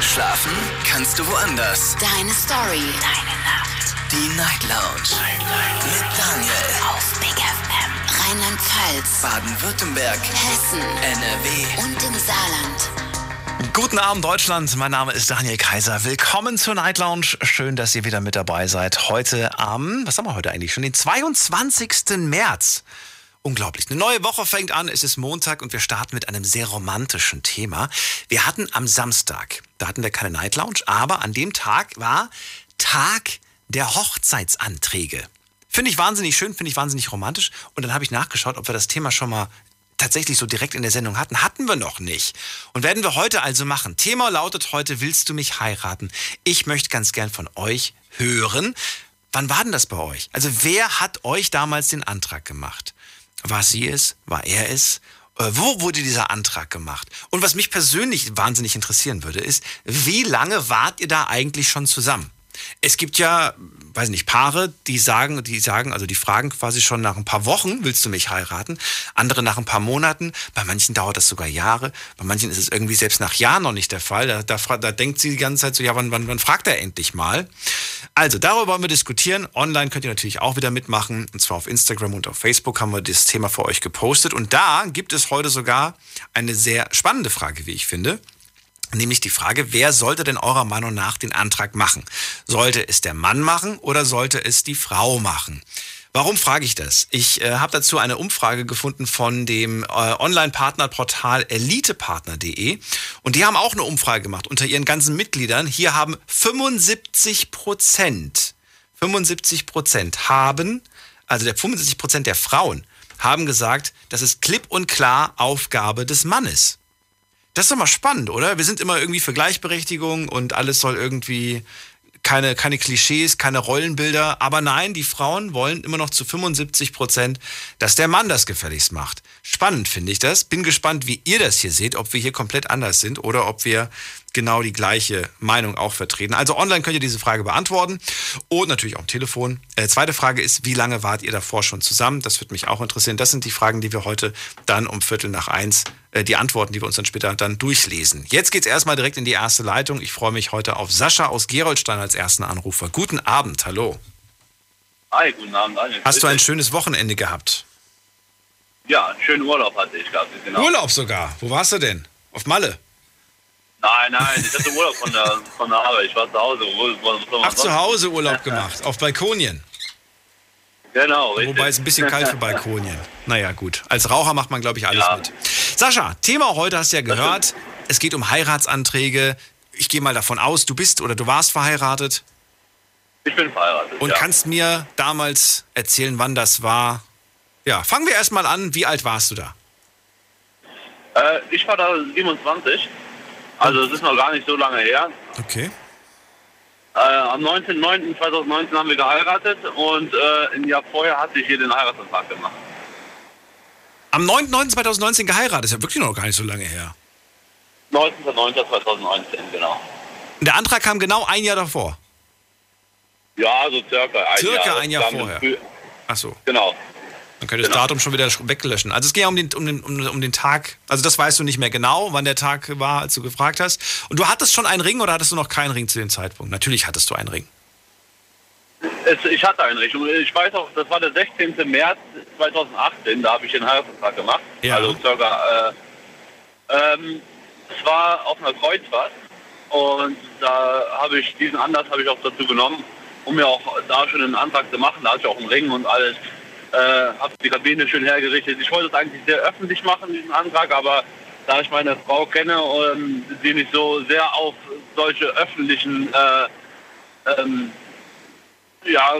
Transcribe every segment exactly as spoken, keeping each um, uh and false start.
Schlafen kannst du woanders. Deine Story. Deine Nacht. Die Night Lounge. Night, Night. Mit Daniel. Auf Big F M. Rheinland-Pfalz. Baden-Württemberg. Hessen. N R W. Und im Saarland. Guten Abend, Deutschland. Mein Name ist Daniel Kaiser. Willkommen zur Night Lounge. Schön, dass ihr wieder mit dabei seid. Heute am, was haben wir heute eigentlich schon? Den zweiundzwanzigsten März. Unglaublich. Eine neue Woche fängt an, es ist Montag und wir starten mit einem sehr romantischen Thema. Wir hatten am Samstag, da hatten wir keine Night Lounge, aber an dem Tag war Tag der Hochzeitsanträge. Finde ich wahnsinnig schön, finde ich wahnsinnig romantisch. Und dann habe ich nachgeschaut, ob wir das Thema schon mal tatsächlich so direkt in der Sendung hatten. Hatten wir noch nicht. Und werden wir heute also machen. Thema lautet heute, willst du mich heiraten? Ich möchte ganz gern von euch hören. Wann war denn das bei euch? Also wer hat euch damals den Antrag gemacht? War sie es? War er es? Äh, wo wurde dieser Antrag gemacht? Und was mich persönlich wahnsinnig interessieren würde, ist, wie lange wart ihr da eigentlich schon zusammen? Es gibt ja, weiß nicht, Paare, die sagen, die sagen, also die fragen quasi schon nach ein paar Wochen, willst du mich heiraten? Andere nach ein paar Monaten. Bei manchen dauert das sogar Jahre. Bei manchen ist es irgendwie selbst nach Jahren noch nicht der Fall. Da, da, da denkt sie die ganze Zeit so, ja, wann, wann, wann fragt er endlich mal? Also, darüber wollen wir diskutieren. Online könnt ihr natürlich auch wieder mitmachen. Und zwar auf Instagram und auf Facebook haben wir das Thema für euch gepostet. Und da gibt es heute sogar eine sehr spannende Frage, wie ich finde. Nämlich die Frage, wer sollte denn eurer Meinung nach den Antrag machen? Sollte es der Mann machen oder sollte es die Frau machen? Warum frage ich das? Ich äh, habe dazu eine Umfrage gefunden von dem äh, Online-Partner-Portal elite partner punkt de und die haben auch eine Umfrage gemacht unter ihren ganzen Mitgliedern. Hier haben fünfundsiebzig Prozent, fünfundsiebzig Prozent haben, also der fünfundsiebzig Prozent der Frauen haben gesagt, das ist klipp und klar Aufgabe des Mannes. Das ist doch mal spannend, oder? Wir sind immer irgendwie für Gleichberechtigung und alles soll irgendwie... Keine, keine Klischees, keine Rollenbilder. Aber nein, die Frauen wollen immer noch zu fünfundsiebzig Prozent, dass der Mann das gefälligst macht. Spannend finde ich das. Bin gespannt, wie ihr das hier seht, ob wir hier komplett anders sind oder ob wir genau die gleiche Meinung auch vertreten. Also online könnt ihr diese Frage beantworten und natürlich auch am Telefon. Äh, zweite Frage ist, wie lange wart ihr davor schon zusammen? Das würde mich auch interessieren. Das sind die Fragen, die wir heute dann um Viertel nach eins, äh, die Antworten, die wir uns dann später dann durchlesen. Jetzt geht's erstmal direkt in die erste Leitung. Ich freue mich heute auf Sascha aus Geroldstein als ersten Anrufer. Guten Abend, hallo. Hi, guten Abend, Daniel. Hast du ein schönes Wochenende gehabt? Ja, einen schönen Urlaub hatte ich gehabt. Genau. Urlaub sogar? Wo warst du denn? Auf Malle? Nein, nein, ich hatte Urlaub von der, von der Arbeit. Ich war zu Hause. Ach, zu Hause Urlaub gemacht, auf Balkonien? Genau, richtig. Wobei es ein bisschen kalt für Balkonien. Naja, gut. Als Raucher macht man, glaube ich, alles ja mit. Sascha, Thema heute hast du ja gehört. Es geht um Heiratsanträge. Ich gehe mal davon aus, du bist oder du warst verheiratet. Ich bin verheiratet, Und ja. kannst mir damals erzählen, wann das war? Ja, fangen wir erstmal an. Wie alt warst du da? Äh, ich war da siebenundzwanzig. Also es ist noch gar nicht so lange her. Okay. Äh, am neunzehnten neunten zweitausendneunzehn haben wir geheiratet und äh, ein Jahr vorher hatte ich hier den Heiratsantrag gemacht. Am neunten neunten zweitausendneunzehn geheiratet? Ist ja wirklich noch gar nicht so lange her. neunzehnten neunten zweitausendneunzehn, genau. Und der Antrag kam genau ein Jahr davor? Ja, so circa ein circa Jahr. Circa ein Jahr vorher? Ach so. Genau. Dann könnt ihr das genau. Datum schon wieder weglöschen. Also es ging ja um den, um, den, um den Tag, also das weißt du nicht mehr genau, wann der Tag war, als du gefragt hast. Und du hattest schon einen Ring oder hattest du noch keinen Ring zu dem Zeitpunkt? Natürlich hattest du einen Ring. Es, ich hatte einen Ring. Ich weiß auch, das war der sechzehnten März zweitausendachtzehn, da habe ich den Heiratsantrag gemacht. Ja. Also circa, äh, ähm, es war auf einer Kreuzfahrt und da habe ich, diesen Anlass habe ich auch dazu genommen, um mir auch da schon einen Antrag zu machen. Da hatte ich auch einen Ring und alles. Äh, habe die Kabine schön hergerichtet. Ich wollte es eigentlich sehr öffentlich machen, diesen Antrag, aber da ich meine Frau kenne und sie nicht so sehr auf solche öffentlichen äh, ähm, ja,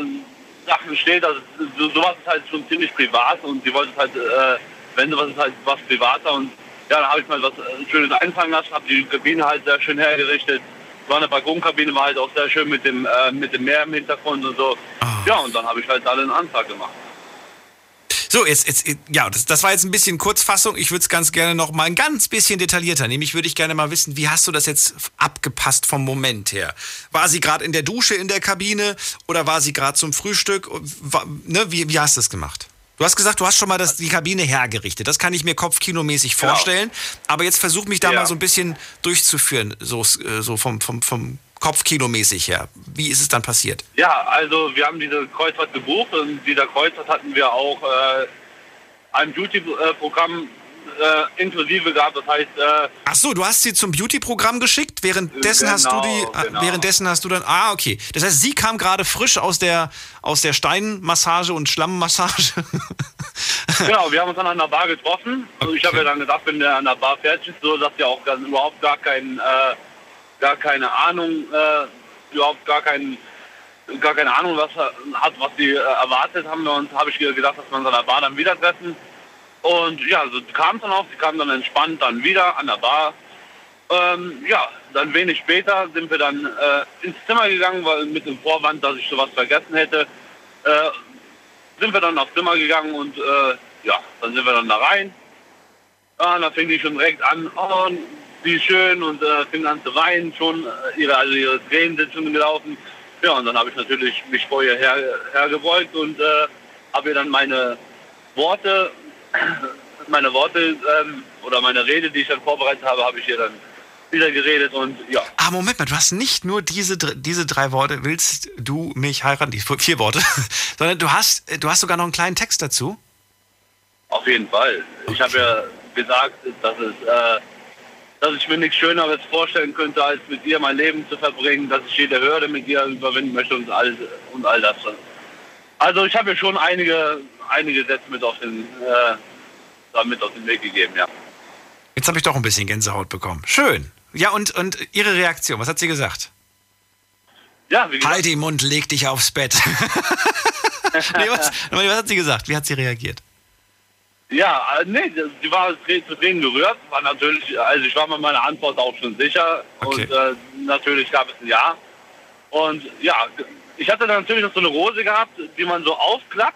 Sachen steht, also so, sowas ist halt schon ziemlich privat und sie wollte es halt, äh, wenn sowas ist, halt was privater und ja, da habe ich mal was Schönes einfallen lassen, habe die Kabine halt sehr schön hergerichtet. War eine Balkonkabine, war halt auch sehr schön mit dem, äh, mit dem Meer im Hintergrund und so. Ja, und dann habe ich halt alle einen Antrag gemacht. So, jetzt, jetzt, ja, das, das war jetzt ein bisschen Kurzfassung. Ich würde es ganz gerne noch mal ein ganz bisschen detaillierter nehmen. Ich würde ich gerne mal wissen, wie hast du das jetzt abgepasst vom Moment her? War sie gerade in der Dusche in der Kabine oder war sie gerade zum Frühstück? War, ne, wie, wie hast du das gemacht? Du hast gesagt, du hast schon mal das, die Kabine hergerichtet. Das kann ich mir kopfkinomäßig vorstellen. Genau. Aber jetzt versuch mich da ja. mal so ein bisschen durchzuführen, so, so vom, vom, vom kopfkinomäßig her. Wie ist es dann passiert? Ja, also wir haben diese Kreuzfahrt gebucht und in dieser Kreuzfahrt hatten wir auch äh, ein Beauty-Programm äh, inklusive gehabt. Das heißt, äh, Ach so, du hast sie zum Beauty-Programm geschickt, währenddessen, genau, hast du die, genau. währenddessen hast du dann, ah, okay. Das heißt, sie kam gerade frisch aus der, aus der Steinmassage und Schlammmassage. Genau, wir haben uns dann an der Bar getroffen. Also okay. Ich habe ja dann gedacht, wenn der an der Bar fertig ist, so dass ja auch gar, überhaupt gar kein, äh, gar keine Ahnung, äh, überhaupt gar kein, gar keine Ahnung, was hat, was sie äh, erwartet haben. Und habe ich gedacht, dass wir uns an der Bar dann wieder treffen. Und ja, so kam es dann auch, sie kam dann entspannt dann wieder an der Bar. Ähm, ja, dann wenig später sind wir dann äh, ins Zimmer gegangen, weil mit dem Vorwand, dass ich sowas vergessen hätte, äh, sind wir dann aufs Zimmer gegangen und äh, ja, dann sind wir dann da rein. Ja, dann fing die schon direkt an, oh, die ist schön und äh, fing an zu weinen schon, ihre, also ihre Tränen sind schon gelaufen. Ja, und dann habe ich natürlich mich vor ihr her, hergebeugt und äh, habe ihr dann meine Worte... meine Worte ähm, oder meine Rede, die ich dann vorbereitet habe, habe ich hier dann wieder geredet und ja. Ah, Moment mal, du hast nicht nur diese, diese drei Worte, willst du mich heiraten, die vier Worte, sondern du hast, du hast sogar noch einen kleinen Text dazu? Auf jeden Fall. Okay. Ich habe ja gesagt, dass, es, äh, dass ich mir nichts Schöneres vorstellen könnte, als mit ihr mein Leben zu verbringen, dass ich jede Hürde mit ihr überwinden möchte und all, und all das. Also ich habe ja schon einige... einige Sätze mit auf den, äh, damit auf den Weg gegeben, ja. Jetzt habe ich doch ein bisschen Gänsehaut bekommen. Schön. Ja, und, und Ihre Reaktion, was hat sie gesagt? Ja, wie gesagt. Halt den Mund, leg dich aufs Bett. nee, was, was hat sie gesagt? Wie hat sie reagiert? Ja, nee, sie war zu Tränen gerührt. War natürlich, also ich war mit meiner Antwort auch schon sicher. Okay. Und äh, natürlich gab es ein Ja. Und ja, ich hatte dann natürlich noch so eine Rose gehabt, die man so aufklappt,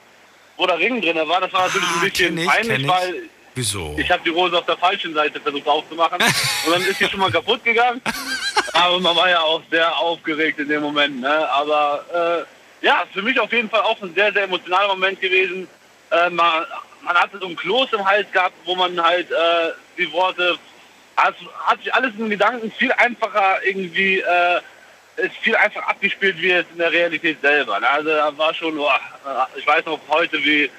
wo der Ring drin war. Das war natürlich ein bisschen ah, peinlich, weil Wieso? ich habe die Rose auf der falschen Seite versucht aufzumachen und dann ist die schon mal kaputt gegangen. Aber man war ja auch sehr aufgeregt in dem Moment. Ne? Aber äh, ja, für mich auf jeden Fall auch ein sehr, sehr emotionaler Moment gewesen. Äh, man, man hatte so ein Kloß im Hals gehabt, wo man halt äh, die Worte, also hat sich alles in Gedanken viel einfacher irgendwie, äh, ist viel einfach abgespielt, wie es in der Realität selber. Also da war schon, oh, ich weiß noch heute, wie,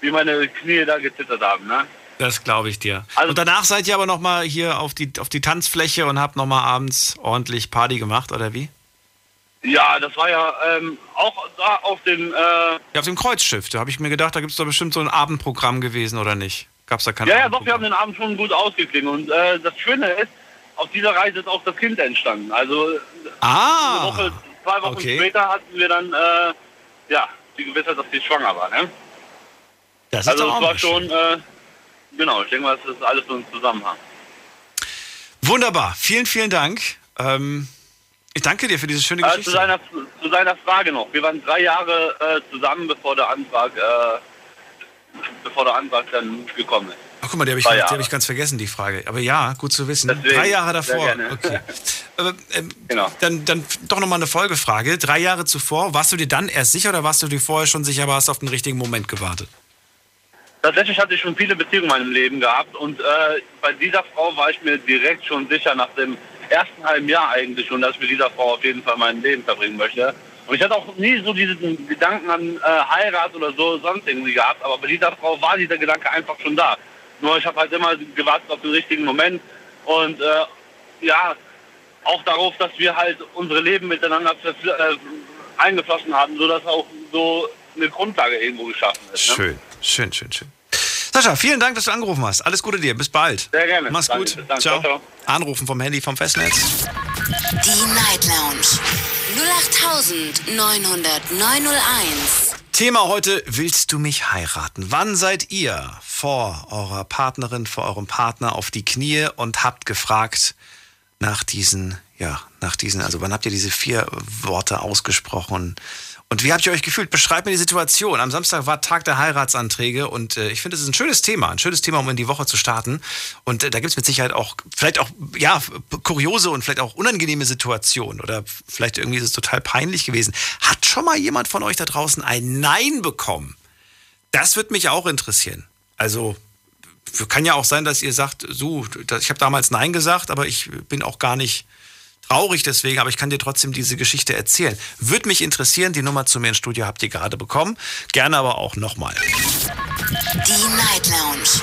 wie meine Knie da gezittert haben. Ne? Das glaube ich dir. Also, und danach seid ihr aber nochmal hier auf die, auf die Tanzfläche und habt nochmal abends ordentlich Party gemacht, oder wie? Ja, das war ja ähm, auch da auf dem... Äh, ja, auf dem Kreuzschiff, da habe ich mir gedacht, da gibt es doch bestimmt so ein Abendprogramm gewesen, oder nicht? Gab's da keine Ja, ja, doch, wir haben den Abend schon gut ausgeklingen. Und äh, das Schöne ist, auf dieser Reise ist auch das Kind entstanden. Also ah, Woche, zwei Wochen okay. später hatten wir dann äh, ja, die Gewissheit, dass sie schwanger war. Ne? Das also es war schon, äh, genau, ich denke mal, es ist alles so ein Zusammenhang. Wunderbar, vielen, vielen Dank. Ähm, ich danke dir für diese schöne Geschichte. Äh, zu, seiner, zu seiner Frage noch. Wir waren drei Jahre äh, zusammen, bevor der Antrag äh, bevor der Antrag dann gekommen ist. Ach, guck mal, die habe ich, hab ich ganz vergessen, die Frage. Aber ja, gut zu wissen. Deswegen, drei Jahre davor. Okay. Aber, ähm, genau. Dann, dann doch nochmal eine Folgefrage. Drei Jahre zuvor, warst du dir dann erst sicher oder warst du dir vorher schon sicher, aber hast auf den richtigen Moment gewartet? Tatsächlich hatte ich schon viele Beziehungen in meinem Leben gehabt. Und äh, bei dieser Frau war ich mir direkt schon sicher, nach dem ersten halben Jahr eigentlich schon, dass ich mit dieser Frau auf jeden Fall mein Leben verbringen möchte. Und ich hatte auch nie so diesen Gedanken an äh, Heirat oder so, sonst irgendwie gehabt. Aber bei dieser Frau war dieser Gedanke einfach schon da. Nur ich habe halt immer gewartet auf den richtigen Moment und äh, ja, auch darauf, dass wir halt unsere Leben miteinander äh, eingeflossen haben, sodass auch so eine Grundlage irgendwo geschaffen ist. Ne? Schön, schön, schön, schön. Sascha, vielen Dank, dass du angerufen hast. Alles Gute dir, bis bald. Sehr gerne. Mach's Danke, gut. Danke. Ciao. Ciao. Anrufen vom Handy, vom Festnetz. Die Night Lounge null acht neun null null neun null eins. Thema heute, willst du mich heiraten? Wann seid ihr vor eurer Partnerin, vor eurem Partner auf die Knie und habt gefragt nach diesen, ja, nach diesen, also wann habt ihr diese vier Worte ausgesprochen? Und wie habt ihr euch gefühlt? Beschreibt mir die Situation. Am Samstag war Tag der Heiratsanträge und äh, ich finde, es ist ein schönes Thema, ein schönes Thema, um in die Woche zu starten. Und äh, da gibt es mit Sicherheit auch, vielleicht auch, ja, kuriose und vielleicht auch unangenehme Situationen oder vielleicht irgendwie ist es total peinlich gewesen. Hat schon mal jemand von euch da draußen ein Nein bekommen? Das würde mich auch interessieren. Also kann ja auch sein, dass ihr sagt, so, ich habe damals Nein gesagt, aber ich bin auch gar nicht traurig deswegen, aber ich kann dir trotzdem diese Geschichte erzählen. Würde mich interessieren, die Nummer zu mir ins Studio habt ihr gerade bekommen. Gerne aber auch nochmal. Die Night Lounge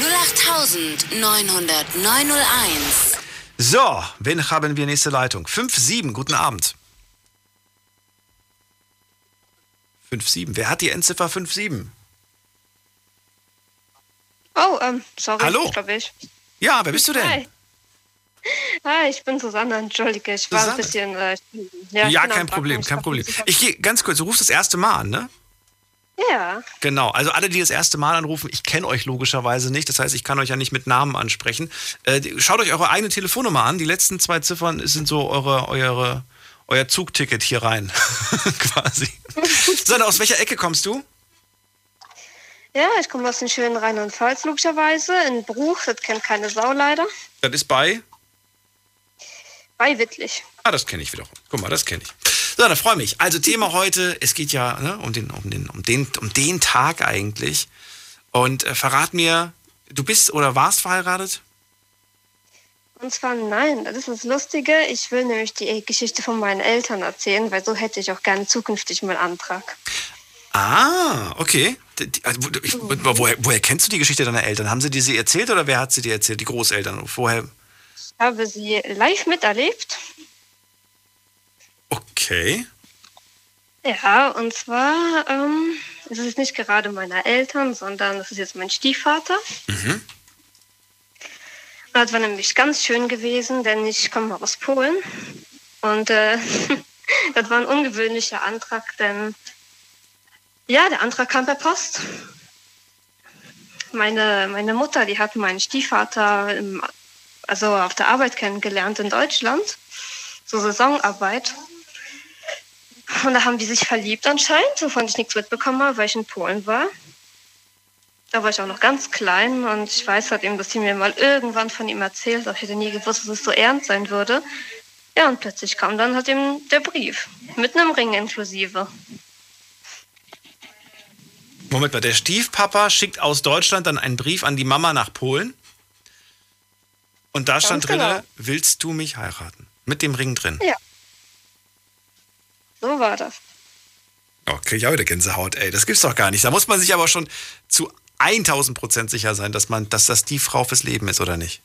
null acht neun null neun null eins. So, wen haben wir nächste Leitung? fünf sieben, guten Abend. fünf sieben, wer hat die Endziffer fünf sieben? Oh, ähm, sorry, Hallo. Glaube ich. Ja, wer bist du denn? Hi. Hi, ich bin Susanne, entschuldige, ich Susanne. war ein bisschen... Äh, ja, ja kein Problem, kein Problem. Ich gehe ganz kurz, du rufst das erste Mal an, ne? Ja. Genau, also alle, die das erste Mal anrufen, ich kenne euch logischerweise nicht, das heißt, ich kann euch ja nicht mit Namen ansprechen. Äh, schaut euch eure eigene Telefonnummer an, die letzten zwei Ziffern sind so eure, eure, euer Zugticket hier rein, quasi. Susanne, aus welcher Ecke kommst du? Ja, ich komme aus den schönen Rheinland-Pfalz, logischerweise, in Bruch, das kennt keine Sau leider. Das ist bei? Bei Wittlich. Ah, das kenne ich wiederum. Guck mal, das kenne ich. So, da freue ich mich. Also Thema heute, es geht ja ne, um, den, um, den, um, den, um den Tag eigentlich. Und äh, verrat mir, du bist oder warst verheiratet? Und zwar nein, das ist das Lustige. Ich will nämlich die Geschichte von meinen Eltern erzählen, weil so hätte ich auch gerne zukünftig meinen Antrag. Ah, okay. Ich, woher, woher kennst du die Geschichte deiner Eltern? Haben sie dir sie erzählt oder wer hat sie dir erzählt? Die Großeltern? Woher? Ich habe sie live miterlebt. Okay. Ja, und zwar ähm, es ist nicht gerade meine Eltern, sondern es ist jetzt mein Stiefvater. Mhm. Und das war nämlich ganz schön gewesen, denn ich komme aus Polen. Und äh, das war ein ungewöhnlicher Antrag, denn ja, der Antrag kam per Post. Meine, meine Mutter, die hat meinen Stiefvater im, also auf der Arbeit kennengelernt in Deutschland, so Saisonarbeit. Und da haben die sich verliebt anscheinend, wovon ich nichts mitbekommen habe, weil ich in Polen war. Da war ich auch noch ganz klein und ich weiß halt eben, dass sie mir mal irgendwann von ihm erzählt, aber ich hätte nie gewusst, dass es so ernst sein würde. Ja, und plötzlich kam dann halt eben der Brief, mit einem Ring inklusive. Moment mal, der Stiefpapa schickt aus Deutschland dann einen Brief an die Mama nach Polen und da stand drin, genau. Willst du mich heiraten? Mit dem Ring drin. Ja. So war das. Oh, krieg ich auch wieder Gänsehaut, ey. Das gibt's doch gar nicht. Da muss man sich aber schon zu tausend Prozent sicher sein, dass, man, dass das die Frau fürs Leben ist, oder nicht?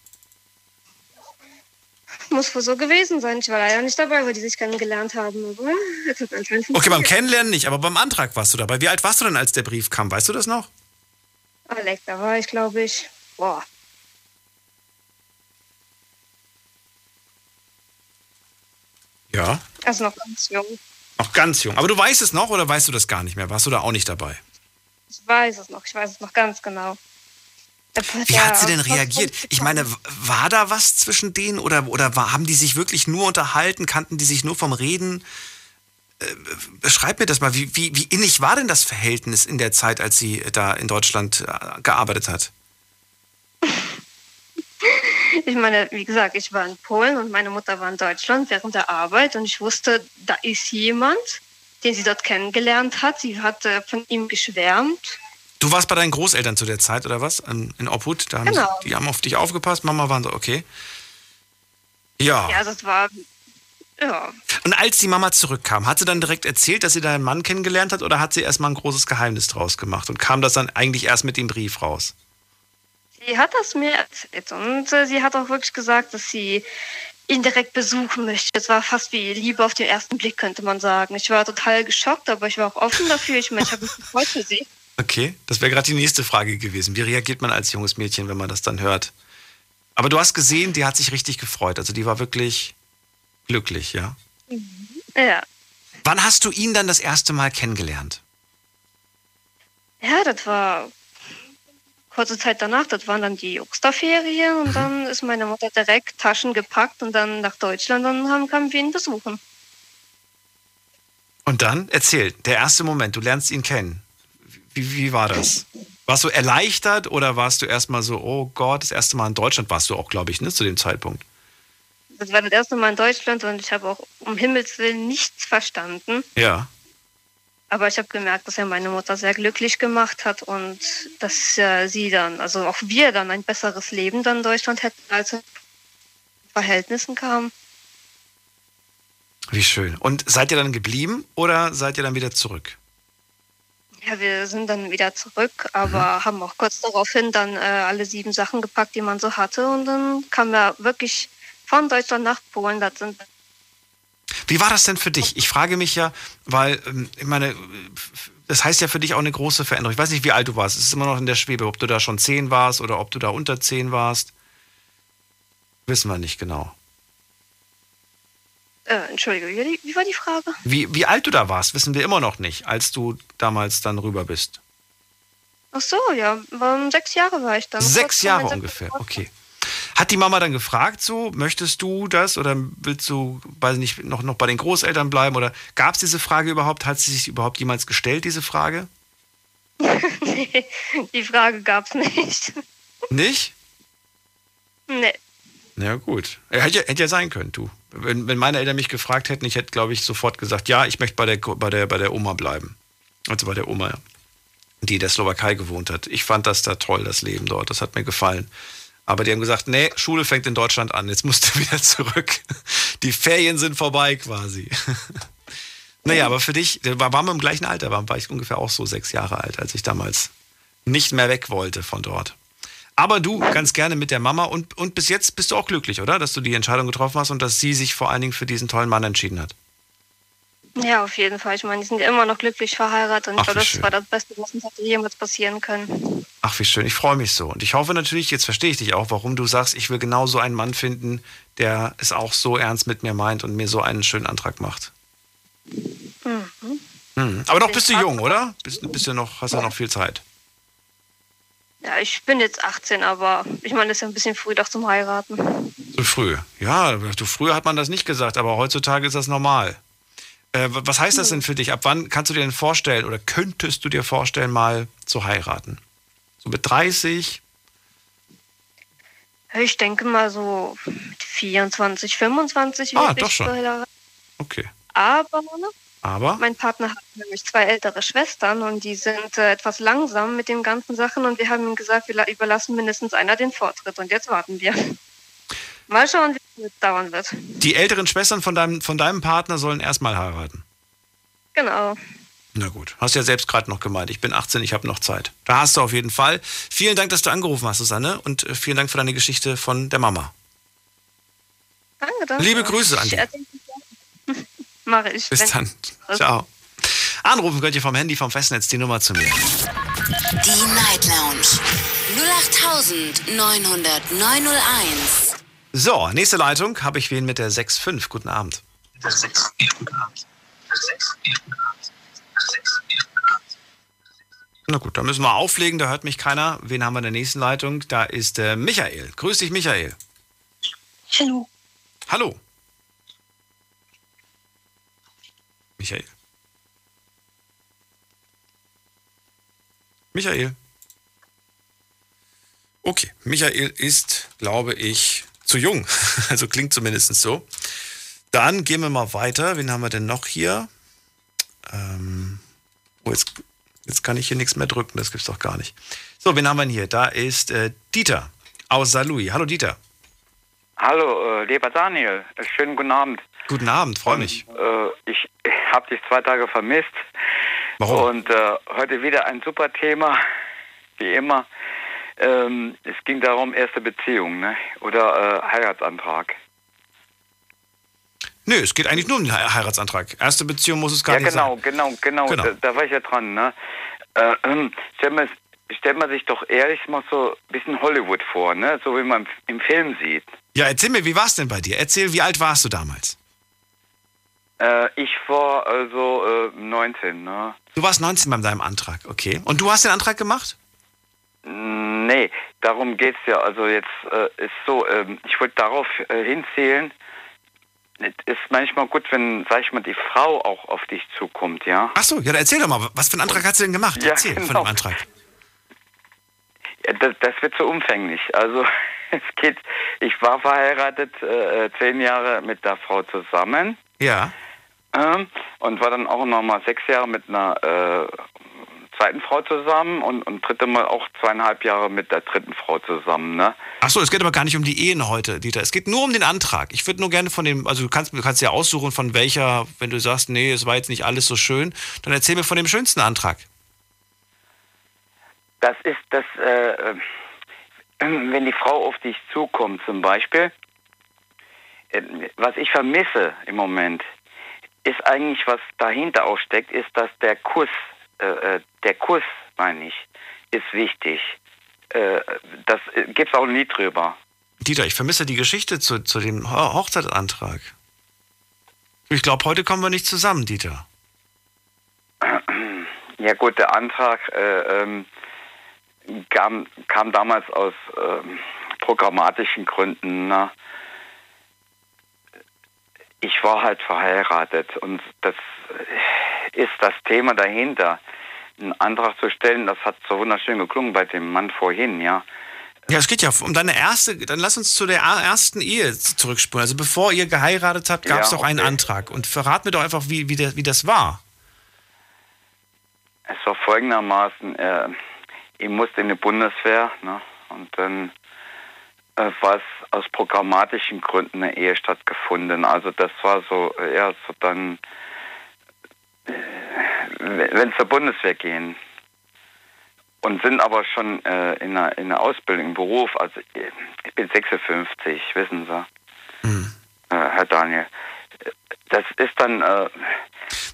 Muss wohl so gewesen sein. Ich war leider nicht dabei, weil die sich kennengelernt haben. Okay, beim Kennenlernen nicht, aber beim Antrag warst du dabei. Wie alt warst du denn, als der Brief kam? Weißt du das noch? Alex, da war ich, glaube ich, boah. Ja. Also noch ganz jung. Noch ganz jung. Aber du weißt es noch oder weißt du das gar nicht mehr? Warst du da auch nicht dabei? Ich weiß es noch. Ich weiß es noch ganz genau. Wie hat sie denn reagiert? Ich meine, war da was zwischen denen oder, oder war, haben die sich wirklich nur unterhalten? Kannten die sich nur vom Reden? Äh, beschreib mir das mal. Wie, wie, wie innig war denn das Verhältnis in der Zeit, als sie da in Deutschland gearbeitet hat? Ich meine, wie gesagt, ich war in Polen und meine Mutter war in Deutschland während der Arbeit und ich wusste, da ist jemand, den sie dort kennengelernt hat. Sie hat äh, von ihm geschwärmt. Du warst bei deinen Großeltern zu der Zeit, oder was? In Obhut? Da haben genau. sie, die haben auf dich aufgepasst. Mama war so, okay. Ja. Ja, das war, ja. Und als die Mama zurückkam, hat sie dann direkt erzählt, dass sie deinen Mann kennengelernt hat? Oder hat sie erstmal ein großes Geheimnis draus gemacht? Und kam das dann eigentlich erst mit dem Brief raus? Sie hat das mir erzählt. Und äh, sie hat auch wirklich gesagt, dass sie ihn direkt besuchen möchte. Es war fast wie Liebe auf den ersten Blick, könnte man sagen. Ich war total geschockt, aber ich war auch offen dafür. Ich meine, ich habe mich gefreut für sie. Okay, das wäre gerade die nächste Frage gewesen. Wie reagiert man als junges Mädchen, wenn man das dann hört? Aber du hast gesehen, die hat sich richtig gefreut. Also die war wirklich glücklich, ja? Ja. Wann hast du ihn dann das erste Mal kennengelernt? Ja, das war kurze Zeit danach. Das waren dann die Osterferien und mhm. dann ist meine Mutter direkt Taschen gepackt und dann nach Deutschland und dann kamen wir ihn besuchen. Und dann, erzähl, der erste Moment, du lernst ihn kennen. Wie, wie war das? Warst du erleichtert oder warst du erstmal so, oh Gott, das erste Mal in Deutschland warst du auch, glaube ich, ne, zu dem Zeitpunkt? Das war das erste Mal in Deutschland und ich habe auch um Himmels Willen nichts verstanden. Ja. Aber ich habe gemerkt, dass er meine Mutter sehr glücklich gemacht hat und dass äh, sie dann, also auch wir dann ein besseres Leben dann in Deutschland hätten, als wir in Verhältnissen kamen. Wie schön. Und seid ihr dann geblieben oder seid ihr dann wieder zurück? Ja, wir sind dann wieder zurück, aber mhm. haben auch kurz daraufhin dann äh, alle sieben Sachen gepackt, die man so hatte. Und dann kamen wir wirklich von Deutschland nach Polen. Das sind Wie war das denn für dich? Ich frage mich ja, weil, ich meine, das heißt ja für dich auch eine große Veränderung. Ich weiß nicht, wie alt du warst. Es ist immer noch in der Schwebe, ob du da schon zehn warst oder ob du da unter zehn warst. Wissen wir nicht genau. Äh, Entschuldigung, wie, wie war die Frage? Wie, wie alt du da warst, wissen wir immer noch nicht, als du damals dann rüber bist. Ach so, ja, sechs Jahre war ich dann. Sechs Jahre ungefähr, okay. Hat die Mama dann gefragt, so, möchtest du das oder willst du, weiß nicht, noch, noch bei den Großeltern bleiben? Oder gab es diese Frage überhaupt? Hat sie sich überhaupt jemals gestellt, diese Frage? Nee, die Frage gab es nicht. Nicht? Nee. Ja, gut. Hätte ja, hätte ja sein können, du. Wenn, wenn meine Eltern mich gefragt hätten, ich hätte, glaube ich, sofort gesagt, ja, ich möchte bei der, bei der, bei der Oma bleiben. Also bei der Oma, die in der Slowakei gewohnt hat. Ich fand das da toll, das Leben dort. Das hat mir gefallen. Aber die haben gesagt, nee, Schule fängt in Deutschland an, jetzt musst du wieder zurück. Die Ferien sind vorbei quasi. Naja, aber für dich, war, waren wir im gleichen Alter, war, war ich ungefähr auch so sechs Jahre alt, als ich damals nicht mehr weg wollte von dort. Aber du, ganz gerne mit der Mama und, und bis jetzt bist du auch glücklich, oder? Dass du die Entscheidung getroffen hast und dass sie sich vor allen Dingen für diesen tollen Mann entschieden hat. Ja, auf jeden Fall. Ich meine, die sind ja immer noch glücklich verheiratet und Ach, ich glaube, das schön. war das Beste, was uns hätte jemals passieren können. Ach, wie schön. Ich freue mich so. Und ich hoffe natürlich, jetzt verstehe ich dich auch, warum du sagst, ich will genau so einen Mann finden, der es auch so ernst mit mir meint und mir so einen schönen Antrag macht. Mhm. Mhm. Aber noch bist du jung, oder? Bist, bist du noch, hast ja noch viel Zeit. Ja, ich bin jetzt achtzehn, aber ich meine, das ist ja ein bisschen früh doch zum Heiraten. Zu früh. Ja, zu früh hat man das nicht gesagt, aber heutzutage ist das normal. Was heißt das denn für dich? Ab wann kannst du dir denn vorstellen oder könntest du dir vorstellen, mal zu heiraten? So mit dreißig? Ich denke mal so mit vierundzwanzig, fünfundzwanzig. Ah, doch schon. Okay. Aber, ne? Aber mein Partner hat nämlich zwei ältere Schwestern und die sind äh, etwas langsam mit den ganzen Sachen und wir haben ihm gesagt, wir überlassen mindestens einer den Vortritt und jetzt warten wir. Mal schauen, wie es dauern wird. Die älteren Schwestern von deinem, von deinem Partner sollen erstmal heiraten. Genau. Na gut, hast ja selbst gerade noch gemeint. Ich bin achtzehn, ich habe noch Zeit. Da hast du auf jeden Fall. Vielen Dank, dass du angerufen hast, Susanne. Und vielen Dank für deine Geschichte von der Mama. Danke, danke. Liebe Grüße an dich. Mache ich. Bis dann. Ciao. Anrufen könnt ihr vom Handy, vom Festnetz die Nummer zu mir. Die Night Lounge. null acht neun null neun null eins. So, nächste Leitung habe ich wen mit der sechs fünf. Guten Abend. Na gut, da müssen wir auflegen, da hört mich keiner. Wen haben wir in der nächsten Leitung? Da ist äh, Michael. Grüß dich, Michael. Hallo. Hallo. Michael. Michael. Okay, Michael ist, glaube ich, zu jung, also klingt zumindest so. Dann gehen wir mal weiter. Wen haben wir denn noch hier? Ähm, oh, jetzt, jetzt kann ich hier nichts mehr drücken, das gibt's doch gar nicht. So, wen haben wir denn hier? Da ist äh, Dieter aus Saarlouis. Hallo Dieter. Hallo, äh, lieber Daniel. Schönen guten Abend. Guten Abend, freue mich. Und, äh, ich habe dich zwei Tage vermisst. Warum? Und äh, heute wieder ein super Thema, wie immer. Ähm, es ging darum, erste Beziehung, ne? Oder äh, Heiratsantrag. Nö, es geht eigentlich nur um den He- Heiratsantrag. Erste Beziehung muss es gar ja, nicht genau, sein. Genau, genau, genau. Da, da war ich ja dran. Ne? Äh, stellt man, stellt man sich doch ehrlich mal so ein bisschen Hollywood vor, ne? So wie man im Film sieht. Ja, erzähl mir, wie war es denn bei dir? Erzähl, wie alt warst du damals? Äh, ich war also äh, neunzehn. Ne? Du warst neunzehn bei deinem Antrag, okay. Und du hast den Antrag gemacht? Nee, darum geht's ja. Also jetzt äh, ist so, ähm, ich wollte darauf äh, hinzählen, es ist manchmal gut, wenn, sag ich mal, die Frau auch auf dich zukommt, ja. Ach so, ja, dann erzähl doch mal, was für einen Antrag hast du denn gemacht? Ja, erzähl genau. Von dem Antrag. Ja, das, das wird so umfänglich. Also es geht, ich war verheiratet äh, zehn Jahre mit der Frau zusammen. Ja. äh, und war dann auch nochmal sechs Jahre mit einer äh, zweiten Frau zusammen und, und dritte Mal auch zweieinhalb Jahre mit der dritten Frau zusammen, ne? Achso, es geht aber gar nicht um die Ehen heute, Dieter. Es geht nur um den Antrag. Ich würde nur gerne von dem, also du kannst, du kannst ja aussuchen, von welcher, wenn du sagst, nee, es war jetzt nicht alles so schön, dann erzähl mir von dem schönsten Antrag. Das ist das, äh, wenn die Frau auf dich zukommt zum Beispiel, äh, was ich vermisse im Moment, ist eigentlich, was dahinter auch steckt, ist, dass der Kuss, der Kuss, meine ich, ist wichtig. Das gibt's auch ein Lied drüber. Dieter, ich vermisse die Geschichte zu, zu dem Hochzeitsantrag. Ich glaube, heute kommen wir nicht zusammen, Dieter. Ja gut, der Antrag äh, ähm, kam, kam damals aus ähm, programmatischen Gründen. Ne? Ich war halt verheiratet und das ist das Thema dahinter. Einen Antrag zu stellen, das hat so wunderschön geklungen bei dem Mann vorhin, ja. Ja, es geht ja um deine erste, dann lass uns zu der ersten Ehe zurückspulen. Also bevor ihr geheiratet habt, gab es ja, doch einen okay. Antrag. Und verrat mir doch einfach, wie, wie, der, wie das war. Es war folgendermaßen, äh, ich musste in die Bundeswehr, ne, und dann äh, war es aus programmatischen Gründen eine Ehe stattgefunden. Also das war so, ja, so dann... wenn es zur Bundeswehr gehen und sind aber schon äh, in, einer, in einer Ausbildung, im Beruf, also ich bin sechsundfünfzig, wissen Sie, hm. äh, Herr Daniel, das ist dann... Äh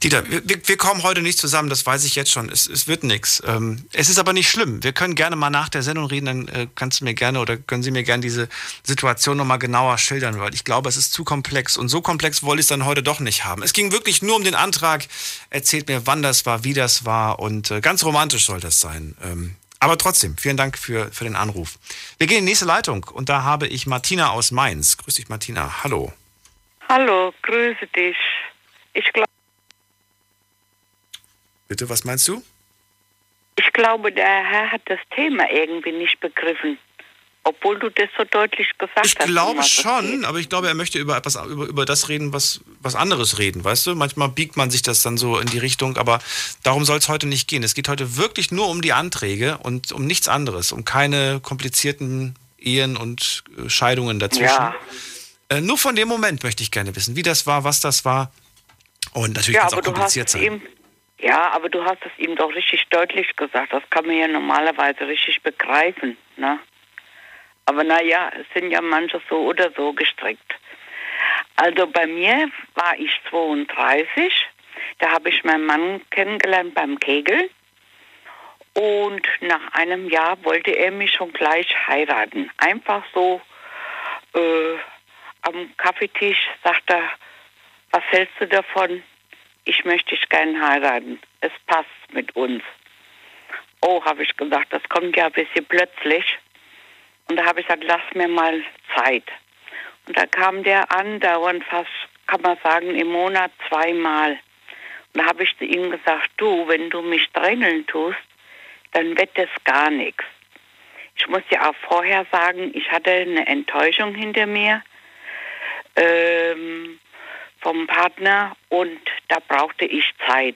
Dieter, wir, wir kommen heute nicht zusammen, das weiß ich jetzt schon, es, es wird nichts. Ähm, es ist aber nicht schlimm, wir können gerne mal nach der Sendung reden, dann äh, kannst du mir gerne oder können Sie mir gerne diese Situation nochmal genauer schildern, weil ich glaube, es ist zu komplex und so komplex wollte ich es dann heute doch nicht haben. Es ging wirklich nur um den Antrag, erzählt mir, wann das war, wie das war und äh, ganz romantisch soll das sein. Ähm, aber trotzdem, vielen Dank für, für den Anruf. Wir gehen in die nächste Leitung und da habe ich Martina aus Mainz. Grüß dich, Martina, hallo. Hallo, grüße dich. Ich glaube... Bitte, was meinst du? Ich glaube, der Herr hat das Thema irgendwie nicht begriffen, obwohl du das so deutlich gesagt ich hast. Ich glaube schon, aber ich glaube, er möchte über etwas über, über das reden, was, was anderes reden, weißt du? Manchmal biegt man sich das dann so in die Richtung, aber darum soll es heute nicht gehen. Es geht heute wirklich nur um die Anträge und um nichts anderes, um keine komplizierten Ehen und Scheidungen dazwischen. Ja. Äh, nur von dem Moment möchte ich gerne wissen, wie das war, was das war und natürlich ja, kann es auch kompliziert sein. Ja, aber du hast es ihm doch richtig deutlich gesagt. Das kann man ja normalerweise richtig begreifen, ne? Aber naja, es sind ja manche so oder so gestrickt. Also bei mir war ich zweiunddreißig. Da habe ich meinen Mann kennengelernt beim Kegel. Und nach einem Jahr wollte er mich schon gleich heiraten. Einfach so äh, am Kaffeetisch sagt er, was hältst du davon? Ich möchte dich gern heiraten. Es passt mit uns. Oh, habe ich gesagt, das kommt ja ein bisschen plötzlich. Und da habe ich gesagt, lass mir mal Zeit. Und da kam der andauernd fast, kann man sagen, im Monat zweimal. Und da habe ich zu ihm gesagt, du, wenn du mich drängeln tust, dann wird das gar nichts. Ich muss ja auch vorher sagen, ich hatte eine Enttäuschung hinter mir. Ähm... vom Partner und da brauchte ich Zeit.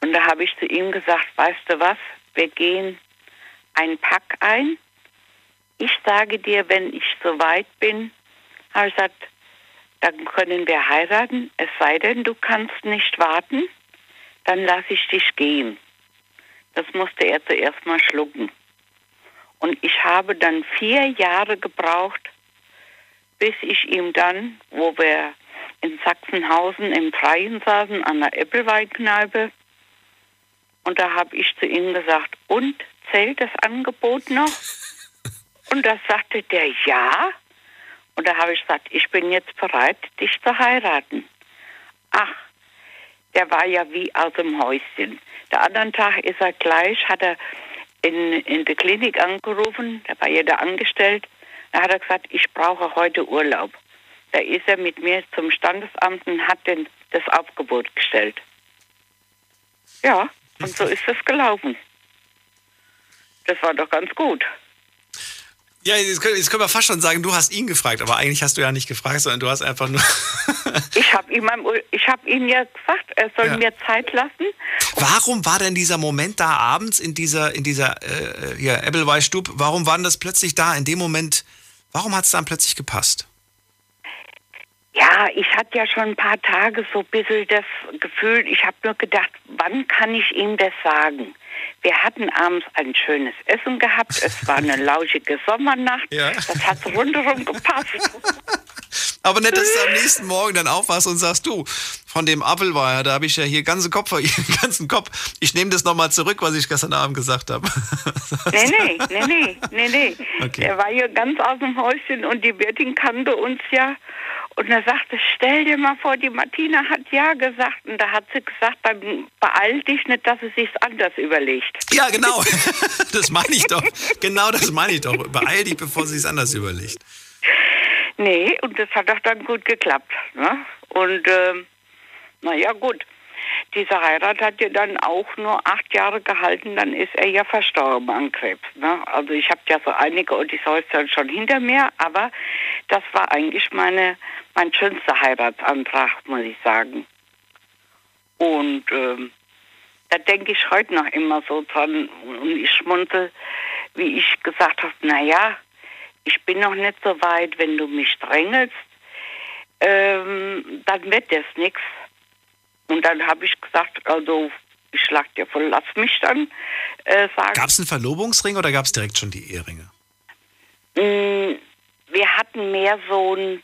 Und da habe ich zu ihm gesagt, weißt du was, wir gehen einen Pack ein. Ich sage dir, wenn ich soweit bin, habe ich gesagt, dann können wir heiraten, es sei denn, du kannst nicht warten, dann lasse ich dich gehen. Das musste er zuerst mal schlucken. Und ich habe dann vier Jahre gebraucht, bis ich ihm dann, wo wir in Sachsenhausen im Freien saßen, an der Äppelweinkneipe, und da habe ich zu ihm gesagt, und, zählt das Angebot noch? Und da sagte der, ja. Und da habe ich gesagt, ich bin jetzt bereit, dich zu heiraten. Ach, der war ja wie aus dem Häuschen. Der anderen Tag ist er gleich, hat er in, in der Klinik angerufen, da war jeder angestellt. Da hat er gesagt, ich brauche heute Urlaub. Da ist er mit mir zum Standesamt und hat den, das Aufgebot gestellt. Ja, und so ist das gelaufen. Das war doch ganz gut. Ja, jetzt können wir fast schon sagen, du hast ihn gefragt, aber eigentlich hast du ja nicht gefragt, sondern du hast einfach nur Ich habe ihm, hab ihm ja gesagt, er soll ja. mir Zeit lassen. Warum war denn dieser Moment da abends in dieser, in dieser äh, ja, Ebbelweiß-Stub, warum war denn das plötzlich da in dem Moment, warum hat es dann plötzlich gepasst? Ja, ich hatte ja schon ein paar Tage so ein bisschen das Gefühl, ich habe nur gedacht, wann kann ich ihm das sagen? Wir hatten abends ein schönes Essen gehabt, es war eine lauschige Sommernacht, ja. das hat rundherum gepasst. Aber nicht, dass du am nächsten Morgen dann aufwachst und sagst, du, von dem Apfelweiher, da habe ich ja hier ganzen Kopf, ganzen Kopf. Ich nehme das nochmal zurück, was ich gestern Abend gesagt habe. Nee, nee, nee, nee, nee, nee. Okay. Er war hier ganz aus dem Häuschen und die Wirtin kannte uns ja. Und er sagte, stell dir mal vor, die Martina hat ja gesagt. Und da hat sie gesagt, dann beeil dich nicht, dass sie sich's anders überlegt. Ja, genau. Das meine ich doch. Genau das meine ich doch. Beeil dich, bevor sie es anders überlegt. Nee, und das hat doch dann gut geklappt. Ne? Und ähm, naja, gut. Diese Heirat hat ja dann auch nur acht Jahre gehalten, dann ist er ja verstorben an Krebs. Ne? Also ich habe ja so einige Odysseus dann schon hinter mir, aber das war eigentlich meine, mein schönster Heiratsantrag, muss ich sagen. Und ähm, da denke ich heute noch immer so dran und ich schmunzel, wie ich gesagt habe, naja, ich bin noch nicht so weit, wenn du mich drängelst, ähm, dann wird das nichts. Und dann habe ich gesagt, also ich schlag dir voll, lass mich dann äh, sagen. Gab es einen Verlobungsring oder gab es direkt schon die Eheringe? Mm, wir hatten mehr so einen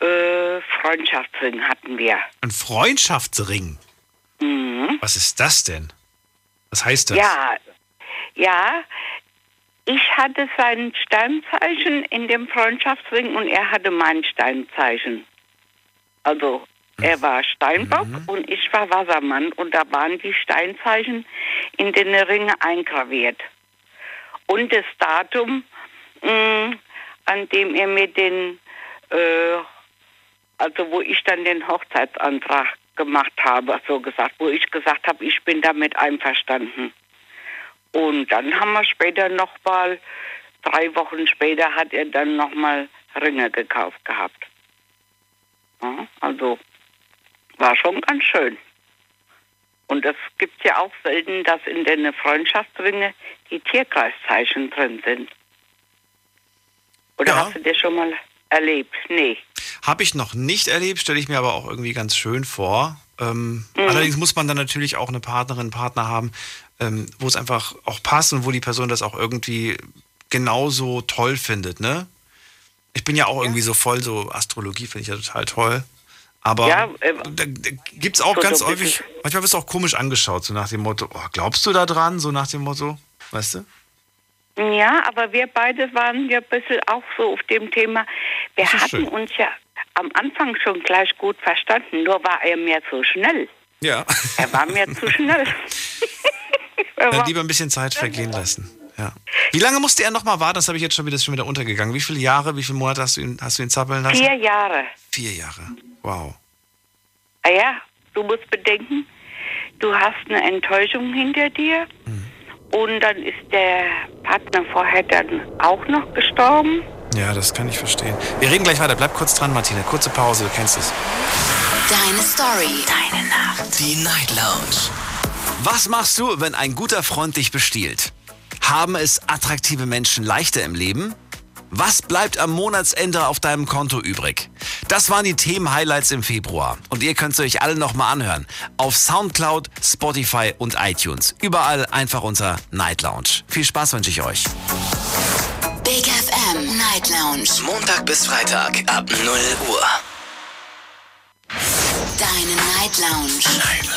äh, Freundschaftsring hatten wir. Ein Freundschaftsring? Mhm. Was ist das denn? Was heißt das? Ja, ja, ich hatte sein Sternzeichen in dem Freundschaftsring und er hatte mein Sternzeichen. Also er war Steinbock mhm. und ich war Wassermann. Und da waren die Steinzeichen in den Ringe eingraviert. Und das Datum, mh, an dem er mir den, äh, also wo ich dann den Hochzeitsantrag gemacht habe, so gesagt, wo ich gesagt habe, ich bin damit einverstanden. Und dann haben wir später nochmal, drei Wochen später hat er dann nochmal Ringe gekauft gehabt. Ja, also war schon ganz schön. Und es gibt ja auch selten, dass in den Freundschaftsringen die Tierkreiszeichen drin sind. Oder ja. Hast du das schon mal erlebt? Nee. Habe ich noch nicht erlebt, stelle ich mir aber auch irgendwie ganz schön vor. Ähm, mhm. Allerdings muss man dann natürlich auch eine Partnerin, Partner haben, ähm, wo es einfach auch passt und wo die Person das auch irgendwie genauso toll findet, ne? Ich bin ja auch irgendwie ja. so voll, so Astrologie finde ich ja total toll. Aber ja, äh, da, da gibt es auch so ganz so häufig, manchmal wirst du auch komisch angeschaut, so nach dem Motto, oh, glaubst du da dran, so nach dem Motto, weißt du? Ja, aber wir beide waren ja ein bisschen auch so auf dem Thema, wir hatten schön. uns ja am Anfang schon gleich gut verstanden, nur war er mir zu schnell. Ja. Er war mir zu schnell. Dann lieber ein bisschen Zeit vergehen lassen. Ja. Wie lange musste er nochmal warten? Das habe ich jetzt schon wieder, schon wieder untergegangen. Wie viele Jahre, wie viele Monate hast du ihn, hast du ihn zappeln lassen? Vier Jahre. Vier Jahre, wow. Ah ja, du musst bedenken, du hast eine Enttäuschung hinter dir mhm. und dann ist der Partner vorher dann auch noch gestorben. Ja, das kann ich verstehen. Wir reden gleich weiter, bleib kurz dran, Martina. Kurze Pause, du kennst es. Deine Story, deine Nacht, die Night Lounge. Was machst du, wenn ein guter Freund dich bestiehlt? Haben es attraktive Menschen leichter im Leben? Was bleibt am Monatsende auf deinem Konto übrig? Das waren die Themen-Highlights im Februar. Und ihr könnt es euch alle nochmal anhören. Auf Soundcloud, Spotify und iTunes. Überall einfach unter Night Lounge. Viel Spaß wünsche ich euch. Big F M Night Lounge. Montag bis Freitag ab null Uhr. Deine Night Lounge. Night Lounge.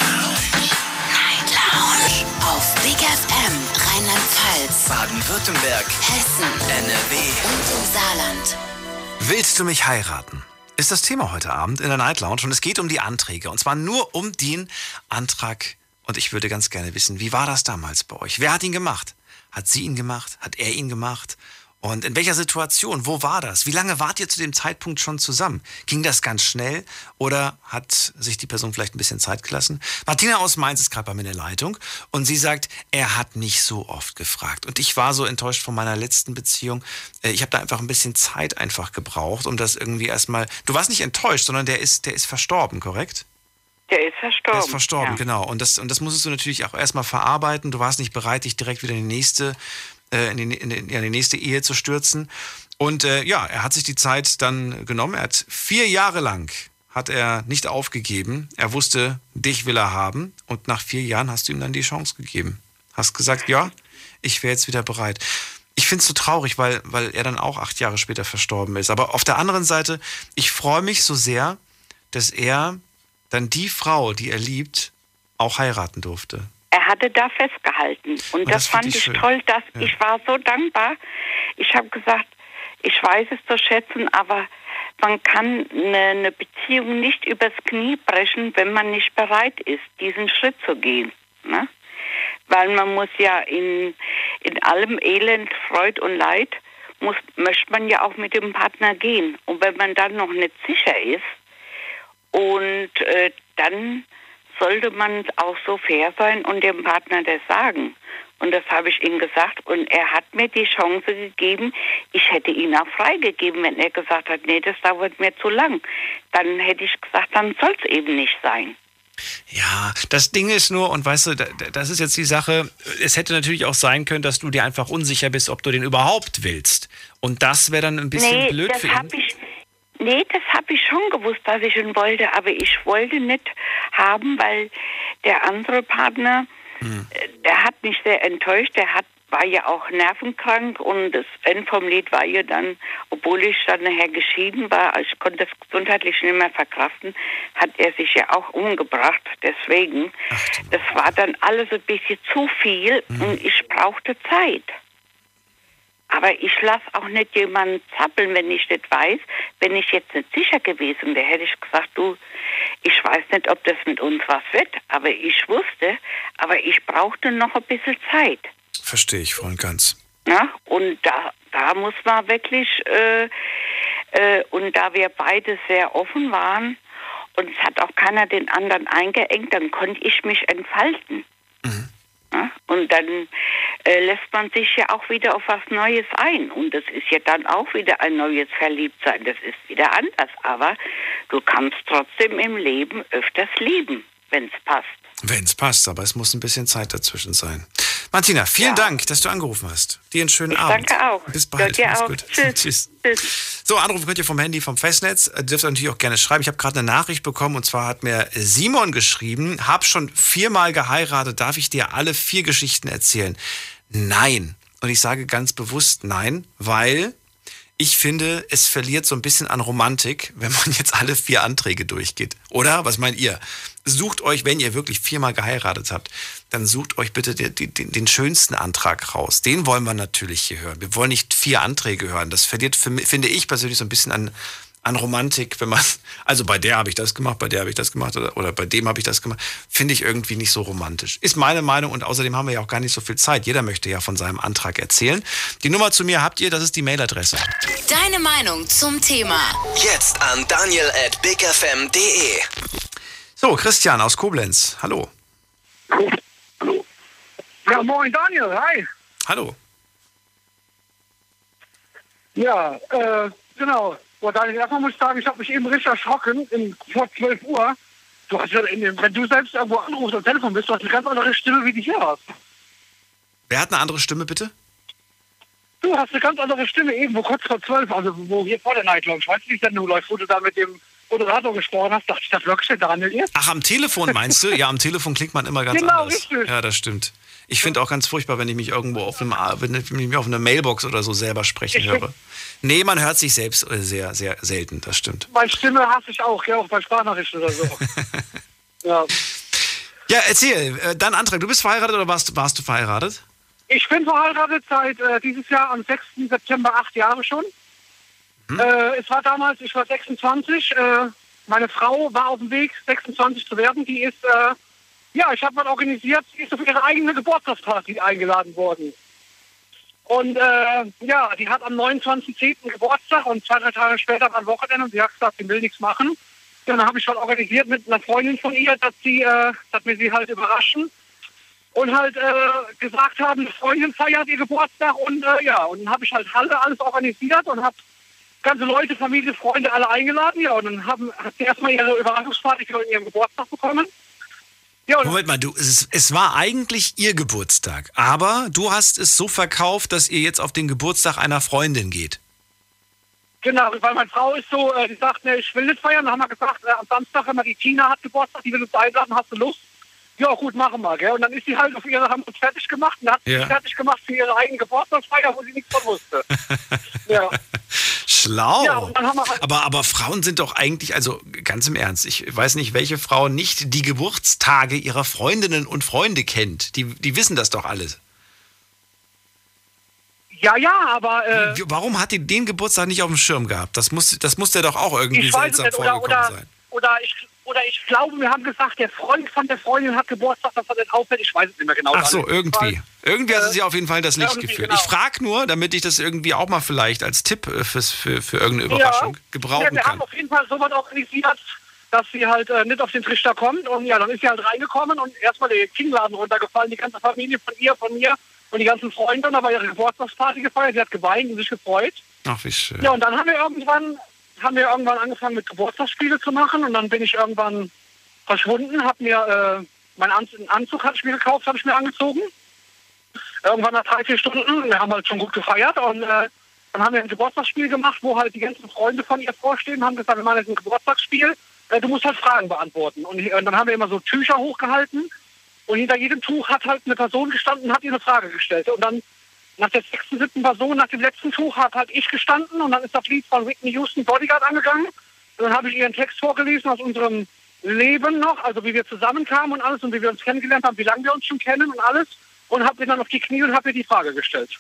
Auf Big F M Rheinland-Pfalz, Baden-Württemberg, Hessen, N R W und im Saarland. Willst du mich heiraten? Ist das Thema heute Abend in der Night Lounge und es geht um die Anträge. Und zwar nur um den Antrag. Und ich würde ganz gerne wissen, wie war das damals bei euch? Wer hat ihn gemacht? Hat sie ihn gemacht? Hat er ihn gemacht? Und in welcher Situation? Wo war das? Wie lange wart ihr zu dem Zeitpunkt schon zusammen? Ging das ganz schnell oder hat sich die Person vielleicht ein bisschen Zeit gelassen? Martina aus Mainz ist gerade bei mir in der Leitung und sie sagt, er hat nicht so oft gefragt. Und ich war so enttäuscht von meiner letzten Beziehung. Ich habe da einfach ein bisschen Zeit einfach gebraucht, um das irgendwie erstmal... Du warst nicht enttäuscht, sondern der ist, der ist verstorben, korrekt? Der ist verstorben. Der ist verstorben, ja. Genau. Und das, und das musstest du natürlich auch erstmal verarbeiten. Du warst nicht bereit, dich direkt wieder in die nächste... In die, in, die, in die nächste Ehe zu stürzen. Und äh, ja, er hat sich die Zeit dann genommen. Er hat vier Jahre lang, hat er nicht aufgegeben. Er wusste, dich will er haben. Und nach vier Jahren hast du ihm dann die Chance gegeben. Hast gesagt, ja, ich wäre jetzt wieder bereit. Ich finde es so traurig, weil, weil er dann auch acht Jahre später verstorben ist. Aber auf der anderen Seite, ich freue mich so sehr, dass er dann die Frau, die er liebt, auch heiraten durfte. Er hatte da festgehalten und, und das, das fand ich, ich toll, dass ja. Ich war so dankbar. Ich habe gesagt, ich weiß es zu schätzen, aber man kann eine, eine Beziehung nicht übers Knie brechen, wenn man nicht bereit ist, diesen Schritt zu gehen. Ne? Weil man muss ja in, in allem Elend, Freud und Leid, muss, möchte man ja auch mit dem Partner gehen. Und wenn man dann noch nicht sicher ist und äh, dann... sollte man auch so fair sein und dem Partner das sagen. Und das habe ich ihm gesagt. Und er hat mir die Chance gegeben. Ich hätte ihn auch freigegeben, wenn er gesagt hat, nee, das dauert mir zu lang. Dann hätte ich gesagt, dann soll es eben nicht sein. Ja, das Ding ist nur, und weißt du, das ist jetzt die Sache, es hätte natürlich auch sein können, dass du dir einfach unsicher bist, ob du den überhaupt willst. Und das wäre dann ein bisschen nee, blöd für ihn. Hab ich Nee, das habe ich schon gewusst, dass ich ihn wollte, aber ich wollte nicht haben, weil der andere Partner, mhm. der hat mich sehr enttäuscht, der hat, war ja auch nervenkrank und das Ende vom Lied war ja dann, obwohl ich dann nachher geschieden war, ich konnte das gesundheitlich nicht mehr verkraften, hat er sich ja auch umgebracht, deswegen, Ach, das war dann alles ein bisschen zu viel mhm. und ich brauchte Zeit. Aber ich lasse auch nicht jemanden zappeln, wenn ich nicht weiß. Wenn ich jetzt nicht sicher gewesen wäre, hätte ich gesagt, du, ich weiß nicht, ob das mit uns was wird. Aber ich wusste, aber ich brauchte noch ein bisschen Zeit. Verstehe ich voll und ganz. Na, und da, da muss man wirklich, äh, äh, und da wir beide sehr offen waren und es hat auch keiner den anderen eingeengt, dann konnte ich mich entfalten. Mhm. Und dann äh, lässt man sich ja auch wieder auf was Neues ein. Und das ist ja dann auch wieder ein neues Verliebtsein. Das ist wieder anders. Aber du kannst trotzdem im Leben öfters lieben, wenn es passt. Wenn es passt, aber es muss ein bisschen Zeit dazwischen sein. Martina, vielen ja. Dank, dass du angerufen hast. Dir einen schönen ich Abend. Danke auch. Bis bald. Dir auch. Gut. Tschüss. Tschüss. Tschüss. So, anrufen könnt ihr vom Handy, vom Festnetz. Ihr dürft natürlich auch gerne schreiben. Ich habe gerade eine Nachricht bekommen und zwar hat mir Simon geschrieben, hab schon viermal geheiratet, darf ich dir alle vier Geschichten erzählen? Nein. Und ich sage ganz bewusst nein, weil... ich finde, es verliert so ein bisschen an Romantik, wenn man jetzt alle vier Anträge durchgeht. Oder? Was meint ihr? Sucht euch, wenn ihr wirklich viermal geheiratet habt, dann sucht euch bitte den, den, den schönsten Antrag raus. Den wollen wir natürlich hier hören. Wir wollen nicht vier Anträge hören. Das verliert, für, finde ich persönlich, so ein bisschen an, an Romantik, wenn man, also bei der habe ich das gemacht, bei der habe ich das gemacht oder, oder bei dem habe ich das gemacht. Finde ich irgendwie nicht so romantisch. Ist meine Meinung und außerdem haben wir ja auch gar nicht so viel Zeit. Jeder möchte ja von seinem Antrag erzählen. Die Nummer zu mir habt ihr, das ist die Mailadresse. Deine Meinung zum Thema. Jetzt an Daniel at bigfm.de. So, Christian aus Koblenz. Hallo. Hallo. Ja, moin Daniel, hi. Hallo. Ja, äh, genau. Boah, Daniel, erstmal muss ich sagen, ich habe mich eben richtig erschrocken, in, vor zwölf Uhr. Du hast, wenn du selbst irgendwo anrufst am Telefon bist, du hast eine ganz andere Stimme, wie die hier hast. Wer hat eine andere Stimme, bitte? Du hast eine ganz andere Stimme, eben, wo kurz vor zwölf, also wo hier vor der Night Lounge, weißt du, wie es denn nun läuft, wo du da mit dem Moderator gesprochen hast, dachte ich, das wirklich der Daniel jetzt? Ach, am Telefon meinst du? Ja, am Telefon klingt man immer ganz genau, anders. Genau, richtig. Ja, das stimmt. Ich finde auch ganz furchtbar, wenn ich mich irgendwo auf, einem, wenn ich mich auf einer Mailbox oder so selber sprechen ich höre. Nee, man hört sich selbst sehr, sehr selten, das stimmt. Meine Stimme hasse ich auch, ja, auch bei Sprachnachrichten oder so. ja. ja, erzähl, dann Antrag, du bist verheiratet oder warst, warst du verheiratet? Ich bin verheiratet seit äh, dieses Jahr am sechsten September, acht Jahre schon. Hm. Äh, es war damals, ich war sechsundzwanzig, äh, meine Frau war auf dem Weg, sechsundzwanzig zu werden, die ist... Äh, Ja, ich habe mal organisiert, sie ist auf ihre eigene Geburtstagsparty eingeladen worden. Und äh, ja, die hat am neunundzwanzigsten zehnten Geburtstag und zwei, drei Tage später war ein Wochenende und sie hat gesagt, sie will nichts machen. Ja, dann habe ich schon organisiert mit einer Freundin von ihr, dass, sie, äh, dass wir sie halt überraschen und halt äh, gesagt haben, eine Freundin feiert ihr Geburtstag und äh, ja, und dann habe ich halt Halle alles organisiert und habe ganze Leute, Familie, Freunde, alle eingeladen. Ja, und dann haben, hat sie erstmal ihre Überraschungsparty für ihren Geburtstag bekommen. Ja, Moment mal, du, es, es war eigentlich ihr Geburtstag, aber du hast es so verkauft, dass ihr jetzt auf den Geburtstag einer Freundin geht. Genau, weil meine Frau ist so, die sagt, ne, ich will nicht feiern. Dann haben wir gesagt, äh, am Samstag, wenn man die Tina hat Geburtstag, die will uns einladen, hast du Lust? Ja, gut, machen wir, gell? Und dann ist sie halt auf ihre, haben uns fertig gemacht und hat ja. sie fertig gemacht für ihre eigene Geburtstagsfeier, wo sie nichts von wusste. Ja. Schlau. Ja, halt aber, aber Frauen sind doch eigentlich, also ganz im Ernst, ich weiß nicht, welche Frau nicht die Geburtstage ihrer Freundinnen und Freunde kennt. Die, die wissen das doch alles. Ja, ja, aber... Äh, Warum hat die den Geburtstag nicht auf dem Schirm gehabt? Das muss, das muss der doch auch irgendwie seltsam vorgekommen oder, oder, sein. Oder ich, oder ich glaube, wir haben gesagt, der Freund von der Freundin hat Geburtstag, dass er nicht auffällt. Ich weiß es nicht mehr genau. Ach so, irgendwie. Irgendwie äh, hast du sie auf jeden Fall in das Licht geführt. Genau. Ich frage nur, damit ich das irgendwie auch mal vielleicht als Tipp fürs, für, für irgendeine Überraschung ja. gebrauchen kann. Ja, wir kann. haben auf jeden Fall sowas organisiert, dass sie halt äh, nicht auf den Trichter kommt. Und ja, dann ist sie halt reingekommen und erstmal der Kinnladen runtergefallen. Die ganze Familie von ihr, von mir. Und die ganzen Freunde haben aber ihre Geburtstagsparty gefeiert. Sie hat geweint und sich gefreut. Ach, wie schön. Ja, und dann haben wir irgendwann, haben wir irgendwann angefangen, mit Geburtstagsspiele zu machen. Und dann bin ich irgendwann verschwunden, habe mir, äh, meinen Anzug, Anzug habe ich mir gekauft, habe ich mir angezogen. Irgendwann nach drei, vier Stunden, wir haben halt schon gut gefeiert. Und äh, dann haben wir ein Geburtstagsspiel gemacht, wo halt die ganzen Freunde von ihr vorstehen, haben gesagt, wir machen jetzt ein Geburtstagsspiel. Äh, du musst halt Fragen beantworten. Und, und dann haben wir immer so Tücher hochgehalten. Und hinter jedem Tuch hat halt eine Person gestanden und hat ihr eine Frage gestellt. Und dann nach der sechsten, siebten Person, nach dem letzten Tuch, hat halt ich gestanden. Und dann ist das Lied von Whitney Houston, Bodyguard, angegangen. Und dann habe ich ihren Text vorgelesen aus unserem Leben noch, also wie wir zusammenkamen und alles und wie wir uns kennengelernt haben, wie lange wir uns schon kennen und alles. Und habe mir dann auf die Knie und habe ihr die Frage gestellt.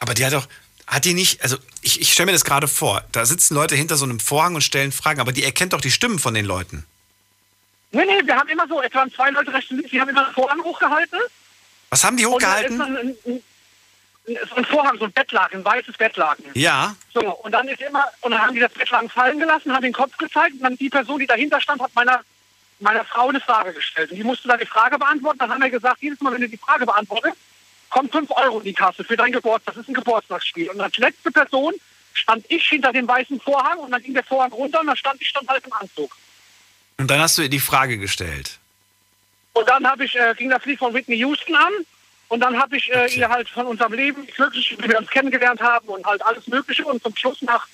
Aber die hat doch... Hat die nicht, also ich, ich stelle mir das gerade vor, da sitzen Leute hinter so einem Vorhang und stellen Fragen, aber die erkennt doch die Stimmen von den Leuten. Nee, nee, wir haben immer so, es waren zwei Leute rechts und links, die haben immer einen Vorhang hochgehalten. Was haben die hochgehalten? Und dann ist ein, ein, so ein Vorhang, so ein Bettlaken, ein weißes Bettlaken. Ja. So, und dann ist immer, und dann haben die das Bettlaken fallen gelassen, haben den Kopf gezeigt und dann die Person, die dahinter stand, hat meiner, meiner Frau eine Frage gestellt. Und die musste dann die Frage beantworten, dann haben wir gesagt, jedes Mal, wenn du die Frage beantwortest, kommt fünf Euro in die Kasse für dein Geburtstag, das ist ein Geburtstagsspiel. Und als letzte Person stand ich hinter dem weißen Vorhang und dann ging der Vorhang runter und dann stand ich dann halt im Anzug. Und dann hast du ihr die Frage gestellt. Und dann habe ich, äh, ging das Lied von Whitney Houston an. Und dann habe ich äh, okay. ihr halt von unserem Leben, wie glücklich wir uns kennengelernt haben und halt alles Mögliche. Und zum Schluss nach,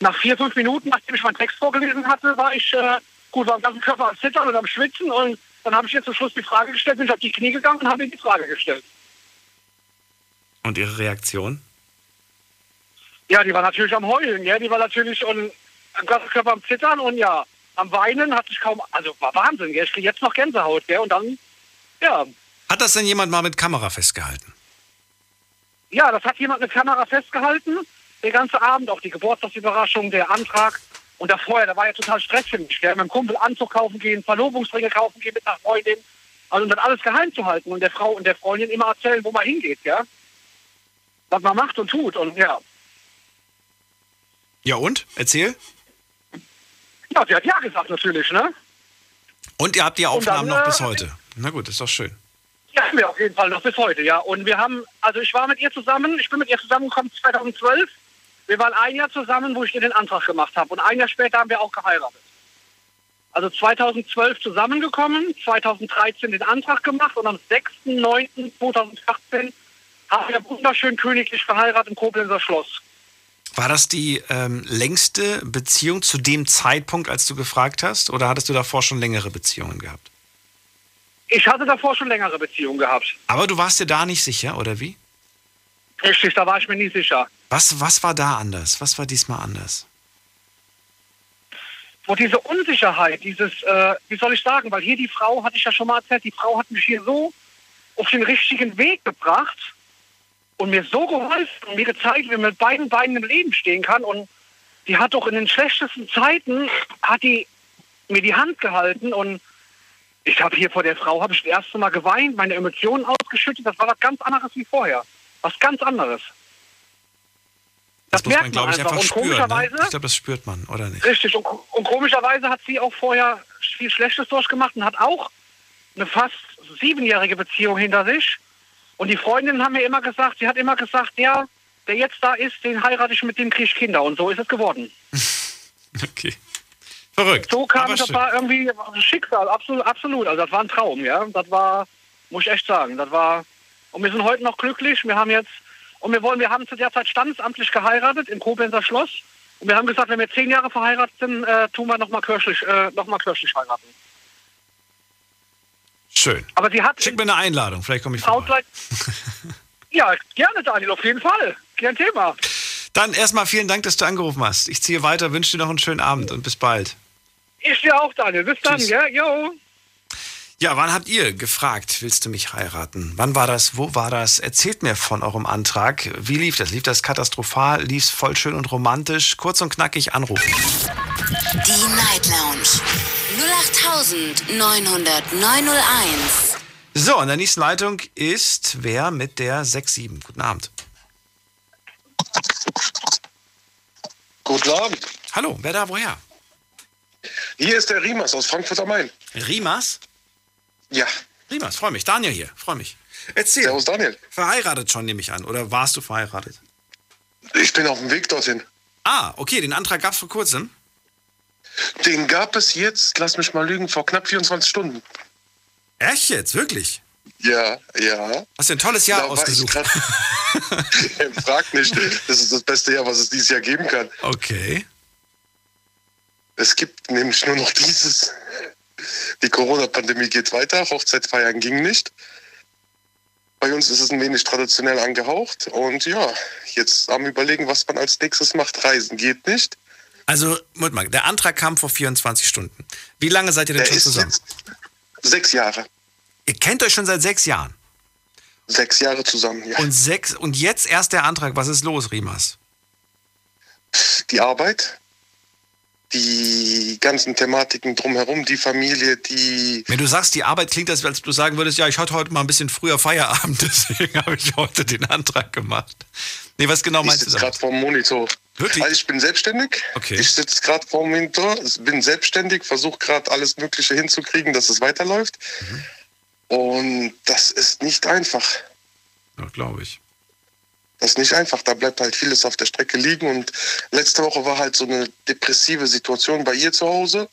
nach vier, fünf Minuten, nachdem ich meinen Text vorgelesen hatte, war ich, äh, gut, war am ganzen Körper am Zittern und am Schwitzen. Und dann habe ich ihr zum Schluss die Frage gestellt, bin ich auf die Knie gegangen und habe ihr die Frage gestellt. Und ihre Reaktion? Ja, die war natürlich am Heulen, ja. Die war natürlich und, am ganzen Körper am Zittern und ja. Am Weinen hatte ich kaum, also war Wahnsinn, gell? Ich kriege jetzt noch Gänsehaut, gell? Und dann, ja. Hat das denn jemand mal mit Kamera festgehalten? Ja, das hat jemand mit Kamera festgehalten. Den ganzen Abend, auch die Geburtstagsüberraschung, der Antrag. Und da vorher, da war ja total Stress für mich, gell? Mit dem Kumpel Anzug kaufen gehen, Verlobungsringe kaufen gehen mit einer Freundin. Also um dann alles geheim zu halten und der Frau und der Freundin immer erzählen, wo man hingeht, gell? Was man macht und tut und ja. Ja und? Erzähl. Ja, sie hat ja gesagt natürlich, ne? Und ihr habt die Aufnahmen dann, noch bis heute. Na gut, ist doch schön. Ja, haben wir auf jeden Fall noch bis heute, ja. Und wir haben, also ich war mit ihr zusammen, ich bin mit ihr zusammengekommen zweitausendzwölf. Wir waren ein Jahr zusammen, wo ich ihr den Antrag gemacht habe. Und ein Jahr später haben wir auch geheiratet. Also zweitausendzwölf zusammengekommen, zweitausenddreizehn den Antrag gemacht und am sechsten neunten zweitausendachtzehn haben wir wunderschön königlich geheiratet im Koblenzer Schloss. War das die ähm, längste Beziehung zu dem Zeitpunkt, als du gefragt hast? Oder hattest du davor schon längere Beziehungen gehabt? Ich hatte davor schon längere Beziehungen gehabt. Aber du warst dir da nicht sicher, oder wie? Richtig, da war ich mir nie sicher. Was, was war da anders? Was war diesmal anders? So, diese Unsicherheit, dieses, äh, wie soll ich sagen, weil hier die Frau, hatte ich ja schon mal erzählt, die Frau hat mich hier so auf den richtigen Weg gebracht, und mir so geholfen und mir gezeigt, wie man mit beiden Beinen im Leben stehen kann. Und die hat doch in den schlechtesten Zeiten, hat die mir die Hand gehalten. Und Ich habe hier vor der Frau, habe ich das erste Mal geweint, meine Emotionen ausgeschüttet. Das war was ganz anderes wie vorher. Was ganz anderes. Das, das muss man, glaube ich, einfach, einfach spüren. Ne? Ich glaube, das spürt man, oder nicht? Richtig. Und, und komischerweise hat sie auch vorher viel Schlechtes durchgemacht und hat auch eine fast siebenjährige Beziehung hinter sich. Und die Freundinnen haben mir immer gesagt, sie hat immer gesagt, der, der jetzt da ist, den heirate ich, mit dem kriege ich Kinder. Und so ist es geworden. Okay. Verrückt. So kam das, war irgendwie Schicksal, absolut, absolut. Also das war ein Traum, ja. Das war, muss ich echt sagen, das war. Und wir sind heute noch glücklich. Wir haben jetzt, und wir wollen, wir haben zu der Zeit standesamtlich geheiratet im Koblenzer Schloss. Und wir haben gesagt, wenn wir zehn Jahre verheiratet sind, äh, tun wir nochmal kirchlich, äh, nochmal kirchlich heiraten. Schön. Aber sie hat. Schick mir eine Einladung, vielleicht komme ich vorbei. Ja, gerne, Daniel, auf jeden Fall. Kein Thema. Dann erstmal vielen Dank, dass du angerufen hast. Ich ziehe weiter, wünsche dir noch einen schönen Abend und bis bald. Ich dir auch, Daniel. Bis dann, gell? Jo. Ja, wann habt ihr gefragt, willst du mich heiraten? Wann war das? Wo war das? Erzählt mir von eurem Antrag. Wie lief das? Lief das katastrophal? Lief es voll schön und romantisch? Kurz und knackig anrufen. Die Night Lounge null acht neun null neun null eins. So, in der nächsten Leitung ist wer mit der sechs sieben? Guten Abend. Guten Abend. Hallo, wer da, woher? Hier ist der Rimas aus Frankfurt am Main. Rimas? Ja. Rimas, freue mich. Daniel hier, freue mich. Erzähl. Servus, Daniel. Verheiratet schon, nehme ich an. Oder warst du verheiratet? Ich bin auf dem Weg dorthin. Ah, okay, den Antrag gab es vor kurzem? Den gab es jetzt, lass mich mal lügen, vor knapp vierundzwanzig Stunden. Echt jetzt? Wirklich? Ja, ja. Hast du ein tolles Jahr da ausgesucht? Grad, frag nicht. Das ist das beste Jahr, was es dieses Jahr geben kann. Okay. Es gibt nämlich nur noch dieses. Die Corona-Pandemie geht weiter, Hochzeitsfeiern ging nicht. Bei uns ist es ein wenig traditionell angehaucht. Und ja, jetzt am Überlegen, was man als nächstes macht. Reisen geht nicht. Also, Moment mal, der Antrag kam vor vierundzwanzig Stunden. Wie lange seid ihr denn der schon zusammen? Sechs Jahre. Ihr kennt euch schon seit sechs Jahren? Sechs Jahre zusammen, ja. Und, sechs, und jetzt erst der Antrag. Was ist los, Rimas? Die Arbeit, die ganzen Thematiken drumherum, die Familie, die... Wenn du sagst, die Arbeit, klingt das, als du sagen würdest, ja, ich hatte heute mal ein bisschen früher Feierabend, deswegen habe ich heute den Antrag gemacht. Nee, was genau meinst du? Ich sitze gerade vorm Monitor. Wirklich? Also ich bin selbstständig, okay. Ich sitze gerade vorm Monitor, bin selbstständig, versuche gerade alles Mögliche hinzukriegen, dass es weiterläuft. Mhm. Und das ist nicht einfach. Ja, glaube ich. Das ist nicht einfach. Da bleibt halt vieles auf der Strecke liegen. Und letzte Woche war halt so eine depressive Situation bei ihr zu Hause.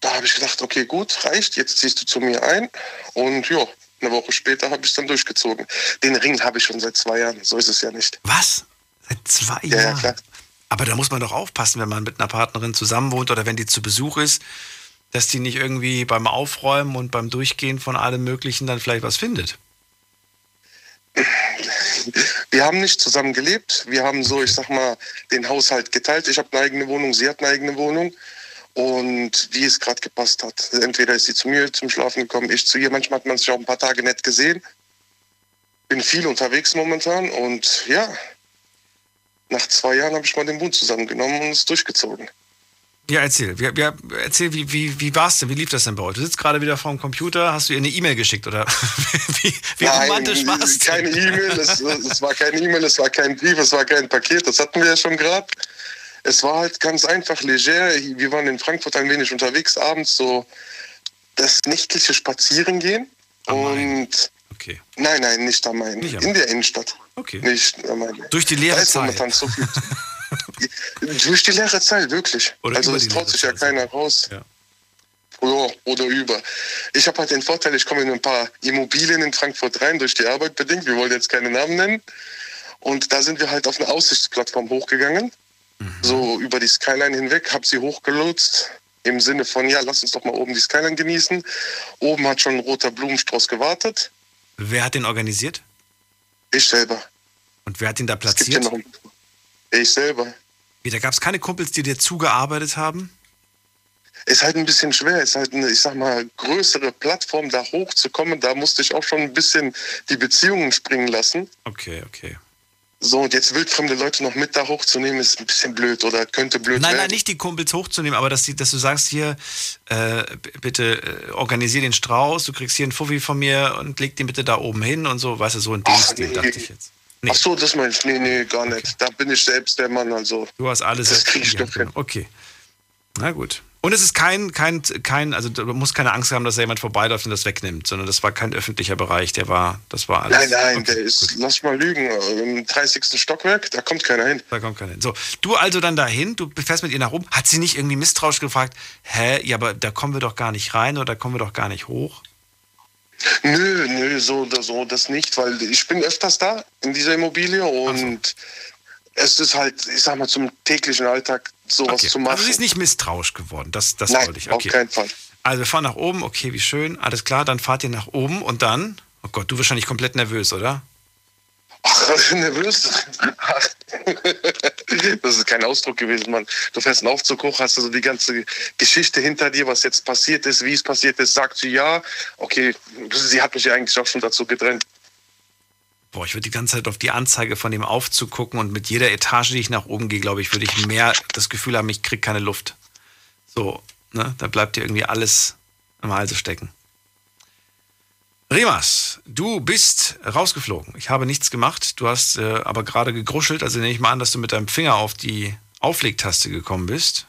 Da habe ich gedacht, okay, gut, reicht. Jetzt ziehst du zu mir ein. Und ja, eine Woche später habe ich es dann durchgezogen. Den Ring habe ich schon seit zwei Jahren. So ist es ja nicht. Was? Seit zwei ja, Jahren? Ja, klar. Aber da muss man doch aufpassen, wenn man mit einer Partnerin zusammenwohnt oder wenn die zu Besuch ist, dass die nicht irgendwie beim Aufräumen und beim Durchgehen von allem Möglichen dann vielleicht was findet. Wir haben nicht zusammen gelebt. Wir haben so, ich sag mal, den Haushalt geteilt. Ich habe eine eigene Wohnung, sie hat eine eigene Wohnung. Und wie es gerade gepasst hat. Entweder ist sie zu mir zum Schlafen gekommen, ich zu ihr. Manchmal hat man sich auch ein paar Tage nicht gesehen. Bin viel unterwegs momentan. Und ja, nach zwei Jahren habe ich mal den Mut zusammengenommen und es durchgezogen. Ja, erzähl. Ja, erzähl, wie, wie, wie war's denn? Wie lief das denn bei euch? Du sitzt gerade wieder vorm Computer. Hast du ihr eine E-Mail geschickt, oder? Wie, wie Nein, romantisch war's denn? Keine E-Mail. Es, es war keine E-Mail, es war kein Brief, es war kein Paket. Das hatten wir ja schon gerade. Es war halt ganz einfach, leger. Wir waren in Frankfurt ein wenig unterwegs, abends so das nächtliche Spazierengehen. Oh, und okay. Nein, nein, nicht am Main. Nicht am Main. In der Innenstadt. Okay. Nicht am Main. Durch die leere Zeit. Da ist momentan so viel. Durch die leere Zeit, wirklich. Oder also es traut sich ja keiner raus. Ja. Oder, oder über. Ich habe halt den Vorteil, ich komme in ein paar Immobilien in Frankfurt rein, durch die Arbeit bedingt. Wir wollen jetzt keine Namen nennen. Und da sind wir halt auf eine Aussichtsplattform hochgegangen. Mhm. So über die Skyline hinweg, habe sie hochgelotst. Im Sinne von, ja, lass uns doch mal oben die Skyline genießen. Oben hat schon ein roter Blumenstrauß gewartet. Wer hat den organisiert? Ich selber. Und wer hat ihn da platziert? Es gibt ja noch Ich selber. Wie, da gab es keine Kumpels, die dir zugearbeitet haben? Ist halt ein bisschen schwer. Ist halt eine, ich sag mal, größere Plattform, da hochzukommen. Da musste ich auch schon ein bisschen die Beziehungen springen lassen. Okay, okay. So, und jetzt wildfremde Leute noch mit da hochzunehmen, ist ein bisschen blöd oder könnte blöd nein, werden. Nein, nein, nicht die Kumpels hochzunehmen, aber dass, die, dass du sagst, hier, äh, bitte äh, organisier den Strauß, du kriegst hier einen Fuffi von mir und leg den bitte da oben hin und so, weißt du, so ein Ding, nee. Dachte ich jetzt. Nee. Ach so, das meinst du? Nee, nee, gar nicht. Okay. Da bin ich selbst der Mann, also. Du hast alles das krieg ich doch hin. Okay, na gut. Und es ist kein, kein, kein, also du musst keine Angst haben, dass da jemand vorbeiläuft und das wegnimmt, sondern das war kein öffentlicher Bereich, der war, das war alles. Nein, nein, okay, der ist, gut. Lass mal lügen, im dreißigsten Stockwerk, da kommt keiner hin. Da kommt keiner hin. So, du also dann dahin, du fährst mit ihr nach oben, hat sie nicht irgendwie misstrauisch gefragt, hä, ja, aber da kommen wir doch gar nicht rein oder da kommen wir doch gar nicht hoch? Nö, nö, so oder so, das nicht, weil ich bin öfters da in dieser Immobilie und es ist halt, ich sag mal, zum täglichen Alltag sowas okay. zu machen. Also sie ist nicht misstrauisch geworden, das, das Nein, wollte ich. Okay. Auf keinen Fall. Also wir fahren nach oben, okay, wie schön, alles klar, dann fahrt ihr nach oben und dann, oh Gott, du wahrscheinlich komplett nervös, oder? Ach, nervös? Das ist kein Ausdruck gewesen, Mann. Du fährst einen Aufzug hoch, hast du so also die ganze Geschichte hinter dir, was jetzt passiert ist, wie es passiert ist, sagt sie ja. Okay, sie hat mich ja eigentlich auch schon dazu gedrängt. Boah, ich würde die ganze Zeit auf die Anzeige von dem Aufzug gucken und mit jeder Etage, die ich nach oben gehe, glaube ich, würde ich mehr das Gefühl haben, ich kriege keine Luft. So, ne? Da bleibt dir irgendwie alles am Halse stecken. Remas, du bist rausgeflogen. Ich habe nichts gemacht. Du hast äh, aber gerade gegruschelt. Also nehme ich mal an, dass du mit deinem Finger auf die Auflegtaste gekommen bist.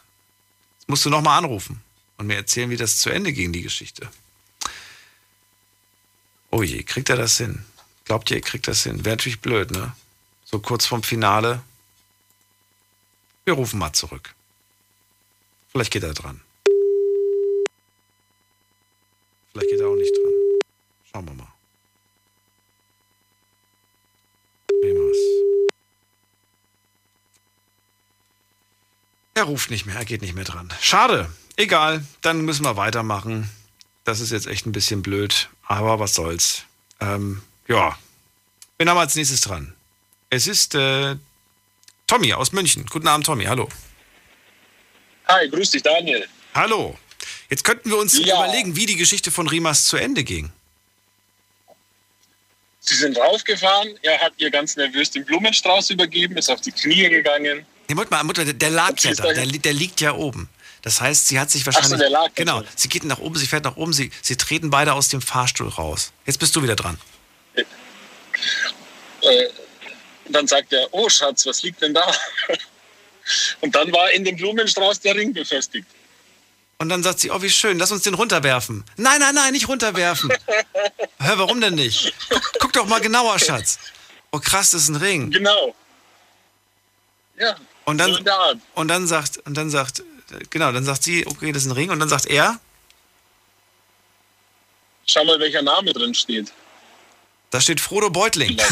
Jetzt musst du nochmal anrufen und mir erzählen, wie das zu Ende ging, die Geschichte. Oh je, kriegt er das hin? Glaubt ihr, ihr kriegt das hin? Wäre natürlich blöd, ne? So kurz vorm Finale. Wir rufen mal zurück. Vielleicht geht er dran. Vielleicht geht er auch nicht dran. Schauen wir mal. Remas. Er ruft nicht mehr, er geht nicht mehr dran. Schade. Egal, dann müssen wir weitermachen. Das ist jetzt echt ein bisschen blöd. Aber was soll's. Ähm... Ja, wir haben als nächstes dran. Es ist äh, Tommy aus München. Guten Abend, Tommy. Hallo. Hi, grüß dich, Daniel. Hallo. Jetzt könnten wir uns ja. überlegen, wie die Geschichte von Remas zu Ende ging. Sie sind raufgefahren. Er hat ihr ganz nervös den Blumenstrauß übergeben, ist auf die Knie gegangen. Nee, Mutter, Mutter, der lag ja da. Der, der liegt ja oben. Das heißt, sie hat sich wahrscheinlich... Ach so, der lag genau. Schon. Sie geht nach oben, sie fährt nach oben, sie, sie treten beide aus dem Fahrstuhl raus. Jetzt bist du wieder dran. Und dann sagt er, oh Schatz, was liegt denn da? Und dann war in dem Blumenstrauß der Ring befestigt. Und dann sagt sie, oh wie schön, lass uns den runterwerfen. Nein, nein, nein, nicht runterwerfen. Hör, warum denn nicht? Guck, guck doch mal genauer, Schatz. Oh krass, das ist ein Ring. Genau. Ja, und dann, so in der Art. Und dann sagt, und dann sagt, genau, dann sagt sie, okay, das ist ein Ring. Und dann sagt er, schau mal, welcher Name drin steht. Da steht Frodo Beutling. dann,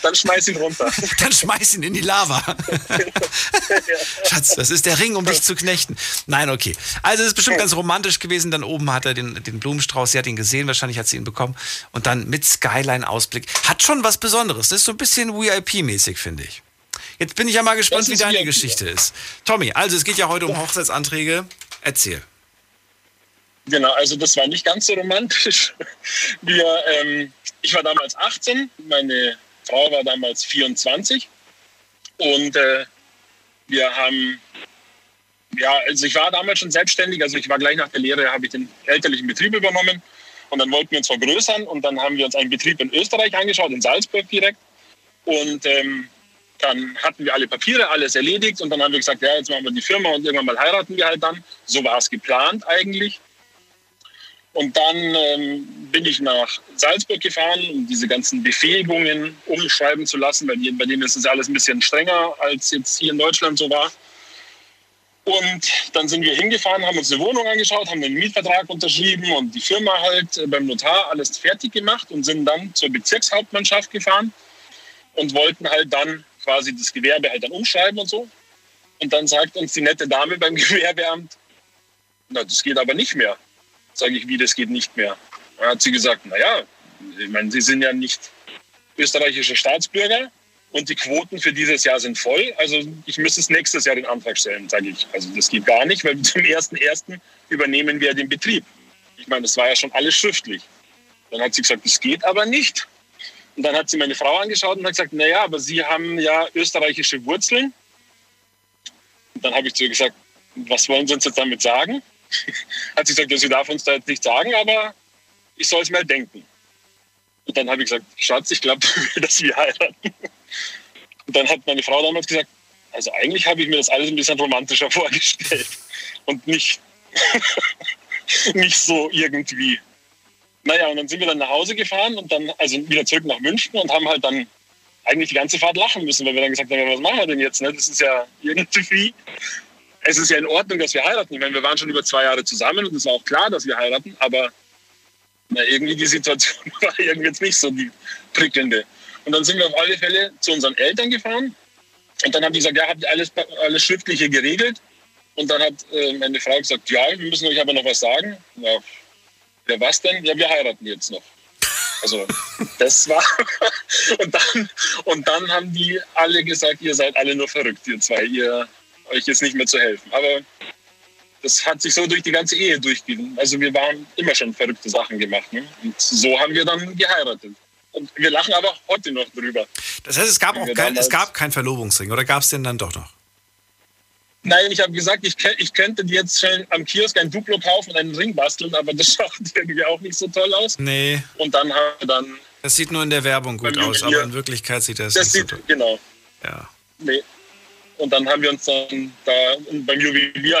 dann schmeiß ihn runter. Dann schmeiß ihn in die Lava. Schatz, das ist der Ring, um dich zu knechten. Nein, okay. Also es ist bestimmt ganz romantisch gewesen. Dann oben hat er den, den Blumenstrauß. Sie hat ihn gesehen, wahrscheinlich hat sie ihn bekommen. Und dann mit Skyline-Ausblick. Hat schon was Besonderes. Das ist so ein bisschen V I P-mäßig, finde ich. Jetzt bin ich ja mal gespannt, wie deine Geschichte ist. Tommy, also es geht ja heute um Hochzeitsanträge. Erzähl. Genau, also das war nicht ganz so romantisch. Wir, ähm, ich war damals achtzehn, meine Frau war damals vierundzwanzig und äh, wir haben, ja, also ich war damals schon selbstständig, also ich war gleich nach der Lehre, habe ich den elterlichen Betrieb übernommen und dann wollten wir uns vergrößern und dann haben wir uns einen Betrieb in Österreich angeschaut, in Salzburg direkt und ähm, dann hatten wir alle Papiere, alles erledigt und dann haben wir gesagt, ja, jetzt machen wir die Firma und irgendwann mal heiraten wir halt dann. So war es geplant eigentlich. Und dann ähm, bin ich nach Salzburg gefahren, um diese ganzen Befähigungen umschreiben zu lassen, weil bei denen ist es alles ein bisschen strenger, als jetzt hier in Deutschland so war. Und dann sind wir hingefahren, haben uns eine Wohnung angeschaut, haben den Mietvertrag unterschrieben und die Firma halt beim Notar alles fertig gemacht und sind dann zur Bezirkshauptmannschaft gefahren und wollten halt dann quasi das Gewerbe halt dann umschreiben und so. Und dann sagt uns die nette Dame beim Gewerbeamt, na, das geht aber nicht mehr. Sage ich, wie, das geht nicht mehr. Dann hat sie gesagt, naja, ich meine, Sie sind ja nicht österreichische Staatsbürger und die Quoten für dieses Jahr sind voll, also ich müsste es nächstes Jahr den Antrag stellen, sage ich. Also das geht gar nicht, weil zum ersten ersten übernehmen wir den Betrieb. Ich meine, das war ja schon alles schriftlich. Dann hat sie gesagt, das geht aber nicht. Und dann hat sie meine Frau angeschaut und hat gesagt, naja, aber Sie haben ja österreichische Wurzeln. Und dann habe ich zu ihr gesagt, was wollen Sie uns jetzt damit sagen? Hat sie gesagt, ja, sie darf uns da jetzt nicht sagen, aber ich soll es mal denken. Und dann habe ich gesagt, Schatz, ich glaube, dass wir heiraten. Und dann hat meine Frau damals gesagt, also eigentlich habe ich mir das alles ein bisschen romantischer vorgestellt und nicht, nicht so irgendwie. Naja, und dann sind wir dann nach Hause gefahren und dann also wieder zurück nach München und haben halt dann eigentlich die ganze Fahrt lachen müssen, weil wir dann gesagt haben, was machen wir denn jetzt? Das ist ja irgendwie, es ist ja in Ordnung, dass wir heiraten. Ich meine, wir waren schon über zwei Jahre zusammen und es war auch klar, dass wir heiraten, aber na, irgendwie die Situation war irgendwie jetzt nicht so die prickelnde. Und dann sind wir auf alle Fälle zu unseren Eltern gefahren und dann haben die gesagt, ja, habt ihr alles, alles Schriftliche geregelt? Und dann hat äh, meine Frau gesagt, ja, wir müssen euch aber noch was sagen. Ja, ja, was denn? Ja, wir heiraten jetzt noch. Also das war... und, dann, und dann haben die alle gesagt, ihr seid alle nur verrückt, ihr zwei, ihr euch jetzt nicht mehr zu helfen. Aber das hat sich so durch die ganze Ehe durchgegeben. Also wir waren immer schon verrückte Sachen gemacht. Ne? Und so haben wir dann geheiratet. Und wir lachen aber heute noch drüber. Das heißt, es gab auch kein, es gab keinen Verlobungsring, oder gab es den dann doch noch? Nein, ich habe gesagt, ich, ich könnte dir jetzt schnell am Kiosk ein Duplo kaufen und einen Ring basteln, aber das schaut irgendwie auch nicht so toll aus. Nee. Und dann haben wir dann... Das sieht nur in der Werbung gut aus, aber in Wirklichkeit sieht das, das nicht so sieht, genau. Ja. Nee. Und dann haben wir uns dann da beim Juwelier...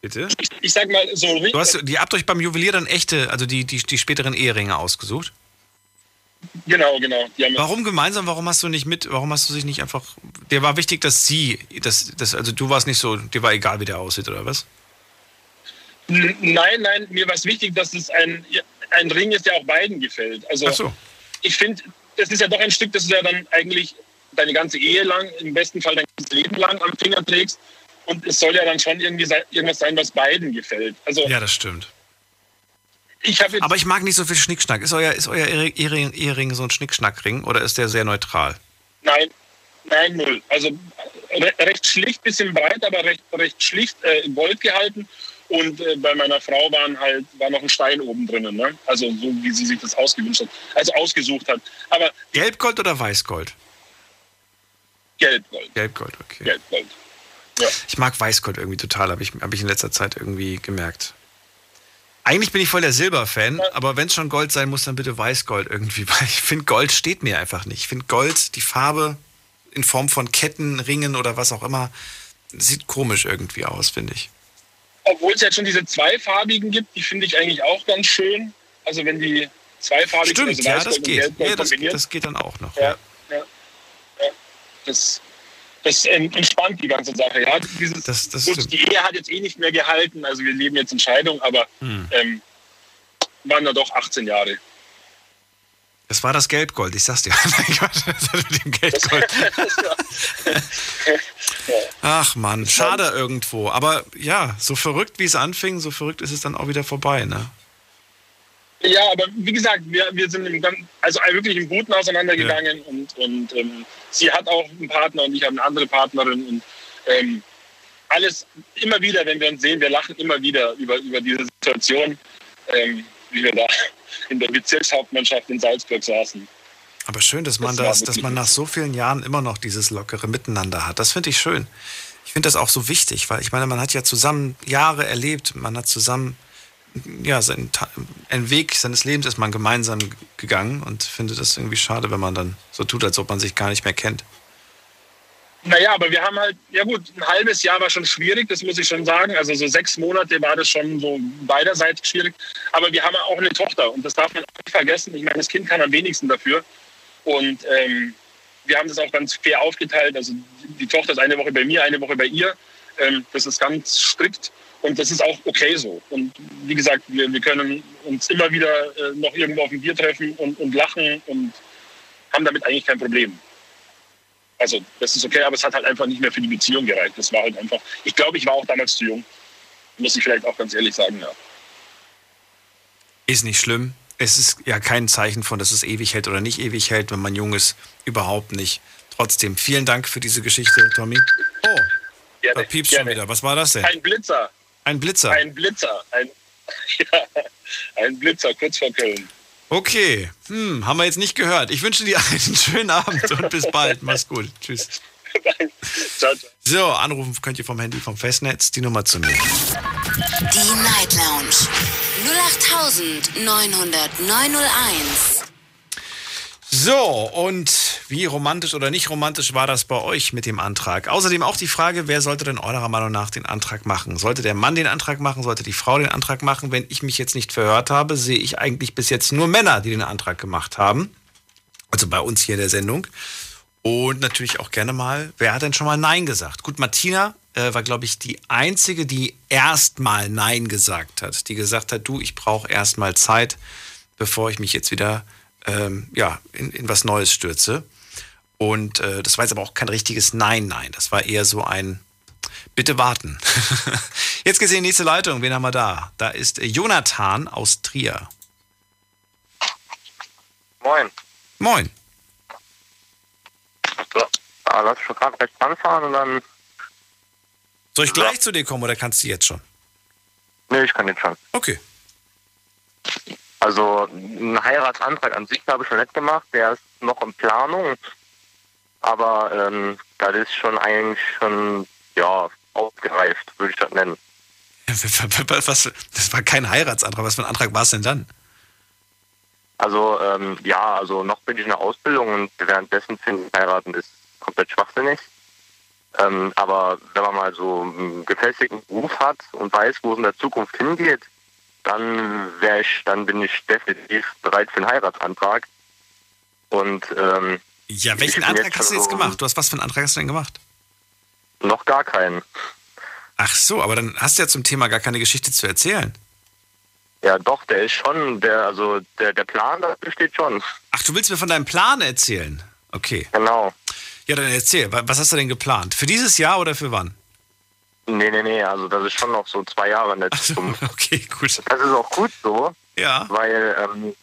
Bitte? Ich, ich sag mal, so... Ring, du hast, die habt euch beim Juwelier dann echte, also die, die, die späteren Eheringe ausgesucht? Genau, genau. Warum gemeinsam? Warum hast du nicht mit? Warum hast du sich nicht einfach? Dir war wichtig, dass sie, dass, dass, also du warst nicht so, dir war egal, wie der aussieht oder was? N- nein, nein, mir war es wichtig, dass es ein, ein Ring ist, der auch beiden gefällt. Also, ach so. Ich finde, das ist ja doch ein Stück, das du ja dann eigentlich deine ganze Ehe lang, im besten Fall dein ganzes Leben lang am Finger trägst. Und es soll ja dann schon irgendwie se- irgendwas sein, was beiden gefällt. Also, ja, das stimmt. Ich Aber ich mag nicht so viel Schnickschnack. Ist euer, ist euer Ehering, Ehering so ein Schnickschnackring oder ist der sehr neutral? Nein, nein, null. Also re- recht schlicht, bisschen breit, aber recht, recht schlicht äh, in Gold gehalten. Und äh, bei meiner Frau waren halt, war noch ein Stein oben drinnen, ne? Also so, wie sie sich das ausgewünscht hat, also ausgesucht hat. Aber Gelbgold oder Weißgold? Gelbgold. Gelbgold, okay. Gelbgold. Ja. Ich mag Weißgold irgendwie total, habe ich, hab ich in letzter Zeit irgendwie gemerkt. Eigentlich bin ich voll der Silberfan, aber wenn es schon Gold sein muss, dann bitte Weißgold irgendwie. Weil ich finde, Gold steht mir einfach nicht. Ich finde Gold, die Farbe in Form von Ketten, Ringen oder was auch immer, sieht komisch irgendwie aus, finde ich. Obwohl es jetzt schon diese zweifarbigen gibt, die finde ich eigentlich auch ganz schön. Also wenn die zweifarbigen, stimmt, also Weißgold, ja, das geht. Und Gelbgold, ja, das, kombiniert. Das geht dann auch noch. Ja, ja. Ja. Das... Das entspannt die ganze Sache. Ja, dieses, das, das gut, die Ehe hat jetzt eh nicht mehr gehalten. Also wir leben jetzt in Scheidung, aber hm. ähm, waren da doch achtzehn Jahre. Das war das Gelbgold, ich sag's dir. Mein Gott, das hat mit dem Gelbgold. Ach Mann, schade irgendwo. Aber ja, so verrückt wie es anfing, so verrückt ist es dann auch wieder vorbei, ne? Ja, aber wie gesagt, wir, wir sind im, also wirklich im Guten auseinandergegangen, ja. und, und ähm, sie hat auch einen Partner und ich habe eine andere Partnerin und ähm, alles immer wieder, wenn wir uns sehen, wir lachen immer wieder über, über diese Situation, ähm, wie wir da in der Bezirkshauptmannschaft in Salzburg saßen. Aber schön, dass man, das das, dass man nach so vielen Jahren immer noch dieses lockere Miteinander hat. Das finde ich schön. Ich finde das auch so wichtig, weil ich meine, man hat ja zusammen Jahre erlebt, man hat zusammen... Ja, sein, ein Weg seines Lebens ist man gemeinsam gegangen und finde das irgendwie schade, wenn man dann so tut, als ob man sich gar nicht mehr kennt. Naja, aber wir haben halt, ja gut, ein halbes Jahr war schon schwierig, das muss ich schon sagen. Also so sechs Monate war das schon so beiderseitig schwierig. Aber wir haben auch eine Tochter und das darf man auch nicht vergessen. Ich meine, das Kind kann am wenigsten dafür. Und ähm, wir haben das auch ganz fair aufgeteilt. Also die Tochter ist eine Woche bei mir, eine Woche bei ihr. Ähm, das ist ganz strikt. Und das ist auch okay so. Und wie gesagt, wir, wir können uns immer wieder äh, noch irgendwo auf ein Bier treffen und, und lachen und haben damit eigentlich kein Problem. Also das ist okay, aber es hat halt einfach nicht mehr für die Beziehung gereicht. Das war halt einfach, ich glaube, ich war auch damals zu jung. Muss ich vielleicht auch ganz ehrlich sagen, ja. Ist nicht schlimm. Es ist ja kein Zeichen von, dass es ewig hält oder nicht ewig hält, wenn man jung ist. Überhaupt nicht. Trotzdem, vielen Dank für diese Geschichte, Tommy. Oh, da piepst schon wieder. Was war das denn? Ein Blitzer. Ein Blitzer. Ein Blitzer. Ein, Ja, ein Blitzer kurz vor Köln. Okay, hm, haben wir jetzt nicht gehört. Ich wünsche dir einen schönen Abend und bis bald. Mach's gut. Tschüss. Ciao, ciao. So, anrufen könnt ihr vom Handy, vom Festnetz, die Nummer zu mir. Die Night Lounge null acht neun null neun null eins. So, und wie romantisch oder nicht romantisch war das bei euch mit dem Antrag? Außerdem auch die Frage, wer sollte denn eurer Meinung nach den Antrag machen? Sollte der Mann den Antrag machen? Sollte die Frau den Antrag machen? Wenn ich mich jetzt nicht verhört habe, sehe ich eigentlich bis jetzt nur Männer, die den Antrag gemacht haben. Also bei uns hier in der Sendung. Und natürlich auch gerne mal, wer hat denn schon mal Nein gesagt? Gut, Martina äh, war, glaube ich, die Einzige, die erstmal Nein gesagt hat. Die gesagt hat, du, ich brauche erstmal Zeit, bevor ich mich jetzt wieder ähm, ja, in, in was Neues stürze. Und äh, das war jetzt aber auch kein richtiges Nein, Nein. Das war eher so ein Bitte warten. Jetzt geht's in die nächste Leitung. Wen haben wir da? Da ist Jonathan aus Trier. Moin. Moin. Ah, lass schon gerade gleich anfahren und dann. Soll ich gleich ja. zu dir kommen oder kannst du jetzt schon? Nee, ich kann jetzt schon. Okay. Also, einen Heiratsantrag an sich habe ich schon nicht gemacht. Der ist noch in Planung. Aber ähm, das ist schon eigentlich schon, ja, ausgereift, würde ich das nennen. Was, das war kein Heiratsantrag. Was für ein Antrag war es denn dann? Also, ähm, ja, also noch bin ich in der Ausbildung und währenddessen finden, heiraten ist komplett schwachsinnig. Ähm, aber wenn man mal so einen gefestigten Beruf hat und weiß, wo es in der Zukunft hingeht, dann wäre ich, dann bin ich definitiv bereit für einen Heiratsantrag. Und, ähm, ja, welchen Antrag hast du jetzt gemacht? Du hast was für einen Antrag hast du denn gemacht? Noch gar keinen. Ach so, aber dann hast du ja zum Thema gar keine Geschichte zu erzählen. Ja, doch, der ist schon, der, also der, der Plan, da besteht schon. Ach, du willst mir von deinem Plan erzählen? Okay. Genau. Ja, dann erzähl, was hast du denn geplant? Für dieses Jahr oder für wann? Nee, nee, nee, also das ist schon noch so zwei Jahre in der Zukunft. Ach so, okay, gut. Das ist auch gut so, ja, weil ähm,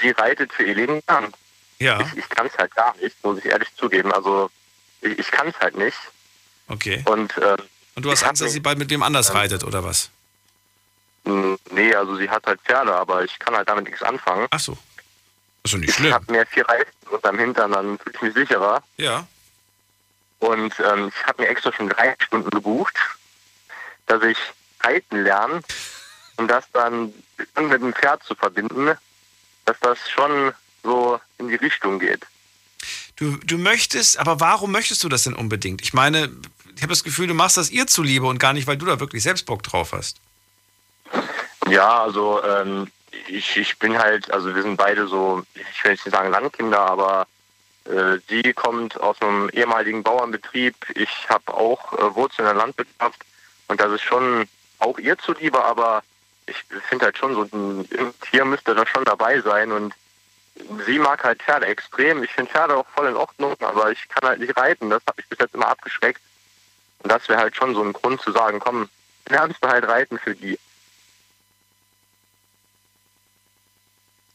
sie reitet für ihr Leben an. Ja. Ich, ich kann es halt gar nicht, muss ich ehrlich zugeben. Also ich, ich kann es halt nicht. Okay. Und, ähm, Und du hast Angst, dass sie bald mit wem anders ähm, reitet, oder was? Nee, also sie hat halt Pferde, aber ich kann halt damit nichts anfangen. Ach so. Das ist doch nicht schlimm. Ich habe mir vier Reifen unterm Hintern, dann fühle ich mich sicherer. Ja. Und ähm, ich habe mir extra schon drei Stunden gebucht, dass ich reiten lerne und das dann mit dem Pferd zu verbinden, dass das schon so in die Richtung geht. Du, du möchtest, aber warum möchtest du das denn unbedingt? Ich meine, ich habe das Gefühl, du machst das ihr zuliebe und gar nicht, weil du da wirklich selbst Bock drauf hast. Ja, also ähm, ich, ich bin halt, also wir sind beide so, ich will nicht sagen Landkinder, aber äh, die kommt aus einem ehemaligen Bauernbetrieb. Ich habe auch äh, Wurzeln in der Landwirtschaft und das ist schon auch ihr zuliebe, aber ich finde halt schon so, ein Tier müsste da schon dabei sein und sie mag halt Pferde extrem. Ich finde Pferde auch voll in Ordnung, aber ich kann halt nicht reiten, das habe ich bis jetzt immer abgeschreckt. Und das wäre halt schon so ein Grund zu sagen, komm, lernst du halt reiten für die.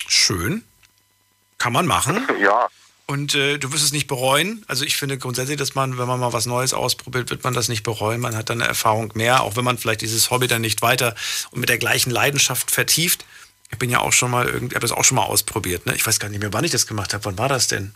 Schön. Kann man machen. Ja. Und äh, du wirst es nicht bereuen. Also ich finde grundsätzlich, dass man, wenn man mal was Neues ausprobiert, wird man das nicht bereuen. Man hat dann eine Erfahrung mehr, auch wenn man vielleicht dieses Hobby dann nicht weiter und mit der gleichen Leidenschaft vertieft. Ich bin ja auch schon mal irgendwie, habe das auch schon mal ausprobiert. Ne? Ich weiß gar nicht mehr, wann ich das gemacht habe. Wann war das denn?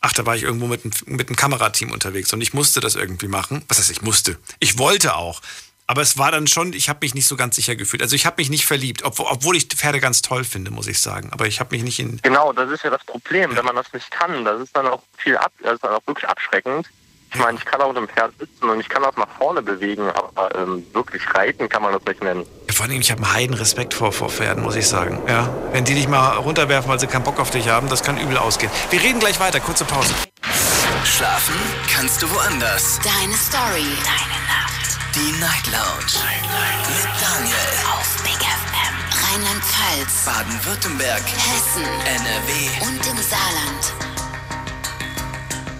Ach, da war ich irgendwo mit einem, mit einem Kamerateam unterwegs und ich musste das irgendwie machen. Was heißt, ich musste? Ich wollte auch. Aber es war dann schon, ich habe mich nicht so ganz sicher gefühlt. Also ich habe mich nicht verliebt, ob, obwohl ich Pferde ganz toll finde, muss ich sagen. Aber ich habe mich nicht in... Genau, das ist ja das Problem, ja. Wenn man das nicht kann. Das ist dann auch viel ab, das ist dann auch wirklich abschreckend. Ich meine, ich kann auch mit dem Pferd sitzen und ich kann das nach vorne bewegen, aber ähm, wirklich reiten kann man das nicht nennen. Ja, vor allem, ich habe einen heiden Respekt vor, vor Pferden, muss ich sagen. Ja, wenn die dich mal runterwerfen, weil sie keinen Bock auf dich haben, das kann übel ausgehen. Wir reden gleich weiter, kurze Pause. Schlafen kannst du woanders. Deine Story, deine Nacht. Die Night Lounge. Night Lounge mit Daniel auf Big F M. Rheinland-Pfalz, Baden-Württemberg, Hessen, N R W und im Saarland.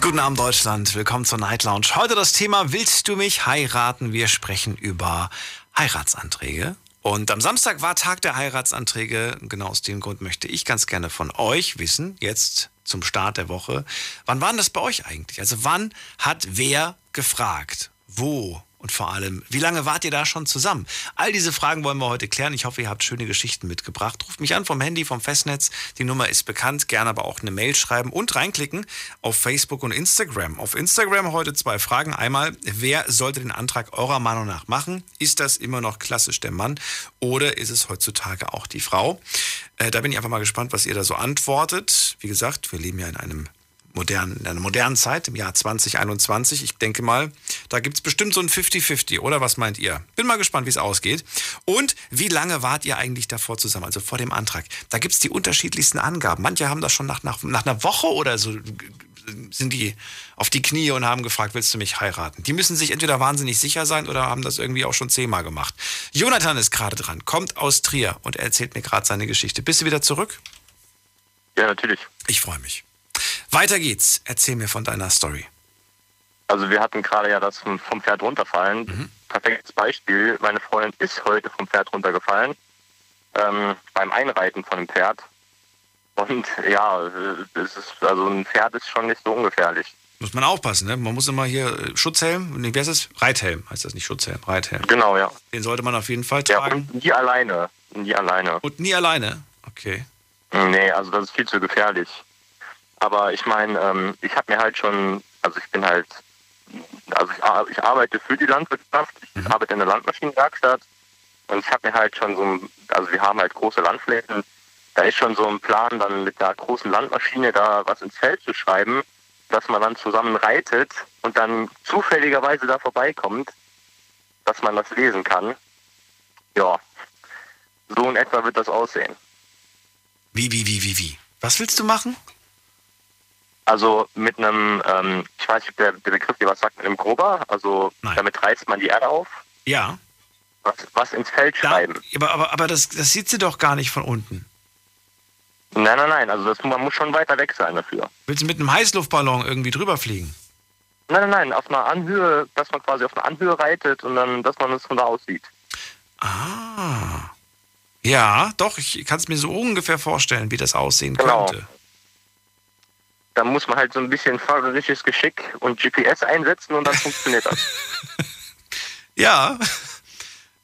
Guten Abend Deutschland, willkommen zur Night Lounge. Heute das Thema Willst du mich heiraten? Wir sprechen über Heiratsanträge. Und am Samstag war Tag der Heiratsanträge. Genau aus dem Grund möchte ich ganz gerne von euch wissen, jetzt zum Start der Woche, wann war das bei euch eigentlich? Also wann hat wer gefragt? Wo? Und vor allem, wie lange wart ihr da schon zusammen? All diese Fragen wollen wir heute klären. Ich hoffe, ihr habt schöne Geschichten mitgebracht. Ruft mich an vom Handy, vom Festnetz. Die Nummer ist bekannt. Gerne aber auch eine Mail schreiben und reinklicken auf Facebook und Instagram. Auf Instagram heute zwei Fragen. Einmal, wer sollte den Antrag eurer Meinung nach machen? Ist das immer noch klassisch der Mann oder ist es heutzutage auch die Frau? Äh, da bin ich einfach mal gespannt, was ihr da so antwortet. Wie gesagt, wir leben ja in einem... Modern, in einer modernen Zeit, im Jahr zwanzig einundzwanzig. Ich denke mal, da gibt es bestimmt so ein fünfzig fünfzig, oder? Was meint ihr? Bin mal gespannt, wie es ausgeht. Und wie lange wart ihr eigentlich davor zusammen, also vor dem Antrag? Da gibt es die unterschiedlichsten Angaben. Manche haben das schon nach, nach, nach einer Woche oder so, sind die auf die Knie und haben gefragt, willst du mich heiraten? Die müssen sich entweder wahnsinnig sicher sein oder haben das irgendwie auch schon zehnmal gemacht. Jonathan ist gerade dran, kommt aus Trier und er erzählt mir gerade seine Geschichte. Bist du wieder zurück? Ja, natürlich. Ich freue mich. Weiter geht's. Erzähl mir von deiner Story. Also wir hatten gerade ja das vom Pferd runterfallen. Mhm. Perfektes Beispiel. Meine Freundin ist heute vom Pferd runtergefallen. Ähm, beim Einreiten von dem Pferd. Und ja, es ist, also ein Pferd ist schon nicht so ungefährlich. Muss man aufpassen, ne? Man muss immer hier Schutzhelm, wie heißt das? Reithelm heißt das, nicht Schutzhelm, Reithelm. Genau, ja. Den sollte man auf jeden Fall tragen. Ja, und nie alleine. Nie alleine. Und nie alleine? Okay. Nee, also das ist viel zu gefährlich. Aber ich meine, ähm, ich habe mir halt schon, also ich bin halt, also ich, ich arbeite für die Landwirtschaft, ich mhm. arbeite in der Landmaschinenwerkstatt und ich habe mir halt schon so, ein, also wir haben halt große Landflächen, da ist schon so ein Plan, dann mit der großen Landmaschine da was ins Feld zu schreiben, dass man dann zusammen reitet und dann zufälligerweise da vorbeikommt, dass man das lesen kann. Ja, so in etwa wird das aussehen. Wie, wie, wie, wie, wie? Was willst du machen? Also mit einem, ähm, ich weiß nicht, ob der, der Begriff dir was sagt, mit einem Grubber, also Nein. damit reißt man die Erde auf. Ja. Was, was ins Feld da, schreiben. Aber, aber, aber das, das sieht sie doch gar nicht von unten. Nein, nein, nein, also das, man muss schon weiter weg sein dafür. Willst du mit einem Heißluftballon irgendwie drüber fliegen? Nein, nein, nein, auf einer Anhöhe, dass man quasi auf einer Anhöhe reitet und dann, dass man es von da aus sieht. Ah. Ja, doch, ich kann es mir so ungefähr vorstellen, wie das aussehen genau. könnte. Da muss man halt so ein bisschen fahrerisches Geschick und G P S einsetzen und dann funktioniert das. Ja,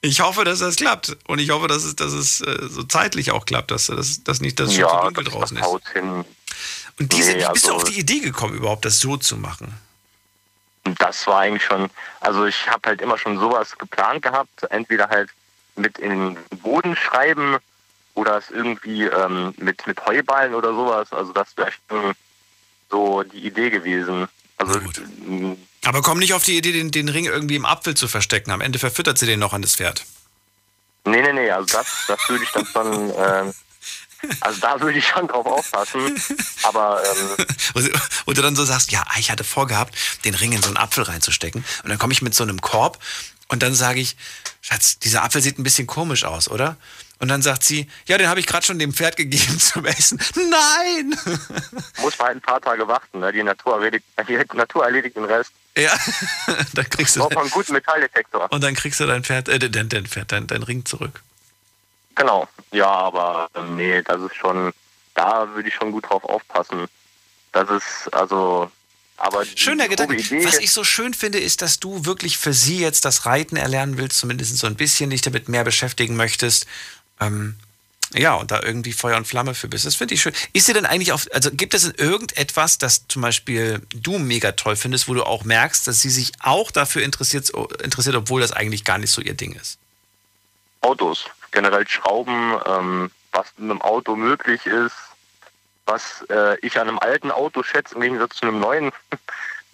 ich hoffe, dass das klappt. Und ich hoffe, dass es, dass es so zeitlich auch klappt, dass, dass, dass nicht das schon ja, so dunkel draußen ist. Hin. Und diese, nee, wie bist also, du auf die Idee gekommen, überhaupt das so zu machen? Das war eigentlich schon, also ich habe halt immer schon sowas geplant gehabt. Entweder halt mit in den Boden schreiben oder es irgendwie ähm, mit, mit Heuballen oder sowas. Also das wäre schon so die Idee gewesen. Also, aber komm nicht auf die Idee, den, den Ring irgendwie im Apfel zu verstecken. Am Ende verfüttert sie den noch an das Pferd. Nee, nee, nee. Also das, das würde ich dann schon... Äh, also da würde ich schon drauf aufpassen. Aber... Ähm, und du dann so sagst, ja, ich hatte vorgehabt, den Ring in so einen Apfel reinzustecken. Und dann komme ich mit so einem Korb und dann sage ich, Schatz, dieser Apfel sieht ein bisschen komisch aus, oder? Und dann sagt sie, ja, den habe ich gerade schon dem Pferd gegeben zum Essen. Nein! Muss man halt ein paar Tage warten, ne? Die Natur erledigt, die Natur erledigt den Rest. Ja, dann kriegst du... Braucht man einen guten Metalldetektor. Und dann kriegst du dein Pferd, äh, dein, dein Pferd, dein, dein Ring zurück. Genau. Ja, aber nee, das ist schon... Da würde ich schon gut drauf aufpassen. Das ist, also... Aber schöner Gedanke. Was ich so schön finde, ist, dass du wirklich für sie jetzt das Reiten erlernen willst, zumindest so ein bisschen, dich damit mehr beschäftigen möchtest. Ähm, ja, und da irgendwie Feuer und Flamme für bist. Das finde ich schön. Ist dir denn eigentlich auf, also gibt es irgendetwas, das zum Beispiel du mega toll findest, wo du auch merkst, dass sie sich auch dafür interessiert, interessiert, obwohl das eigentlich gar nicht so ihr Ding ist? Autos, generell Schrauben, ähm, was mit einem Auto möglich ist, was äh, ich an einem alten Auto schätze im Gegensatz zu einem neuen.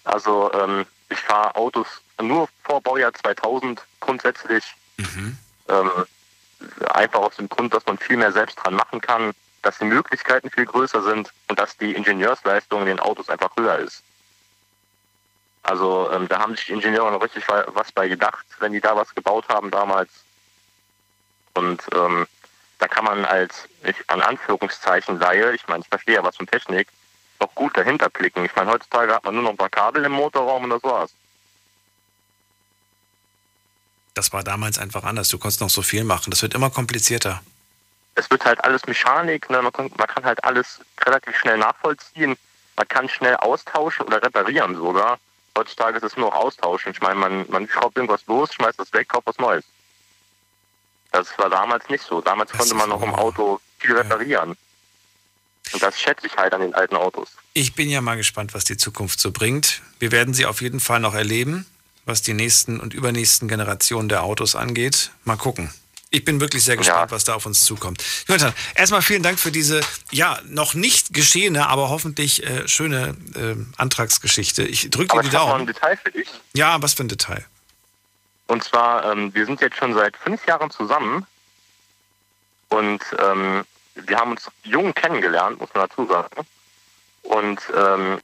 Also ähm, ich fahre Autos nur vor Baujahr zweitausend grundsätzlich. Mhm. Ähm, Einfach aus dem Grund, dass man viel mehr selbst dran machen kann, dass die Möglichkeiten viel größer sind und dass die Ingenieursleistung in den Autos einfach höher ist. Also ähm, da haben sich die Ingenieure noch richtig was bei gedacht, wenn die da was gebaut haben damals. Und ähm, da kann man als, ich, an Anführungszeichen Laie, ich meine, ich verstehe ja was von Technik, noch gut dahinter blicken. Ich meine, heutzutage hat man nur noch ein paar Kabel im Motorraum und das war's. Das war damals einfach anders. Du konntest noch so viel machen. Das wird immer komplizierter. Es wird halt alles Mechanik. Ne? Man, kann, man kann halt alles relativ schnell nachvollziehen. Man kann schnell austauschen oder reparieren sogar. Heutzutage ist es nur noch austauschen. Ich meine, man, man schraubt irgendwas los, schmeißt das weg, kauft was Neues. Das war damals nicht so. Damals das konnte man noch im Auto viel reparieren. Ja. Und das schätze ich halt an den alten Autos. Ich bin ja mal gespannt, was die Zukunft so bringt. Wir werden sie auf jeden Fall noch erleben, was die nächsten und übernächsten Generationen der Autos angeht. Mal gucken. Ich bin wirklich sehr gespannt, ja. was da auf uns zukommt. Jonathan, erstmal vielen Dank für diese, ja, noch nicht geschehene, aber hoffentlich äh, schöne äh, Antragsgeschichte. Ich drücke dir die Daumen. Aber ich habe noch ein Detail für dich. Ja, was für ein Detail? Und zwar, ähm, wir sind jetzt schon seit fünf Jahren zusammen und ähm, wir haben uns jung kennengelernt, muss man dazu sagen. Und ähm,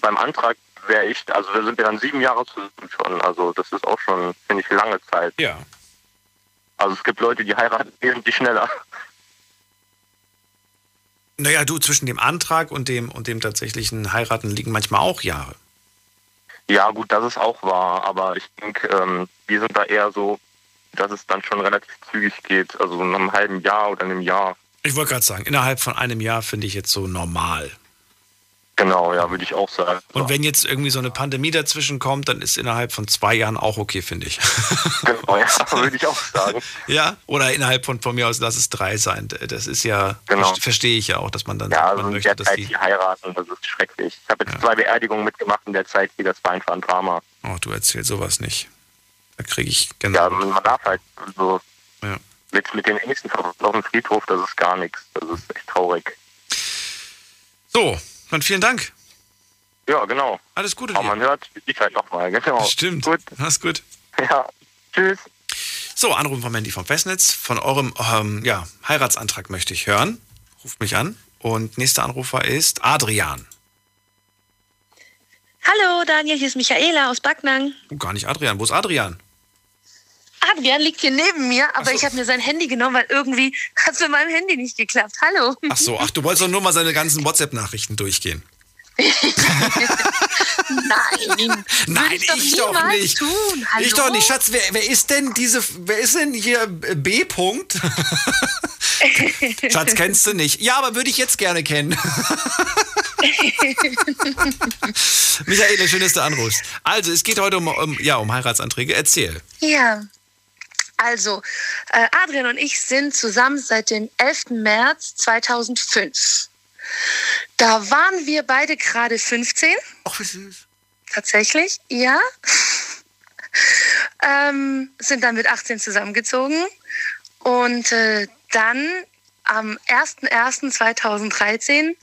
beim Antrag wäre ich, also wir sind ja dann sieben Jahre zusammen schon, also das ist auch schon, finde ich, lange Zeit. Ja. Also es gibt Leute, die heiraten wesentlich schneller. Naja, du, zwischen dem Antrag und dem und dem tatsächlichen Heiraten liegen manchmal auch Jahre. Ja gut, das ist auch wahr, aber ich denke, ähm, die sind da eher so, dass es dann schon relativ zügig geht, also in einem halben Jahr oder einem Jahr. Ich wollte gerade sagen, innerhalb von einem Jahr finde ich jetzt so normal. Genau, ja, würde ich auch sagen. Und wenn jetzt irgendwie so eine Pandemie dazwischen kommt, dann ist innerhalb von zwei Jahren auch okay, finde ich. Genau, ja, würde ich auch sagen. Ja, oder innerhalb von, von mir aus, lass es drei sein. Das ist ja, genau. Verstehe ich ja auch, dass man dann ja, also man möchte, dass die... Ja, in der Zeit, die heiraten, das ist schrecklich. Ich habe jetzt ja. zwei Beerdigungen mitgemacht in der Zeit, die das war einfach ein Drama. Oh, du erzählst sowas nicht. Da kriege ich... Genau. Ja, man darf halt so ja. mit, mit den engsten Verwandten auf dem Friedhof, das ist gar nichts. Das ist echt traurig. So, und vielen Dank. Ja, genau. Alles Gute dir. Aber man hört die Zeit nochmal, genau. Stimmt. Gut. Mach's gut. Ja, tschüss. So, Anruf vom Handy vom Festnetz. Von eurem ähm, ja, Heiratsantrag möchte ich hören. Ruft mich an. Und nächster Anrufer ist Adrian. Hallo Daniel, hier ist Michaela aus Backnang. Oh, gar nicht Adrian. Wo ist Adrian? Adrian liegt hier neben mir, aber so. Ich habe mir sein Handy genommen, weil irgendwie hat es mit meinem Handy nicht geklappt. Hallo. Ach so, ach, du wolltest doch nur mal seine ganzen WhatsApp-Nachrichten durchgehen. Nein. Nein, ich, ich doch, doch nicht. Tun. Hallo? Ich doch nicht. Schatz, wer, wer ist denn diese, wer ist denn hier B. -Punkt? Schatz, kennst du nicht. Ja, aber würde ich jetzt gerne kennen. Michaela, schön, dass du anrufst. Also, es geht heute um, um, ja, um Heiratsanträge. Erzähl. Ja, also, äh, Adrian und ich sind zusammen seit dem elften März zweitausendfünf. Da waren wir beide gerade fünfzehn. Ach, wie süß. Tatsächlich, ja. ähm, sind dann mit achtzehn zusammengezogen. Und äh, dann am ersten ersten zweitausenddreizehn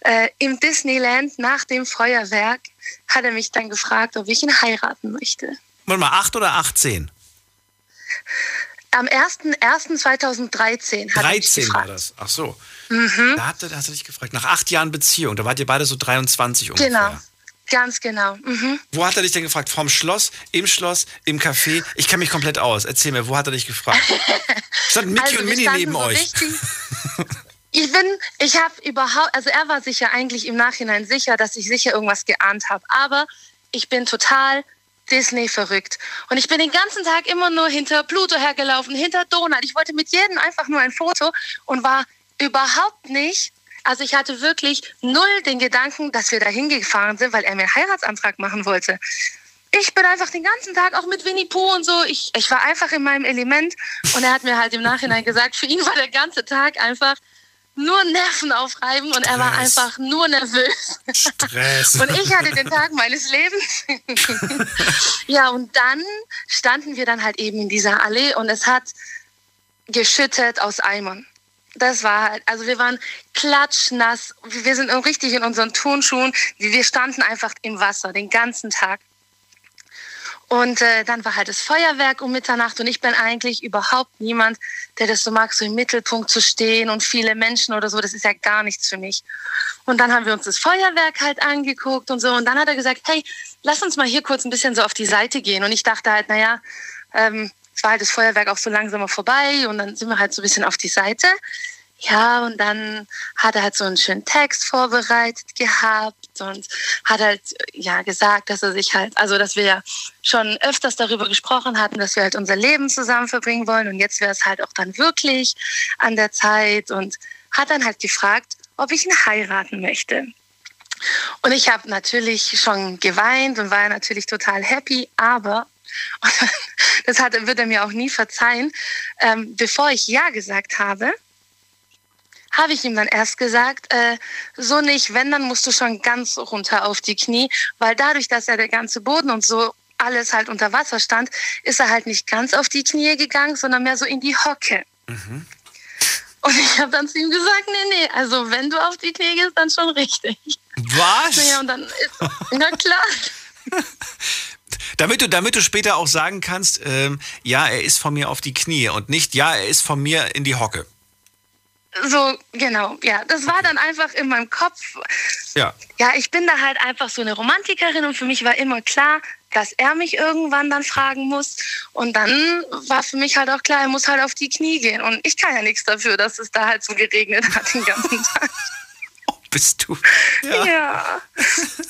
Äh, im Disneyland nach dem Feuerwerk hat er mich dann gefragt, ob ich ihn heiraten möchte. Warte mal, acht oder achtzehn? Am ersten ersten zweitausenddreizehn hat er mich gefragt. dreizehn war das, ach so. Mhm. Da hat er, da hat er dich gefragt, nach acht Jahren Beziehung, da wart ihr beide so dreiundzwanzig ungefähr. Genau, ganz genau. Mhm. Wo hat er dich denn gefragt? Vom Schloss, im Schloss, im Café? Ich kenne mich komplett aus. Erzähl mir, wo hat er dich gefragt? Stand Mickey also, und Minnie neben so euch? Ich bin, ich habe überhaupt, also er war sich ja eigentlich im Nachhinein sicher, dass ich sicher irgendwas geahnt habe. Aber ich bin total Disney-verrückt. Und ich bin den ganzen Tag immer nur hinter Pluto hergelaufen, hinter Donald. Ich wollte mit jedem einfach nur ein Foto und war überhaupt nicht, also ich hatte wirklich null den Gedanken, dass wir da hingefahren sind, weil er mir einen Heiratsantrag machen wollte. Ich bin einfach den ganzen Tag auch mit Winnie Pooh und so. Ich, ich war einfach in meinem Element. Und er hat mir halt im Nachhinein gesagt, für ihn war der ganze Tag einfach nur Nerven aufreiben und Stress. Er war einfach nur nervös. Stress. Und ich hatte den Tag meines Lebens. Ja, und dann standen wir dann halt eben in dieser Allee und es hat geschüttet aus Eimern. Das war halt, also wir waren klatschnass. Wir sind richtig in unseren Turnschuhen. Wir standen einfach im Wasser den ganzen Tag. Und äh, dann war halt das Feuerwerk um Mitternacht und ich bin eigentlich überhaupt niemand, der das so mag, so im Mittelpunkt zu stehen und viele Menschen oder so, das ist ja gar nichts für mich. Und dann haben wir uns das Feuerwerk halt angeguckt und so und dann hat er gesagt, hey, lass uns mal hier kurz ein bisschen so auf die Seite gehen. Und ich dachte halt, naja, ähm, es war halt das Feuerwerk auch so langsamer vorbei und dann sind wir halt so ein bisschen auf die Seite. Ja, und dann hat er halt so einen schönen Text vorbereitet gehabt und hat halt ja gesagt, dass er sich halt, also dass wir ja schon öfters darüber gesprochen hatten, dass wir halt unser Leben zusammen verbringen wollen und jetzt wäre es halt auch dann wirklich an der Zeit und hat dann halt gefragt, ob ich ihn heiraten möchte. Und ich habe natürlich schon geweint und war natürlich total happy, aber, und das hat, wird er mir auch nie verzeihen, ähm, bevor ich Ja gesagt habe, habe ich ihm dann erst gesagt, äh, so nicht, wenn, dann musst du schon ganz runter auf die Knie, weil dadurch, dass ja der ganze Boden und so alles halt unter Wasser stand, ist er halt nicht ganz auf die Knie gegangen, sondern mehr so in die Hocke. Mhm. Und ich habe dann zu ihm gesagt, nee, nee, also wenn du auf die Knie gehst, dann schon richtig. Was? Naja, und dann ist, na klar. Damit du, damit du später auch sagen kannst, ähm, ja, er ist von mir auf die Knie und nicht, ja, er ist von mir in die Hocke. So, genau, ja. Das war dann einfach in meinem Kopf. Ja. Ja, ich bin da halt einfach so eine Romantikerin und für mich war immer klar, dass er mich irgendwann dann fragen muss. Und dann war für mich halt auch klar, er muss halt auf die Knie gehen. Und ich kann ja nichts dafür, dass es da halt so geregnet hat den ganzen Tag. Oh, bist du. Ja. ja.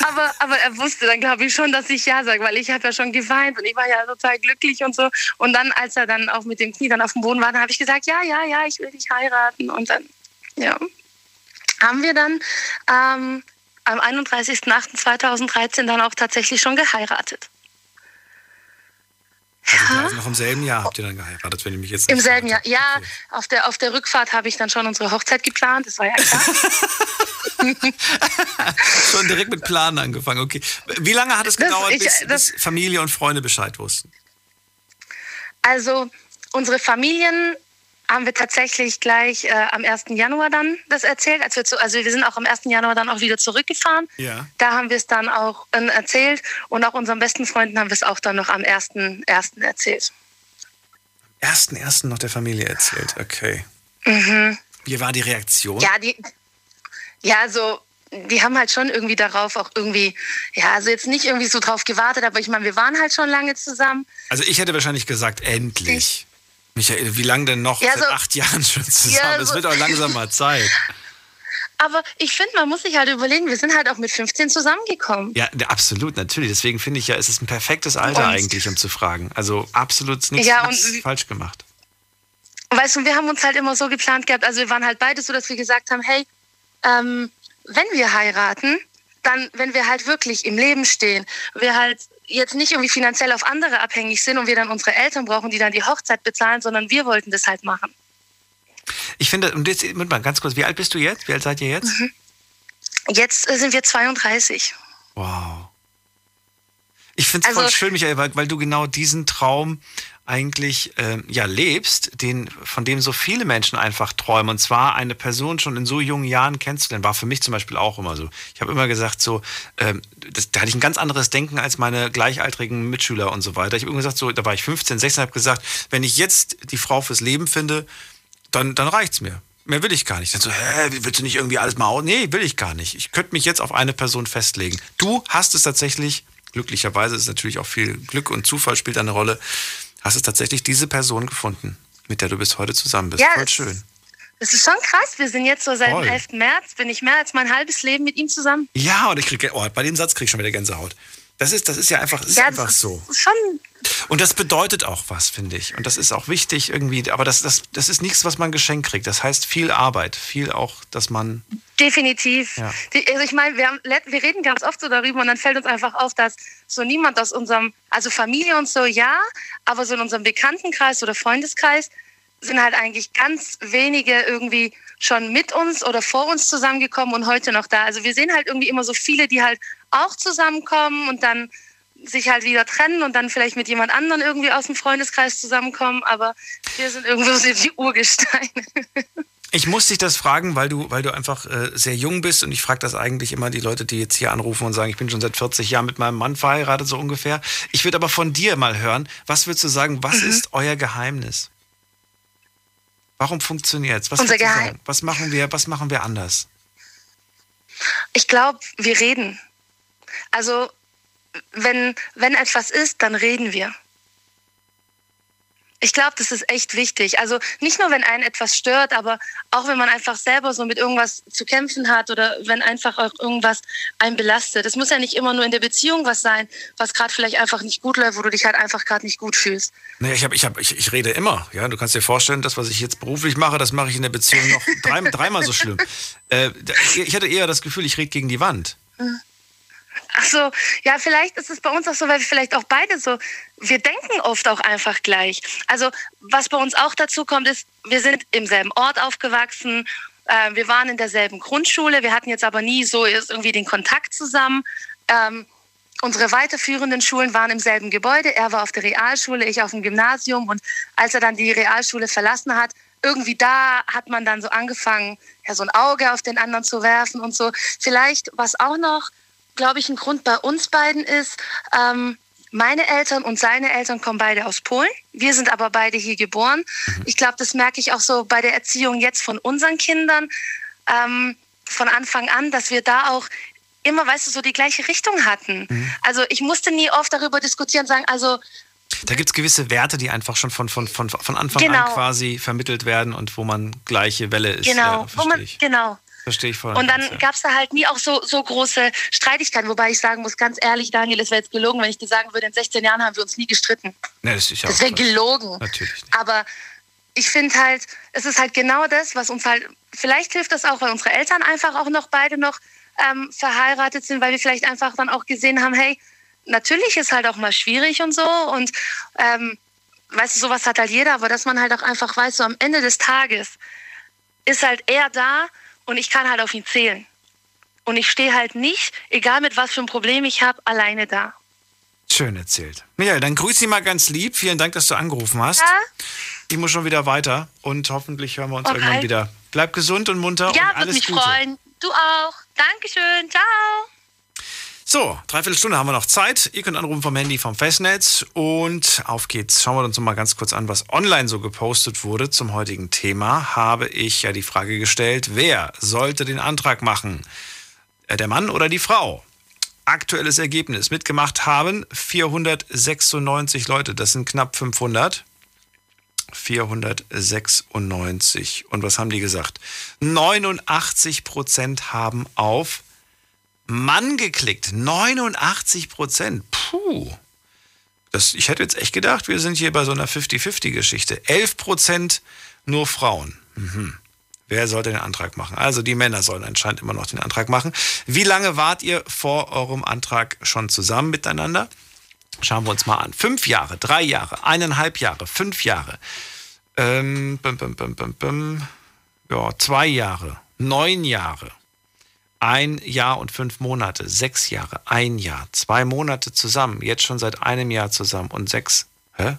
Aber, aber er wusste dann, glaube ich, schon, dass ich Ja sage, weil ich habe ja schon geweint und ich war ja total glücklich und so. Und dann, als er dann auch mit dem Knie dann auf dem Boden war, dann habe ich gesagt, ja, ja, ja, ich will dich heiraten. Und dann, ja, haben wir dann ähm, am einunddreißigsten achten zweitausenddreizehn dann auch tatsächlich schon geheiratet. Also, also noch im selben Jahr habt ihr dann geheiratet, wenn ihr mich jetzt... Im selben Jahr, ja. Okay. Auf der, auf der Rückfahrt habe ich dann schon unsere Hochzeit geplant, das war ja klar. Schon direkt mit Planen angefangen, okay. Wie lange hat es gedauert, das, ich, bis, das, bis Familie und Freunde Bescheid wussten? Also unsere Familien haben wir tatsächlich gleich äh, am ersten Januar dann das erzählt. Als wir zu, also wir sind auch am ersten Januar dann auch wieder zurückgefahren. Ja. Da haben wir es dann auch äh, erzählt. Und auch unseren besten Freunden haben wir es auch dann noch am ersten ersten erzählt. Am ersten ersten noch der Familie erzählt, okay. Mhm. Wie war die Reaktion? Ja, die, ja, so... Die haben halt schon irgendwie darauf auch irgendwie, ja, also jetzt nicht irgendwie so drauf gewartet, aber ich meine, wir waren halt schon lange zusammen. Also ich hätte wahrscheinlich gesagt, endlich. Ich, Michael, wie lange denn noch? Ja, seit so, acht Jahren schon zusammen. Es ja, so. Wird auch langsam mal Zeit. Aber ich finde, man muss sich halt überlegen, wir sind halt auch mit fünfzehn zusammengekommen. Ja, absolut, natürlich. Deswegen finde ich ja, es ist ein perfektes Alter und? Eigentlich, um zu fragen. Also absolut nichts ja, falsch gemacht. Weißt du, wir haben uns halt immer so geplant gehabt, also wir waren halt beide so, dass wir gesagt haben, hey, ähm, wenn wir heiraten, dann, wenn wir halt wirklich im Leben stehen, wir halt jetzt nicht irgendwie finanziell auf andere abhängig sind und wir dann unsere Eltern brauchen, die dann die Hochzeit bezahlen, sondern wir wollten das halt machen. Ich finde, und jetzt, mal ganz kurz, wie alt bist du jetzt? Wie alt seid ihr jetzt? Mhm. Jetzt sind wir zweiunddreißig. Wow. Ich finde es also, voll schön, Michael, weil, weil du genau diesen Traum eigentlich ähm, ja, lebst, den, von dem so viele Menschen einfach träumen. Und zwar eine Person schon in so jungen Jahren kennenzulernen, war für mich zum Beispiel auch immer so. Ich habe immer gesagt, so, ähm, das, da hatte ich ein ganz anderes Denken als meine gleichaltrigen Mitschüler und so weiter. Ich habe immer gesagt, so, da war ich fünfzehn, sechzehn, habe gesagt, wenn ich jetzt die Frau fürs Leben finde, dann, dann reicht's mir. Mehr will ich gar nicht. Dann so, hä, willst du nicht irgendwie alles mal aus? Nee, will ich gar nicht. Ich könnte mich jetzt auf eine Person festlegen. Du hast es tatsächlich, glücklicherweise ist natürlich auch viel Glück und Zufall spielt eine Rolle, hast du tatsächlich diese Person gefunden, mit der du bis heute zusammen bist. Ja, voll schön. Das ist schon krass. Wir sind jetzt so seit dem elften März, bin ich mehr als mein halbes Leben mit ihm zusammen. Ja, und ich kriege, oh, bei dem Satz kriege ich schon wieder Gänsehaut. Das ist, das ist ja einfach, ist ja, einfach das so. Ist schon. Und das bedeutet auch was, finde ich. Und das ist auch wichtig irgendwie. Aber das, das, das ist nichts, was man geschenkt kriegt. Das heißt viel Arbeit, viel auch, dass man... Definitiv. Ja. Die, also ich meine, wir, wir reden ganz oft so darüber und dann fällt uns einfach auf, dass so niemand aus unserem, also Familie und so, ja, aber so in unserem Bekanntenkreis oder Freundeskreis sind halt eigentlich ganz wenige irgendwie schon mit uns oder vor uns zusammengekommen und heute noch da. Also wir sehen halt irgendwie immer so viele, die halt auch zusammenkommen und dann sich halt wieder trennen und dann vielleicht mit jemand anderen irgendwie aus dem Freundeskreis zusammenkommen, aber wir sind irgendwo so die Urgesteine. Ich muss dich das fragen, weil du, weil du einfach äh, sehr jung bist und ich frage das eigentlich immer die Leute, die jetzt hier anrufen und sagen, ich bin schon seit vierzig Jahren mit meinem Mann verheiratet, so ungefähr. Ich würde aber von dir mal hören, was würdest du sagen, was mhm. ist euer Geheimnis? Warum funktioniert's? Was Unser Geheimnis. Was machen wir, was machen wir anders? Ich glaube, wir reden. Also Wenn, wenn etwas ist, dann reden wir. Ich glaube, das ist echt wichtig. Also nicht nur, wenn einen etwas stört, aber auch wenn man einfach selber so mit irgendwas zu kämpfen hat oder wenn einfach auch irgendwas einen belastet. Es muss ja nicht immer nur in der Beziehung was sein, was gerade vielleicht einfach nicht gut läuft, wo du dich halt einfach gerade nicht gut fühlst. Naja, ich, hab, ich, hab, ich, ich rede immer. Ja? Du kannst dir vorstellen, das, was ich jetzt beruflich mache, das mache ich in der Beziehung noch drei, dreimal so schlimm. Äh, ich hatte eher das Gefühl, ich rede gegen die Wand. Ach so, ja, vielleicht ist es bei uns auch so, weil wir vielleicht auch beide so, wir denken oft auch einfach gleich. Also was bei uns auch dazu kommt, ist, wir sind im selben Ort aufgewachsen, äh, wir waren in derselben Grundschule, wir hatten jetzt aber nie so irgendwie den Kontakt zusammen. Ähm, unsere weiterführenden Schulen waren im selben Gebäude, er war auf der Realschule, ich auf dem Gymnasium, und als er dann die Realschule verlassen hat, irgendwie da hat man dann so angefangen, ja, so ein Auge auf den anderen zu werfen und so. Vielleicht, was auch noch, glaube ich, ein Grund bei uns beiden ist, ähm, meine Eltern und seine Eltern kommen beide aus Polen. Wir sind aber beide hier geboren. Ich glaube, das merke ich auch so bei der Erziehung jetzt von unseren Kindern, ähm, von Anfang an, dass wir da auch immer, weißt du, so die gleiche Richtung hatten. Mhm. Also ich musste nie oft darüber diskutieren, sagen, also... Da gibt es gewisse Werte, die einfach schon von, von, von, von Anfang genau. an quasi vermittelt werden und wo man gleiche Welle ist. Genau, ja, wo man, ich. genau. Verstehe ich voll. Und dann ja. gab es da halt nie auch so, so große Streitigkeiten, wobei ich sagen muss, ganz ehrlich, Daniel, es wäre jetzt gelogen, wenn ich dir sagen würde, in sechzehn Jahren haben wir uns nie gestritten. Nee, das ist ja das wäre gelogen. Natürlich nicht. Aber ich finde halt, es ist halt genau das, was uns halt, vielleicht hilft das auch, weil unsere Eltern einfach auch noch beide noch ähm, verheiratet sind, weil wir vielleicht einfach dann auch gesehen haben, hey, natürlich ist halt auch mal schwierig und so, und ähm, weißt du, sowas hat halt jeder, aber dass man halt auch einfach weiß, so am Ende des Tages ist halt er da, und ich kann halt auf ihn zählen. Und ich stehe halt nicht, egal mit was für ein Problem ich habe, alleine da. Schön erzählt. Michael, dann grüß Sie mal ganz lieb. Vielen Dank, dass du angerufen hast. Ja? Ich muss schon wieder weiter und hoffentlich hören wir uns okay. irgendwann wieder. Bleib gesund und munter, ja, und alles Gute. Ja, würde mich freuen. Du auch. Dankeschön. Ciao. So, dreiviertel Stunde haben wir noch Zeit. Ihr könnt anrufen vom Handy, vom Festnetz, und auf geht's. Schauen wir uns noch mal ganz kurz an, was online so gepostet wurde zum heutigen Thema. Habe ich ja die Frage gestellt, wer sollte den Antrag machen? Der Mann oder die Frau? Aktuelles Ergebnis. Mitgemacht haben vierhundertsechsundneunzig Leute. Das sind knapp fünfhundert. vierhundertsechsundneunzig. Und was haben die gesagt? neunundachtzig Prozent haben auf Mann geklickt, neunundachtzig Prozent. Puh. Das, ich hätte jetzt echt gedacht, wir sind hier bei so einer fünfzig fünfzig Geschichte. elf Prozent nur Frauen. Mhm. Wer sollte den Antrag machen? Also die Männer sollen anscheinend immer noch den Antrag machen. Wie lange wart ihr vor eurem Antrag schon zusammen miteinander? Schauen wir uns mal an. Fünf Jahre, drei Jahre, eineinhalb Jahre, fünf Jahre. Ähm, bim, bim, bim, bim, bim. Ja, zwei Jahre, neun Jahre. Ein Jahr und fünf Monate, sechs Jahre, ein Jahr, zwei Monate zusammen, jetzt schon seit einem Jahr zusammen und sechs, hä?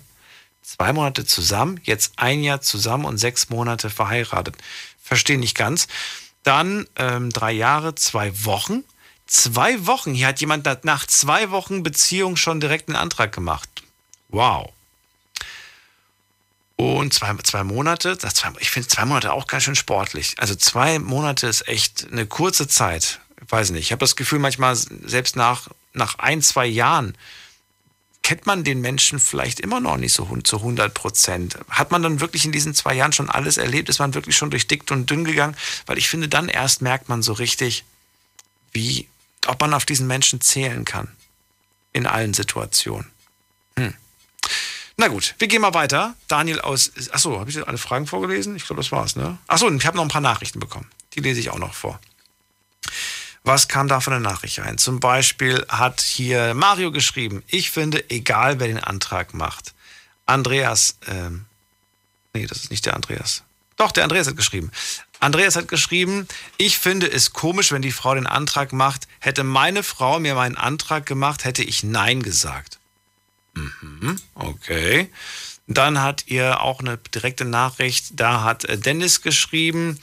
Zwei Monate zusammen, jetzt ein Jahr zusammen und sechs Monate verheiratet. Verstehe nicht ganz. Dann ähm, drei Jahre, zwei Wochen. Zwei Wochen, hier hat jemand nach zwei Wochen Beziehung schon direkt einen Antrag gemacht. Wow. Und zwei, zwei Monate, zwei, ich finde zwei Monate auch ganz schön sportlich. Also zwei Monate ist echt eine kurze Zeit. Ich weiß nicht, ich habe das Gefühl manchmal, selbst nach, nach ein, zwei Jahren kennt man den Menschen vielleicht immer noch nicht so zu hundert Prozent. Hat man dann wirklich in diesen zwei Jahren schon alles erlebt? Ist man wirklich schon durch dick und dünn gegangen? Weil ich finde, dann erst merkt man so richtig, wie, ob man auf diesen Menschen zählen kann. In allen Situationen. Hm. Na gut, wir gehen mal weiter. Daniel aus... Achso, habe ich jetzt alle Fragen vorgelesen? Ich glaube, das war's, ne? Achso, ich habe noch ein paar Nachrichten bekommen. Die lese ich auch noch vor. Was kam da von der Nachricht rein? Zum Beispiel hat hier Mario geschrieben, ich finde, egal wer den Antrag macht. Andreas... Ähm, nee, das ist nicht der Andreas. Doch, der Andreas hat geschrieben. Andreas hat geschrieben, ich finde es komisch, wenn die Frau den Antrag macht. Hätte meine Frau mir meinen Antrag gemacht, hätte ich Nein gesagt. Okay. Dann hat ihr auch eine direkte Nachricht. Da hat Dennis geschrieben,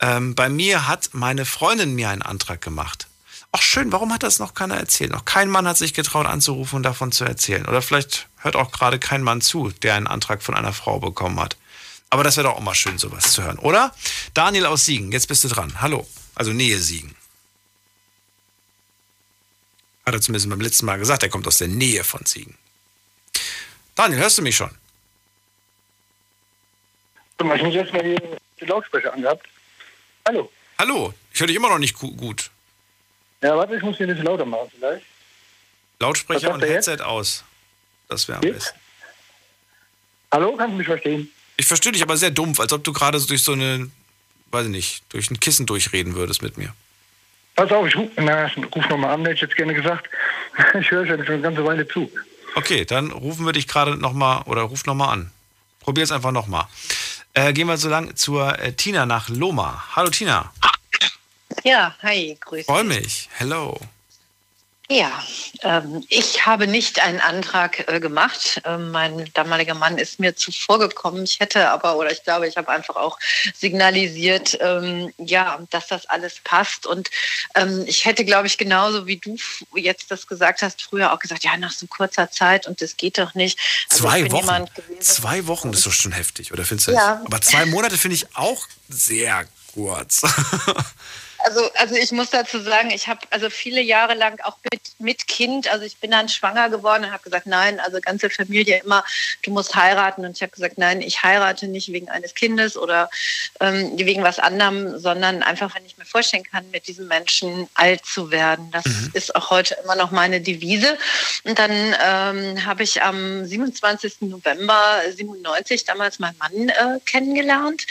ähm, bei mir hat meine Freundin mir einen Antrag gemacht. Ach schön, warum hat das noch keiner erzählt? Noch kein Mann hat sich getraut anzurufen und davon zu erzählen. Oder vielleicht hört auch gerade kein Mann zu, der einen Antrag von einer Frau bekommen hat. Aber das wäre doch auch mal schön, sowas zu hören, oder? Daniel aus Siegen, jetzt bist du dran. Hallo. Also Nähe Siegen. Hat er zumindest beim letzten Mal gesagt, er kommt aus der Nähe von Siegen. Daniel, hörst du mich schon? Ich habe mich jetzt mal hier die Lautsprecher angehabt. Hallo. Hallo, ich höre dich immer noch nicht gut. Ja, warte, ich muss hier ein bisschen lauter machen vielleicht. Lautsprecher und Headset jetzt? Aus. Das wäre am besten. Hallo, kannst du mich verstehen? Ich verstehe dich aber sehr dumpf, als ob du gerade so durch so eine, weiß ich nicht, durch ein Kissen durchreden würdest mit mir. Pass auf, ich rufe ruf nochmal an, hätte ich jetzt gerne gesagt. Ich höre schon eine ganze Weile zu. Okay, dann rufen wir dich gerade nochmal oder ruf nochmal an. Probier es einfach nochmal. Äh, gehen wir so lang zur äh, Tina nach Loma. Hallo Tina. Ja, hi, grüß dich. Freue mich, hello. Ja, ähm, ich habe nicht einen Antrag äh, gemacht. Ähm, mein damaliger Mann ist mir zuvorgekommen. Ich hätte aber, oder ich glaube, ich habe einfach auch signalisiert, ähm, ja, dass das alles passt. Und ähm, ich hätte, glaube ich, genauso wie du jetzt das gesagt hast, früher auch gesagt, ja, nach so kurzer Zeit und das geht doch nicht. Also zwei Wochen, zwei Wochen ist doch schon heftig, oder findest du das? Ja. Aber zwei Monate finde ich auch sehr kurz. Also, also ich muss dazu sagen, ich habe also viele Jahre lang auch mit, mit Kind, also ich bin dann schwanger geworden und habe gesagt, nein, also ganze Familie immer, du musst heiraten. Und ich habe gesagt, nein, ich heirate nicht wegen eines Kindes oder ähm, wegen was anderem, sondern einfach, wenn ich mir vorstellen kann, mit diesem Menschen alt zu werden. Das mhm. ist auch heute immer noch meine Devise. Und dann ähm, habe ich am siebenundzwanzigsten November siebenundneunzig damals meinen Mann äh, kennengelernt.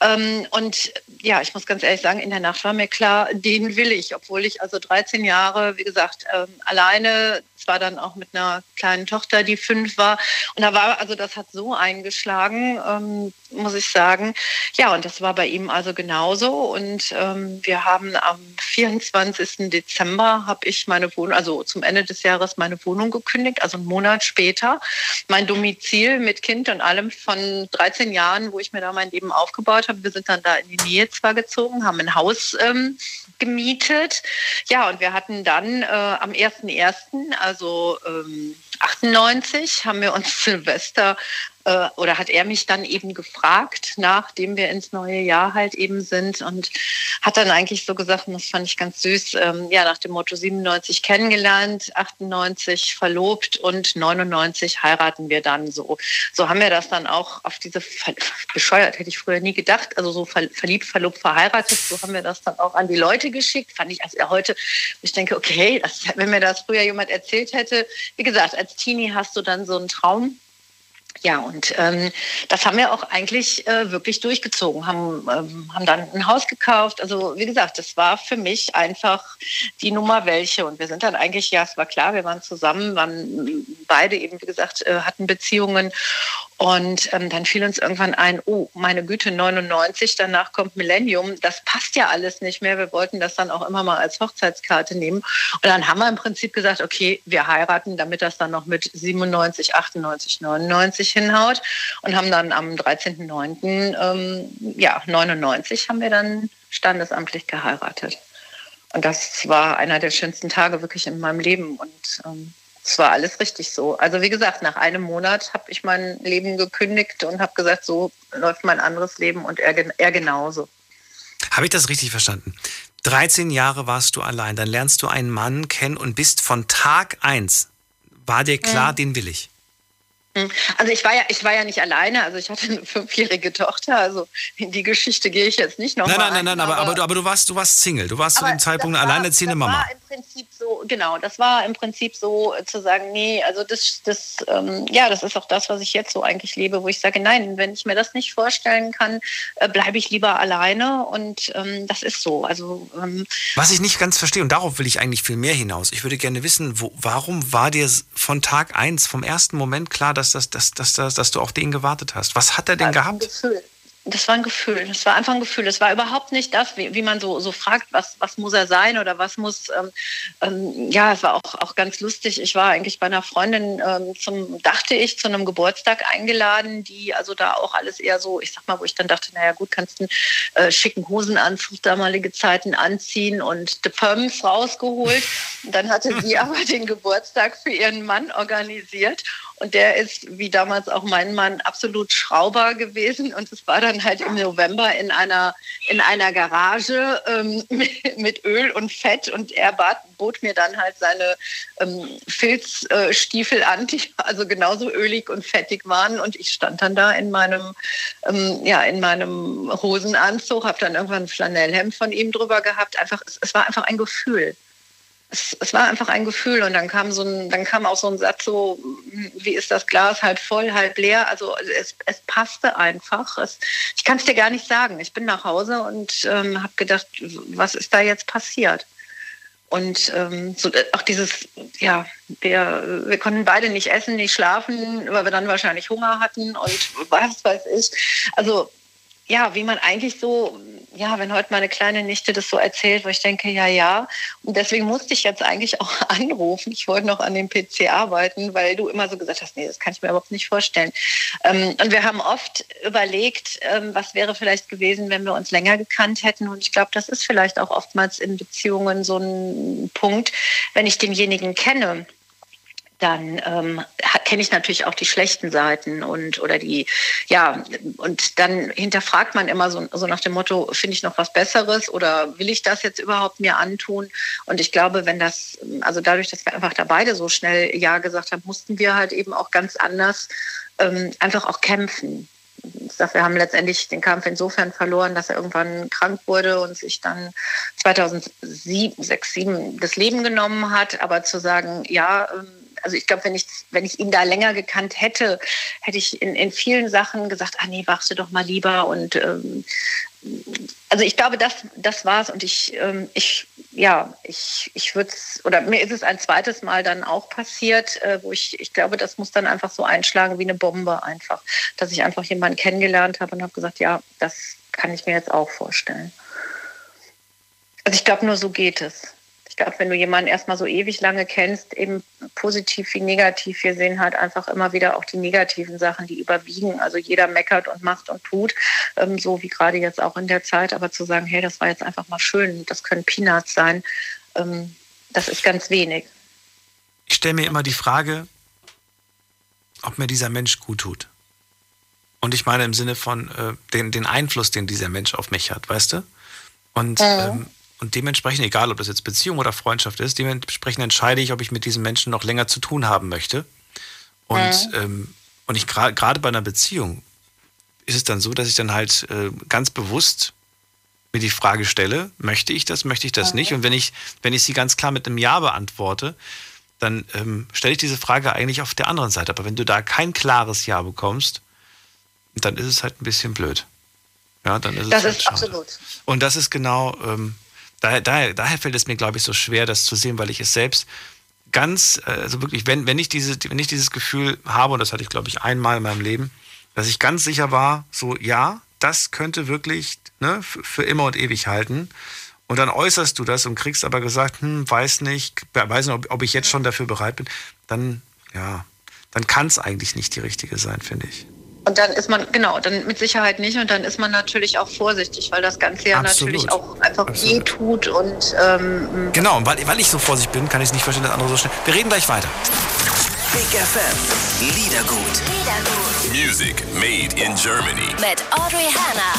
Ähm, und ja, ich muss ganz ehrlich sagen, in der Nacht war mir klar, den will ich, obwohl ich also dreizehn Jahre, wie gesagt, ähm, alleine, zwar dann auch mit einer kleinen Tochter, die fünf war. Und da war, also das hat so eingeschlagen, ähm, muss ich sagen. Ja, und das war bei ihm also genauso. Und ähm, wir haben am vierundzwanzigsten Dezember habe ich meine Wohnung, also zum Ende des Jahres meine Wohnung gekündigt, also einen Monat später. Mein Domizil mit Kind und allem von dreizehn Jahren, wo ich mir da mein Leben aufgebaut habe. Wir sind dann da in die Nähe zwar gezogen, haben ein Haus ähm, gemietet. Ja, und wir hatten dann äh, am ersten ersten, also ähm, achtundneunzig, haben wir uns Silvester äh, oder hat er mich dann eben gefragt, nachdem wir ins neue Jahr halt eben sind, und hat dann eigentlich so gesagt, und das fand ich ganz süß, ähm, ja, nach dem Motto siebenundneunzig kennengelernt, achtundneunzig verlobt und neunundneunzig heiraten wir dann so. So haben wir das dann auch auf diese, Ver- bescheuert hätte ich früher nie gedacht, also so ver- verliebt, verlobt, verheiratet, so haben wir das dann auch an die Leute geschickt, fand ich also heute, ich denke, okay, das, wenn mir das früher jemand erzählt hätte, wie gesagt, als Teenie hast du dann so einen Traum. Ja, und ähm, das haben wir auch eigentlich äh, wirklich durchgezogen, haben, ähm, haben dann ein Haus gekauft. Also wie gesagt, das war für mich einfach die Nummer welche. Und wir sind dann eigentlich, ja, es war klar, wir waren zusammen, waren beide eben, wie gesagt, äh, hatten Beziehungen. Und ähm, dann fiel uns irgendwann ein, oh, meine Güte, neunundneunzig, danach kommt Millennium. Das passt ja alles nicht mehr. Wir wollten das dann auch immer mal als Hochzeitskarte nehmen. Und dann haben wir im Prinzip gesagt, okay, wir heiraten, damit das dann noch mit siebenundneunzig, achtundneunzig, neunundneunzig hinhaut. Und haben dann am dreizehnten neunten Ähm, ja, neunundneunzig haben wir dann standesamtlich geheiratet. Und das war einer der schönsten Tage wirklich in meinem Leben. Und ähm, es war alles richtig so. Also wie gesagt, nach einem Monat habe ich mein Leben gekündigt und habe gesagt, so läuft mein anderes Leben und er, er genauso. Habe ich das richtig verstanden? dreizehn Jahre warst du allein, dann lernst du einen Mann kennen und bist von Tag eins, war dir klar, hm. den will ich? Also ich war ja, ich war ja nicht alleine, also ich hatte eine fünfjährige Tochter, also in die Geschichte gehe ich jetzt nicht nochmal. Nein, nein, nein, nein, aber, aber, aber, aber du warst, du warst Single, du warst zu dem Zeitpunkt eine alleinerziehende Mama. War im Prinzip so, genau, das war im Prinzip so zu sagen, nee, also das, das, ähm, ja, das ist auch das, was ich jetzt so eigentlich lebe, wo ich sage, nein, wenn ich mir das nicht vorstellen kann, äh, bleibe ich lieber alleine, und ähm, das ist so. Also ähm, was ich nicht ganz verstehe, und darauf will ich eigentlich viel mehr hinaus. Ich würde gerne wissen, wo, warum war dir von Tag eins, vom ersten Moment klar, dass Dass, dass, dass, dass, dass, dass du auf den gewartet hast. Was hat er denn gehabt? Das war ein Gefühl. Das war einfach ein Gefühl. Das war überhaupt nicht das, wie, wie man so, so fragt, was, was muss er sein oder was muss, ähm, ähm, ja, es war auch, auch ganz lustig. Ich war eigentlich bei einer Freundin, ähm, zum, dachte ich, zu einem Geburtstag eingeladen, die also da auch alles eher so, ich sag mal, wo ich dann dachte, naja gut, kannst du einen äh, schicken Hosenanzug damalige Zeiten anziehen und The Perms rausgeholt. Und dann hatte sie aber den Geburtstag für ihren Mann organisiert. Und der ist, wie damals auch mein Mann, absolut Schrauber gewesen. Und es war dann halt im November in einer, in einer Garage ähm, mit, mit Öl und Fett. Und er bat, bot mir dann halt seine ähm, Filzstiefel äh, an, die also genauso ölig und fettig waren. Und ich stand dann da in meinem, ähm, ja, in meinem Hosenanzug, habe dann irgendwann ein Flanellhemd von ihm drüber gehabt. Einfach, es, es war einfach ein Gefühl. Es, es war einfach ein Gefühl, und dann kam so ein, dann kam auch so ein Satz so, wie ist das Glas, halb voll, halb leer, also es, es passte einfach. Es, ich kann es dir gar nicht sagen. Ich bin nach Hause und ähm, habe gedacht, was ist da jetzt passiert? Und ähm, so, auch dieses, ja, wir, wir konnten beide nicht essen, nicht schlafen, weil wir dann wahrscheinlich Hunger hatten und was weiß ich. Also ja, wie man eigentlich so, ja, wenn heute meine kleine Nichte das so erzählt, wo ich denke, ja, ja. Und deswegen musste ich jetzt eigentlich auch anrufen. Ich wollte noch an dem P C arbeiten, weil du immer so gesagt hast, nee, das kann ich mir überhaupt nicht vorstellen. Ähm, und wir haben oft überlegt, ähm, was wäre vielleicht gewesen, wenn wir uns länger gekannt hätten. Und ich glaube, das ist vielleicht auch oftmals in Beziehungen so ein Punkt, wenn ich denjenigen kenne, dann ähm, kenne ich natürlich auch die schlechten Seiten und oder die, ja, und dann hinterfragt man immer so, so nach dem Motto, finde ich noch was Besseres oder will ich das jetzt überhaupt mir antun? Und ich glaube, wenn das, also dadurch, dass wir einfach da beide so schnell Ja gesagt haben, mussten wir halt eben auch ganz anders ähm, einfach auch kämpfen. Ich sag, wir haben letztendlich den Kampf insofern verloren, dass er irgendwann krank wurde und sich dann zweitausendsieben, sechs, sieben das Leben genommen hat. Aber zu sagen, ja, ähm, also ich glaube, wenn ich, wenn ich ihn da länger gekannt hätte, hätte ich in, in vielen Sachen gesagt, ah nee, wachst du doch mal lieber. Und ähm, also ich glaube, das, das war's. Und ich, ähm, ich, ja, ich, ich würde es, oder mir ist es ein zweites Mal dann auch passiert, äh, wo ich, ich glaube, das muss dann einfach so einschlagen wie eine Bombe einfach, dass ich einfach jemanden kennengelernt habe und habe gesagt, ja, das kann ich mir jetzt auch vorstellen. Also ich glaube, nur so geht es. Ich glaube, wenn du jemanden erstmal so ewig lange kennst, eben positiv wie negativ, wir sehen halt einfach immer wieder auch die negativen Sachen, die überwiegen. Also jeder meckert und macht und tut, ähm, so wie gerade jetzt auch in der Zeit. Aber zu sagen, hey, das war jetzt einfach mal schön, das können Peanuts sein, ähm, das ist ganz wenig. Ich stelle mir immer die Frage, ob mir dieser Mensch gut tut. Und ich meine im Sinne von äh, den, den Einfluss, den dieser Mensch auf mich hat, weißt du? Und mhm. ähm, Und dementsprechend, egal ob das jetzt Beziehung oder Freundschaft ist, dementsprechend entscheide ich, ob ich mit diesen Menschen noch länger zu tun haben möchte. Und, äh. ähm, und ich gerade gra- bei einer Beziehung ist es dann so, dass ich dann halt äh, ganz bewusst mir die Frage stelle, möchte ich das, möchte ich das äh. nicht? Und wenn ich, wenn ich sie ganz klar mit einem Ja beantworte, dann ähm, stelle ich diese Frage eigentlich auf der anderen Seite. Aber wenn du da kein klares Ja bekommst, dann ist es halt ein bisschen blöd. Ja, dann ist das es ist halt absolut. Und das ist genau... Ähm, Daher, daher, daher fällt es mir, glaube ich, so schwer, das zu sehen, weil ich es selbst ganz, also wirklich, wenn, wenn, ich diese, wenn ich dieses Gefühl habe, und das hatte ich, glaube ich, einmal in meinem Leben, dass ich ganz sicher war, so, ja, das könnte wirklich ne, für, für immer und ewig halten. Und dann äußerst du das und kriegst aber gesagt, hm, weiß nicht, weiß nicht, ob, ob ich jetzt schon dafür bereit bin. Dann, ja, dann kann es eigentlich nicht die richtige sein, finde ich. Und dann ist man, genau, dann mit Sicherheit nicht. Und dann ist man natürlich auch vorsichtig, weil das Ganze ja Absolut. Natürlich auch einfach weh tut. Und, ähm, genau, und weil, weil ich so vorsichtig bin, kann ich es nicht verstehen, dass andere so schnell... Wir reden gleich weiter. Big F M, Liedergut. Liedergut. Music made in Germany. Mit Audrey Hanna.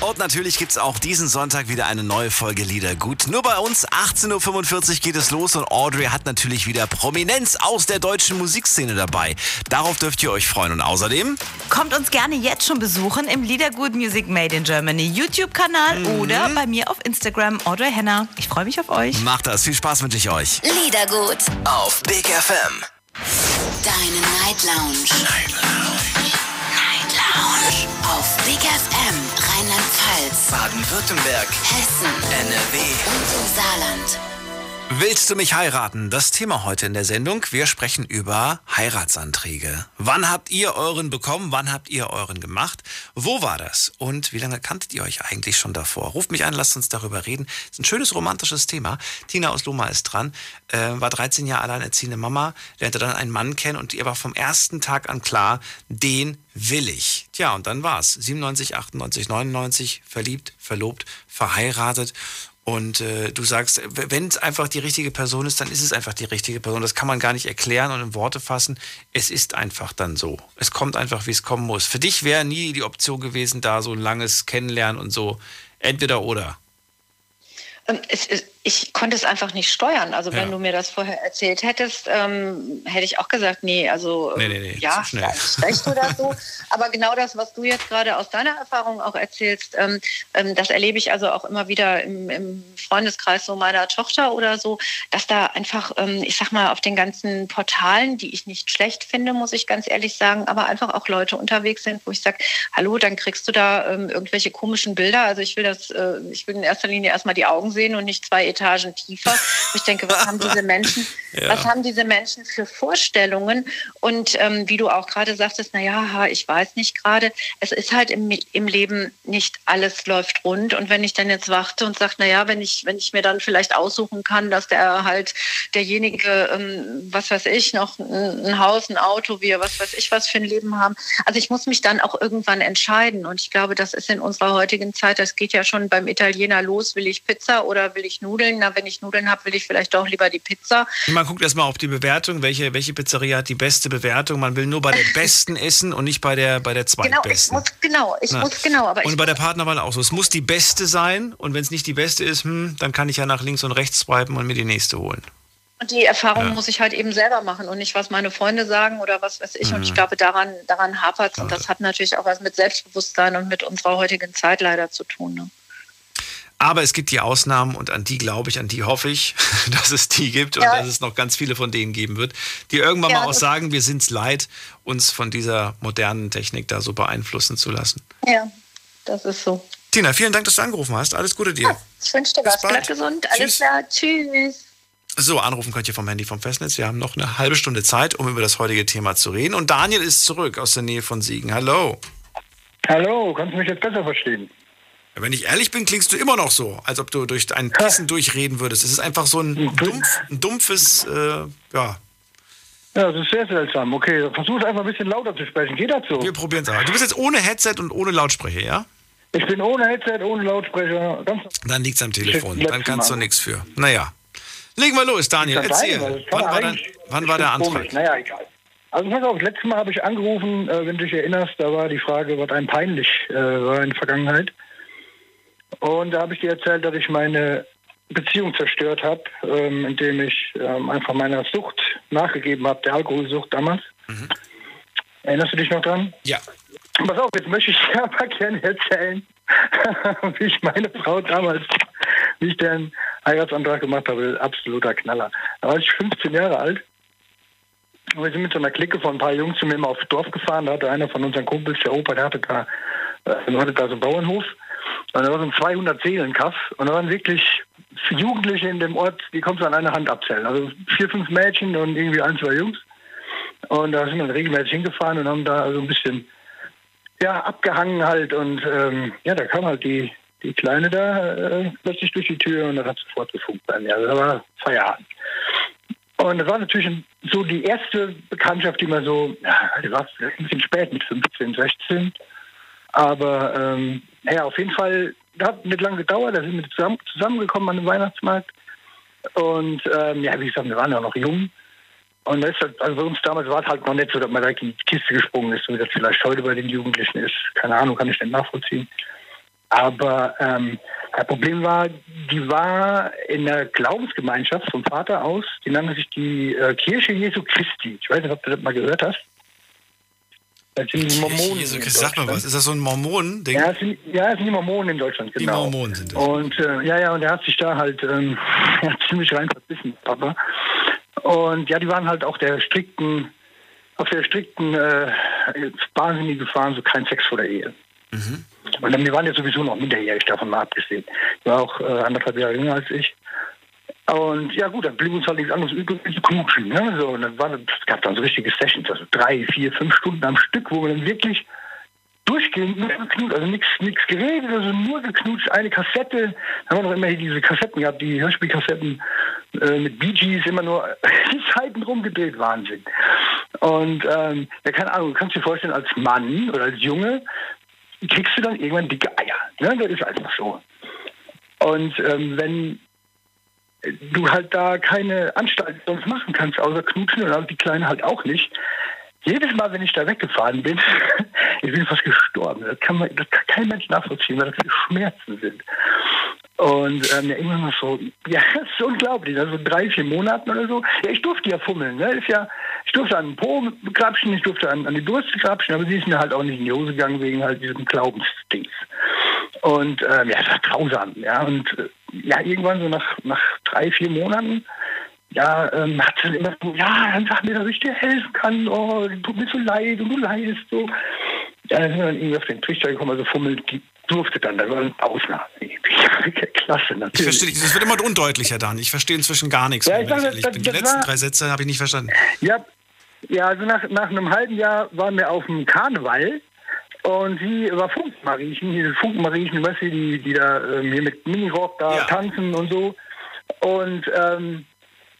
Und natürlich gibt's auch diesen Sonntag wieder eine neue Folge Liedergut. Nur bei uns, achtzehn Uhr fünfundvierzig geht es los und Audrey hat natürlich wieder Prominenz aus der deutschen Musikszene dabei. Darauf dürft ihr euch freuen und außerdem... Kommt uns gerne jetzt schon besuchen im Liedergut Music Made in Germany YouTube-Kanal mhm. oder bei mir auf Instagram, Audrey Hanna. Ich freue mich auf euch. Macht das, viel Spaß wünsche ich euch. Liedergut auf Big F M. Deine Night Lounge. Night Lounge. Night Lounge. Auf Big F M, Rheinland-Pfalz, Baden-Württemberg, Hessen, N R W und im Saarland. Willst du mich heiraten? Das Thema heute in der Sendung. Wir sprechen über Heiratsanträge. Wann habt ihr euren bekommen? Wann habt ihr euren gemacht? Wo war das? Und wie lange kanntet ihr euch eigentlich schon davor? Ruft mich an, lasst uns darüber reden. Das ist ein schönes romantisches Thema. Tina aus Loma ist dran, äh, war dreizehn Jahre alleinerziehende Mama, lernte dann einen Mann kennen und ihr war vom ersten Tag an klar, den will ich. Tja, und dann war's. siebenundneunzig, achtundneunzig, neunundneunzig, verliebt, verlobt, verheiratet. Und äh, du sagst, wenn es einfach die richtige Person ist, dann ist es einfach die richtige Person. Das kann man gar nicht erklären und in Worte fassen. Es ist einfach dann so. Es kommt einfach, wie es kommen muss. Für dich wäre nie die Option gewesen, da so ein langes Kennenlernen und so. Entweder oder. Ich konnte es einfach nicht steuern. Also wenn ja. du mir das vorher erzählt hättest, ähm, hätte ich auch gesagt, nee, also nee, nee, nee, ja, recht oder so. Aber genau das, was du jetzt gerade aus deiner Erfahrung auch erzählst, ähm, ähm, das erlebe ich also auch immer wieder im, im Freundeskreis so meiner Tochter oder so, dass da einfach, ähm, ich sag mal, auf den ganzen Portalen, die ich nicht schlecht finde, muss ich ganz ehrlich sagen, aber einfach auch Leute unterwegs sind, wo ich sage, hallo, dann kriegst du da ähm, irgendwelche komischen Bilder. Also ich will das, äh, ich will in erster Linie erstmal die Augen sehen und nicht zwei Etagen Etagen tiefer. Ich denke, was haben diese Menschen, ja. was haben diese Menschen für Vorstellungen? Und ähm, wie du auch gerade sagtest, naja, ich weiß nicht gerade, es ist halt im, im Leben nicht alles läuft rund. Und wenn ich dann jetzt warte und sage, naja, wenn ich, wenn ich mir dann vielleicht aussuchen kann, dass der halt derjenige, ähm, was weiß ich, noch ein, ein Haus, ein Auto, wir, was weiß ich, was für ein Leben haben. Also ich muss mich dann auch irgendwann entscheiden. Und ich glaube, das ist in unserer heutigen Zeit, das geht ja schon beim Italiener los, will ich Pizza oder will ich Nudeln? Na, wenn ich Nudeln habe, will ich vielleicht doch lieber die Pizza. Man guckt erstmal auf die Bewertung, welche, welche Pizzeria hat die beste Bewertung. Man will nur bei der besten essen und nicht bei der, bei der zweitbesten. Genau, ich muss, genau, ich muss, genau aber und ich bei der Partnerwahl auch so. Es muss die beste sein und wenn es nicht die beste ist, hm, dann kann ich ja nach links und rechts swipen und mir die nächste holen. Und die Erfahrung ja. muss ich halt eben selber machen und nicht, was meine Freunde sagen oder was weiß ich. Mhm. Und ich glaube, daran, daran hapert es. Und das hat natürlich auch was mit Selbstbewusstsein und mit unserer heutigen Zeit leider zu tun. Ne? Aber es gibt die Ausnahmen und an die glaube ich, an die hoffe ich, dass es die gibt ja. und dass es noch ganz viele von denen geben wird, die irgendwann ja, mal auch sagen, wir sind es leid, uns von dieser modernen Technik da so beeinflussen zu lassen. Ja, das ist so. Tina, vielen Dank, dass du angerufen hast. Alles Gute dir. Ja, ich wünsche dir was. Bleib gesund. Alles klar. Tschüss. So, anrufen könnt ihr vom Handy vom Festnetz. Wir haben noch eine halbe Stunde Zeit, um über das heutige Thema zu reden. Und Daniel ist zurück aus der Nähe von Siegen. Hallo. Hallo, kannst du mich jetzt besser verstehen? Ja, wenn ich ehrlich bin, klingst du immer noch so, als ob du durch ein Kissen durchreden würdest. Es ist einfach so ein, dumpf, ein dumpfes, äh, ja. Ja, das ist sehr seltsam. Okay, versuch einfach ein bisschen lauter zu sprechen. Geht das so? Wir probieren es einfach. Du bist jetzt ohne Headset und ohne Lautsprecher, ja? Ich bin ohne Headset, ohne Lautsprecher. Ganz Dann liegt's am Telefon. Dann kannst du nichts für. Naja. Legen wir los, Daniel, erzähl. Rein, wann war, dein, wann war der Antrag? Komisch. Naja, egal. Also pass auf, letztes Mal habe ich angerufen, äh, wenn du dich erinnerst, da war die Frage, was einem peinlich äh, war in der Vergangenheit. Und da habe ich dir erzählt, dass ich meine Beziehung zerstört habe, ähm, indem ich ähm, einfach meiner Sucht nachgegeben habe, der Alkoholsucht damals. Mhm. Erinnerst du dich noch dran? Ja. Pass auf, jetzt möchte ich dir aber gerne erzählen, wie ich meine Frau damals, wie ich den Heiratsantrag gemacht habe. Absoluter Knaller. Da war ich fünfzehn Jahre alt. Und wir sind mit so einer Clique von ein paar Jungs zu mir mal aufs Dorf gefahren. Da hatte einer von unseren Kumpels, der Opa, der hatte da, der hatte da so einen Bauernhof. Und da war so ein zweihundert-Seelen-Kaff. Und da waren wirklich Jugendliche in dem Ort, die konntest du an einer Hand abzählen. Also vier, fünf Mädchen und irgendwie ein, zwei Jungs. Und da sind wir regelmäßig hingefahren und haben da so also ein bisschen ja, abgehangen halt. Und ähm, ja, da kam halt die... Die Kleine da äh, plötzlich durch die Tür und dann hat sofort gefunkt bei mir. Also da war Feierabend. Und das war natürlich so die erste Bekanntschaft, die man so, ja, die war ein bisschen spät mit fünfzehn, sechzehn. Aber ähm, ja, auf jeden Fall, das hat nicht lange gedauert, da sind wir zusammen, zusammengekommen an dem Weihnachtsmarkt. Und ähm, ja, wie gesagt, wir waren ja noch jung. Und das halt, also bei uns damals war es halt noch nicht so, dass man direkt in die Kiste gesprungen ist, so wie das vielleicht heute bei den Jugendlichen ist. Keine Ahnung, kann ich nicht nachvollziehen. Aber ähm, das Problem war, die war in der Glaubensgemeinschaft vom Vater aus, die nannte sich die äh, Kirche Jesu Christi. Ich weiß nicht, ob du das mal gehört hast. Das sind die Mormonen. Jesu Christi, sag mal was, ist das so ein Mormonen-Ding? Ja, das sind, ja, das sind die Mormonen in Deutschland, genau. Die Mormonen sind das. Und äh, ja, ja, und er hat sich da halt ähm, ja, ziemlich rein verbissen, Papa. Und ja, die waren halt auch der strikten, auf der strikten äh, Bahnlinie gefahren, so kein Sex vor der Ehe. Mhm. Und dann, wir waren ja sowieso noch minderjährig, davon mal abgesehen. Ich war auch äh, anderthalb Jahre jünger als ich. Und ja gut, dann blieb uns halt nichts anderes übrig zu knutschen. Ne? So, und dann war, es gab dann so richtige Sessions, also drei, vier, fünf Stunden am Stück, wo wir dann wirklich durchgehend nur geknutscht, also nichts nichts geredet, also nur geknutscht, eine Kassette. Da haben wir noch immer diese Kassetten gehabt, die Hörspielkassetten äh, mit Bee Gees, immer nur die Seiten rumgedreht, Wahnsinn. Und ähm, ja, keine Ahnung, kannst du dir vorstellen, als Mann oder als Junge, kriegst du dann irgendwann dicke Eier. Ne? Das ist einfach so. Und ähm, wenn du halt da keine Anstalten sonst machen kannst, außer knutschen, und die Kleine halt auch nicht, jedes Mal, wenn ich da weggefahren bin, ich bin fast gestorben. Das kann, man, das kann kein Mensch nachvollziehen, weil das die Schmerzen sind. Und ähm, ja, irgendwann noch so, ja, das ist unglaublich, also drei, vier Monaten oder so. Ja, ich durfte ja fummeln, ne? Ist ja, ich durfte an den Po krapschen, ich durfte an, an die Durst krapschen, aber sie ist mir halt auch nicht in die Hose gegangen wegen halt diesem Glaubensdings. Und ähm, ja, das war grausam, ja. Und äh, ja, irgendwann so nach, nach drei, vier Monaten, ja, ähm, hat sie immer so, ja, dann sag mir, dass ich dir helfen kann, oh, tut mir so leid und du leidest so. dann sind wir irgendwie auf den Trichter gekommen, also fummeln durfte dann, da waren Ausnahmen. Klasse, natürlich. Ich verstehe, das wird immer undeutlicher, dann. Ich verstehe inzwischen gar nichts. Ja, ich sag, ich das, bin. Das, die das letzten war, drei Sätze habe ich nicht verstanden. Ja, ja also nach, nach einem halben Jahr waren wir auf dem Karneval und sie war Funkenmariechen, diese Funkenmariechen, weißt du, die, die da ähm, hier mit Minirock da ja. tanzen und so. Und ähm,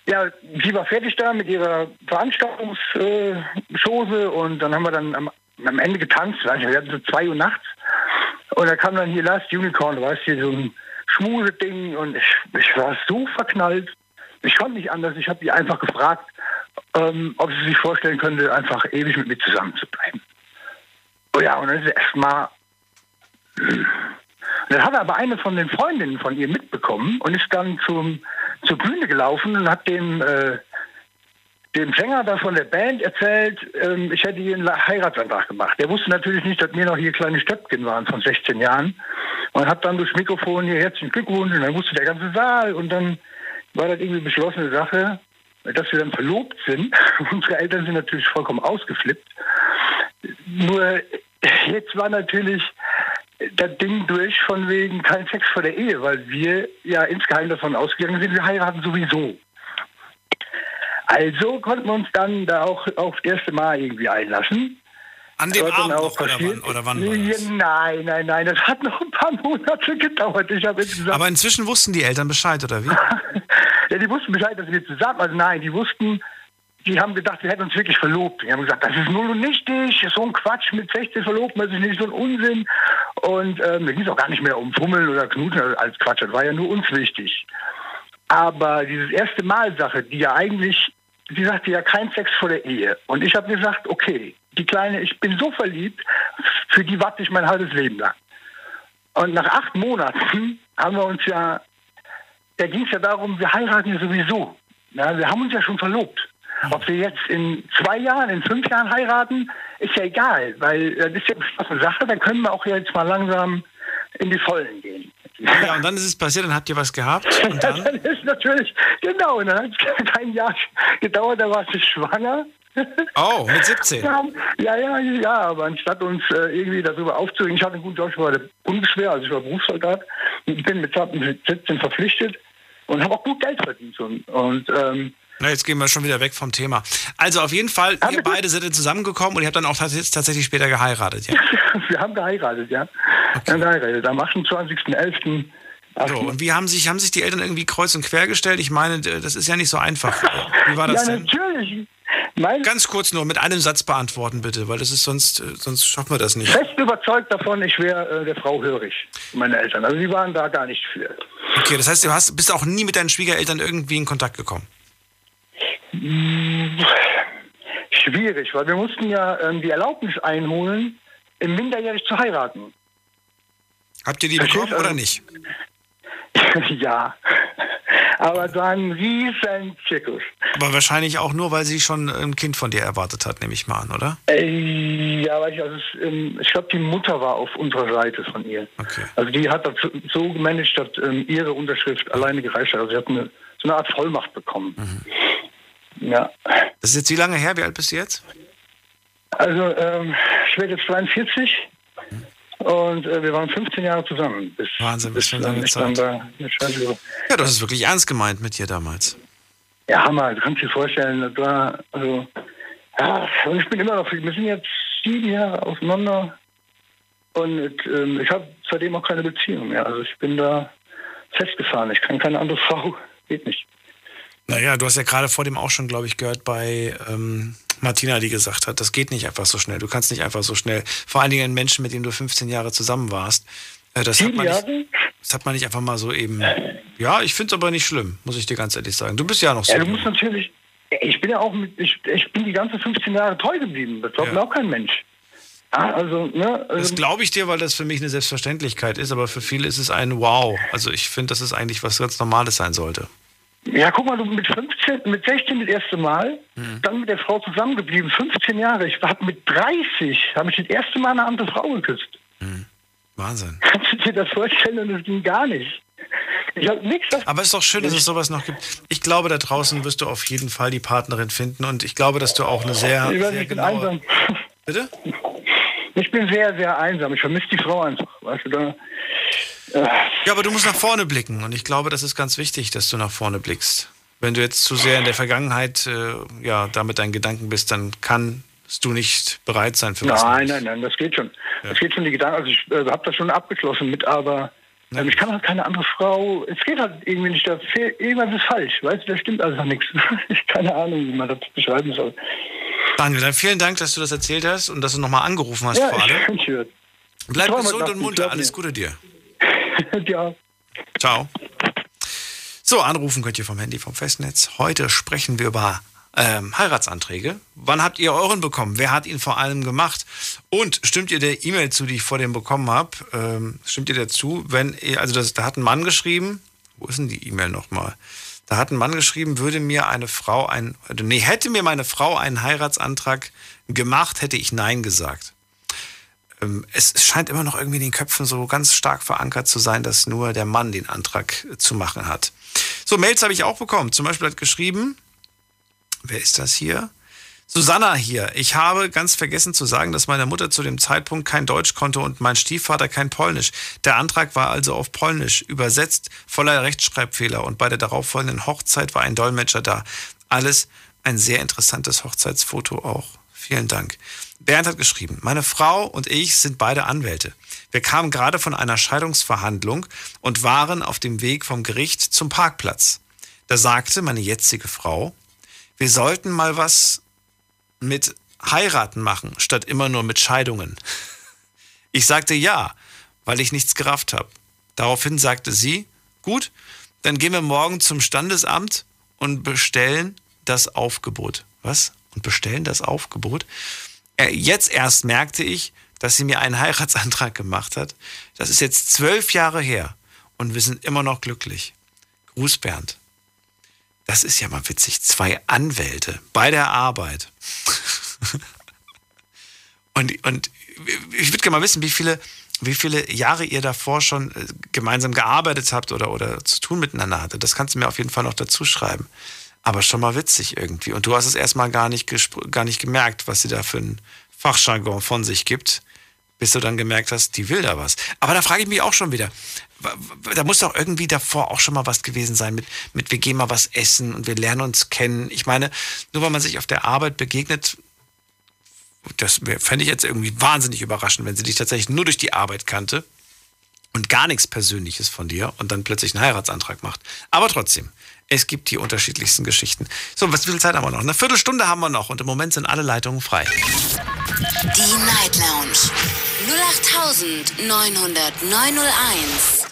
ja, sie war fertig da mit ihrer Veranstaltungsschose und dann haben wir dann am, am Ende getanzt. Wir hatten so zwei Uhr nachts und da kam dann hier Last Unicorn, weißt du, so ein Schmuse-Ding und ich, ich war so verknallt. Ich konnte nicht anders. Ich habe die einfach gefragt, ähm, ob sie sich vorstellen könnte, einfach ewig mit mir zusammen zu bleiben. Oh ja, und dann ist sie erstmal. Dann hat aber eine von den Freundinnen von ihr mitbekommen und ist dann zum, zur Bühne gelaufen und hat dem, äh, dem Sänger da von der Band erzählt, ähm, ich hätte hier einen Heiratsantrag gemacht. Der wusste natürlich nicht, dass wir noch hier kleine Stöpken waren von sechzehn Jahren. Und hat dann durchs Mikrofon hier herzlichen Glückwunsch und dann wusste der ganze Saal und dann war das irgendwie beschlossene Sache, dass wir dann verlobt sind. Unsere Eltern sind natürlich vollkommen ausgeflippt. Nur jetzt war natürlich das Ding durch von wegen kein Sex vor der Ehe, weil wir ja insgeheim davon ausgegangen sind, wir heiraten sowieso. Also konnten wir uns dann da auch auf das erste Mal irgendwie einlassen. An dem Abend noch, oder wann, oder wann war das? Nein, nein, nein, das hat noch ein paar Monate gedauert. Ich habe insgesamt Aber inzwischen wussten die Eltern Bescheid, oder wie? Ja, die wussten Bescheid, dass wir zusammen, also nein, die wussten, die haben gedacht, wir hätten uns wirklich verlobt. Die haben gesagt, das ist null und nichtig, so ein Quatsch, mit sechzehn verlobt man sich nicht, so ein Unsinn. Und ähm, da ging es auch gar nicht mehr um Fummeln oder Knutschen als Quatsch, das war ja nur uns wichtig. Aber dieses erste Mal-Sache, die ja eigentlich, die sagte ja kein Sex vor der Ehe. Und ich habe gesagt, okay, die Kleine, ich bin so verliebt, für die warte ich mein halbes Leben lang. Und nach acht Monaten haben wir uns ja, da ging es ja darum, wir heiraten ja sowieso. Ja, wir haben uns ja schon verlobt. Ob wir jetzt in zwei Jahren, in fünf Jahren heiraten, ist ja egal, weil das ist ja eine beschlossene Sache, dann können wir auch jetzt mal langsam in die Vollen gehen. Ja, und dann ist es passiert, dann habt ihr was gehabt. Und dann? Ja, dann ist natürlich, genau, dann hat es kein Jahr gedauert, da war sie schwanger. Oh, mit siebzehn? Ja, ja, ja, aber anstatt uns äh, irgendwie darüber aufzuregen, ich hatte einen guten Job, ich war der Bundeswehr, also ich war Berufssoldat, ich bin mit siebzehn verpflichtet und habe auch gut Geld verdient. Und, und ähm, na, jetzt gehen wir schon wieder weg vom Thema. Also auf jeden Fall, ihr beide seid zusammengekommen und ihr habt dann auch tats- tatsächlich später geheiratet, ja? Wir haben geheiratet, ja. Okay. Wir haben geheiratet, am achtundzwanzigsten elften So, und wie haben sich, haben sich die Eltern irgendwie kreuz und quer gestellt? Ich meine, das ist ja nicht so einfach. Wie war das ja, denn? Natürlich. Meine Ganz kurz nur, mit einem Satz beantworten bitte, weil das ist sonst, sonst schaffen wir das nicht. Fest überzeugt davon, ich wäre äh, der Frau hörig, meine Eltern. Also die waren da gar nicht für. Okay, das heißt, du hast, bist auch nie mit deinen Schwiegereltern irgendwie in Kontakt gekommen? Schwierig, weil wir mussten ja ähm, die Erlaubnis einholen, im minderjährig zu heiraten. Habt ihr die bekommen oder nicht? Ja, aber so ein riesen Zirkus. Aber wahrscheinlich auch nur, weil sie schon ein Kind von dir erwartet hat, nehme ich mal an, oder? Äh, ja, weil ich, also ich glaube, die Mutter war auf unserer Seite von ihr. Okay. Also die hat das so gemanagt, dass ihre Unterschrift alleine gereicht hat. Also sie hat eine, so eine Art Vollmacht bekommen. Mhm. Ja. Das ist jetzt wie lange her? Wie alt bist du jetzt? Also ähm, ich werde jetzt zweiundvierzig. Mhm. Und äh, wir waren fünfzehn Jahre zusammen. Bis, Wahnsinn, bis für lange Zeit. Da, ja, das ist wirklich ernst gemeint mit dir damals. Ja, Hammer, du kannst dir vorstellen, das war, also, ja, und ich bin immer noch, wir sind jetzt sieben Jahre auseinander und ähm, ich habe seitdem auch keine Beziehung mehr. Also ich bin da festgefahren, ich kann keine andere Frau, geht nicht. Naja, du hast ja gerade vor dem auch schon, glaube ich, gehört bei ähm Martina, die gesagt hat, das geht nicht einfach so schnell. Du kannst nicht einfach so schnell, vor allen Dingen einen Menschen, mit dem du fünfzehn Jahre zusammen warst. Das hat man nicht, das hat man nicht einfach mal so eben. Ja, ich finde es aber nicht schlimm, muss ich dir ganz ehrlich sagen. Du bist ja noch so. Ja, du musst natürlich, ich bin ja auch mit, ich, ich bin die ganzen fünfzehn Jahre treu geblieben. Das glaubt mir auch kein Mensch. Ah, also, ne, also das glaube ich dir, weil das für mich eine Selbstverständlichkeit ist, aber für viele ist es ein Wow. Also ich finde, das ist eigentlich was ganz Normales sein sollte. Ja, guck mal, du mit fünfzehn, mit sechzehn das erste Mal, mhm. dann mit der Frau zusammengeblieben, fünfzehn Jahre. Ich habe mit dreißig, habe ich das erste Mal eine andere Frau geküsst. Mhm. Wahnsinn. Kannst du dir das vorstellen? Und das ging gar nicht. Ich habe nichts. Aber es ist doch schön, dass es sowas noch gibt. Ich glaube, da draußen wirst du auf jeden Fall die Partnerin finden und ich glaube, dass du auch eine sehr, sehr genaue... Bitte? Ich bin sehr, sehr einsam. Ich vermisse die Frau einfach, weißt du, da... Ja, aber du musst nach vorne blicken und ich glaube, das ist ganz wichtig, dass du nach vorne blickst. Wenn du jetzt zu sehr in der Vergangenheit äh, ja, damit deinen Gedanken bist, dann kannst du nicht bereit sein für was. Nein, nein, nein, das geht schon. Ja. Das geht schon, die Gedanken, also ich äh, habe das schon abgeschlossen mit, aber ja. ähm, ich kann halt keine andere Frau, es geht halt irgendwie nicht, da fehl, irgendwas ist falsch, weißt du, da stimmt einfach nichts. Ich keine Ahnung, wie man das beschreiben soll. Daniel, dann vielen Dank, dass du das erzählt hast und dass du nochmal angerufen hast, ja, vor allem. Ich Bleib gesund und munter, alles Gute dir. Ja. Ciao. So, anrufen könnt ihr vom Handy, vom Festnetz. Heute sprechen wir über ähm, Heiratsanträge. Wann habt ihr euren bekommen? Wer hat ihn vor allem gemacht? Und stimmt ihr der E-Mail zu, die ich vor dem bekommen habe? Ähm, stimmt ihr dazu? Wenn ihr, also das, da hat ein Mann geschrieben, wo ist denn die E-Mail nochmal? Da hat ein Mann geschrieben, würde mir eine Frau ein, nee, hätte mir meine Frau einen Heiratsantrag gemacht, hätte ich Nein gesagt. Es scheint immer noch irgendwie in den Köpfen so ganz stark verankert zu sein, dass nur der Mann den Antrag zu machen hat. So, Mails habe ich auch bekommen. Zum Beispiel hat geschrieben, wer ist das hier? Susanna hier. Ich habe ganz vergessen zu sagen, dass meine Mutter zu dem Zeitpunkt kein Deutsch konnte und mein Stiefvater kein Polnisch. Der Antrag war also auf Polnisch, übersetzt, voller Rechtschreibfehler. Und bei der darauffolgenden Hochzeit war ein Dolmetscher da. Alles ein sehr interessantes Hochzeitsfoto auch. Vielen Dank. Bernd hat geschrieben, meine Frau und ich sind beide Anwälte. Wir kamen gerade von einer Scheidungsverhandlung und waren auf dem Weg vom Gericht zum Parkplatz. Da sagte meine jetzige Frau, wir sollten mal was mit Heiraten machen, statt immer nur mit Scheidungen. Ich sagte ja, weil ich nichts gerafft habe. Daraufhin sagte sie, gut, dann gehen wir morgen zum Standesamt und bestellen das Aufgebot. Was? Und bestellen das Aufgebot? Jetzt erst merkte ich, dass sie mir einen Heiratsantrag gemacht hat. Das ist jetzt zwölf Jahre her und wir sind immer noch glücklich. Gruß Bernd. Das ist ja mal witzig. Zwei Anwälte bei der Arbeit. und, und ich würde gerne mal wissen, wie viele, wie viele Jahre ihr davor schon gemeinsam gearbeitet habt oder, oder zu tun miteinander hattet. Das kannst du mir auf jeden Fall noch dazu schreiben. Aber schon mal witzig irgendwie. Und du hast es erstmal gar nicht, gespr- gar nicht gemerkt, was sie da für ein Fachjargon von sich gibt, bis du dann gemerkt hast, die will da was. Aber da frage ich mich auch schon wieder, da muss doch irgendwie davor auch schon mal was gewesen sein mit, mit wir gehen mal was essen und wir lernen uns kennen. Ich meine, nur weil man sich auf der Arbeit begegnet, das fände ich jetzt irgendwie wahnsinnig überraschend, wenn sie dich tatsächlich nur durch die Arbeit kannte und gar nichts Persönliches von dir und dann plötzlich einen Heiratsantrag macht. Aber trotzdem. Es gibt die unterschiedlichsten Geschichten. So, was viel Zeit haben wir noch? Eine Viertelstunde haben wir noch und im Moment sind alle Leitungen frei. Die Night Lounge null acht neun null neun null eins.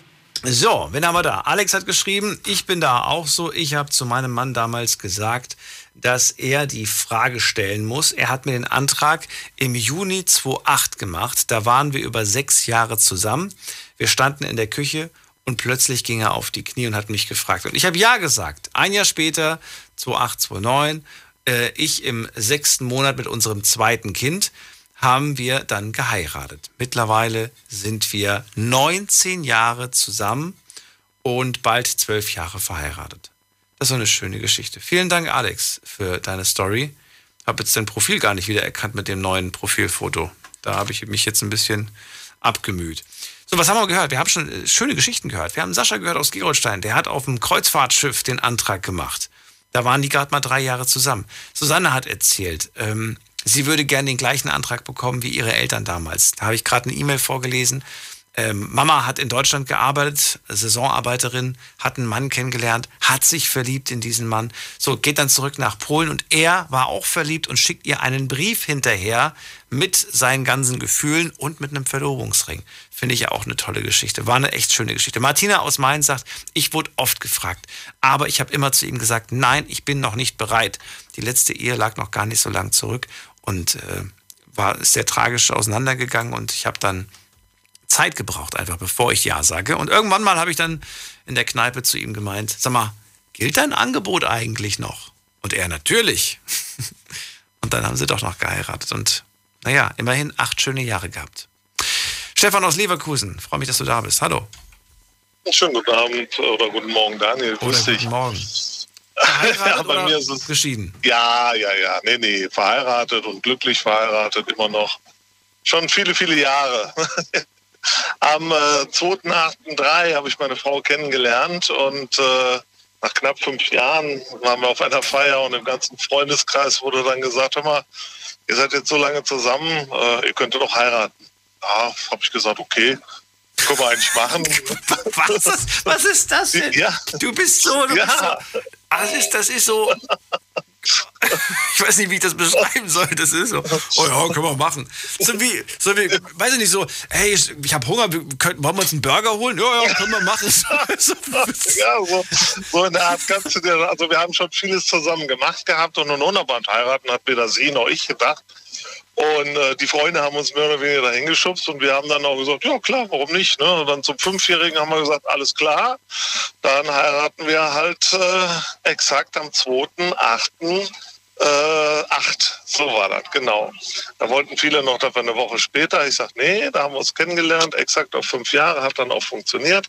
So, wen haben wir da? Alex hat geschrieben, ich bin da auch so. Ich habe zu meinem Mann damals gesagt, dass er die Frage stellen muss. Er hat mir den Antrag im Juni zweitausendacht gemacht. Da waren wir über sechs Jahre zusammen. Wir standen in der Küche. Und plötzlich ging er auf die Knie und hat mich gefragt. Und ich habe ja gesagt. Ein Jahr später, zweitausendachtzehn, zweitausendneun, äh, ich im sechsten Monat mit unserem zweiten Kind, haben wir dann geheiratet. Mittlerweile sind wir neunzehn Jahre zusammen und bald zwölf Jahre verheiratet. Das ist eine schöne Geschichte. Vielen Dank, Alex, für deine Story. Habe jetzt dein Profil gar nicht wiedererkannt mit dem neuen Profilfoto. Da habe ich mich jetzt ein bisschen abgemüht. So, was haben wir gehört? Wir haben schon äh, schöne Geschichten gehört. Wir haben Sascha gehört aus Geroldstein. Der hat auf dem Kreuzfahrtschiff den Antrag gemacht. Da waren die gerade mal drei Jahre zusammen. Susanne hat erzählt, ähm, sie würde gerne den gleichen Antrag bekommen wie ihre Eltern damals. Da habe ich gerade eine E-Mail vorgelesen. Ähm, Mama hat in Deutschland gearbeitet, Saisonarbeiterin, hat einen Mann kennengelernt, hat sich verliebt in diesen Mann. So, geht dann zurück nach Polen und er war auch verliebt und schickt ihr einen Brief hinterher mit seinen ganzen Gefühlen und mit einem Verlobungsring. Finde ich ja auch eine tolle Geschichte. War eine echt schöne Geschichte. Martina aus Mainz sagt, ich wurde oft gefragt, aber ich habe immer zu ihm gesagt, nein, ich bin noch nicht bereit. Die letzte Ehe lag noch gar nicht so lang zurück und äh, war sehr tragisch auseinandergegangen und ich habe dann Zeit gebraucht, einfach bevor ich Ja sage. Und irgendwann mal habe ich dann in der Kneipe zu ihm gemeint, sag mal, gilt dein Angebot eigentlich noch? Und er, natürlich. Und dann haben sie doch noch geheiratet und naja, immerhin acht schöne Jahre gehabt. Stefan aus Leverkusen, freue mich, dass du da bist. Hallo. Schönen guten Abend oder guten Morgen, Daniel. Oder guten Morgen. Verheiratet ja, bei mir ist es geschieden? Ja, ja, ja. Nee, nee, verheiratet und glücklich verheiratet immer noch. schon viele, viele Jahre. Am äh, zweiten achten drei habe ich meine Frau kennengelernt und äh, nach knapp fünf Jahren waren wir auf einer Feier und im ganzen Freundeskreis wurde dann gesagt, hör mal, ihr seid jetzt so lange zusammen, äh, ihr könntet doch heiraten. Ja, habe ich gesagt, okay, können wir eigentlich machen. Was, was ist das denn? Ja. Du bist so... Du ja. bist so das, ist, das ist so... Ich weiß nicht, wie ich das beschreiben soll. Das ist so. Oh ja, können wir machen. So wie, so wie, weiß ich nicht, so, hey, ich, ich habe Hunger, wir können, wollen wir uns einen Burger holen? Ja, ja, können wir machen. So, so. Ja, so, so in der Art kannst du dir, also wir haben schon vieles zusammen gemacht gehabt und in Unerband heiraten hat weder sie noch ich gedacht. Und äh, die Freunde haben uns mehr oder weniger dahin geschubst und wir haben dann auch gesagt, ja klar, warum nicht? Ne? Und dann zum Fünfjährigen haben wir gesagt, alles klar, dann heiraten wir halt äh, exakt am zweiten achten acht. Äh, so war das, genau. Da wollten viele noch dafür eine Woche später. Ich sage, nee, da haben wir uns kennengelernt, exakt auf fünf Jahre, hat dann auch funktioniert.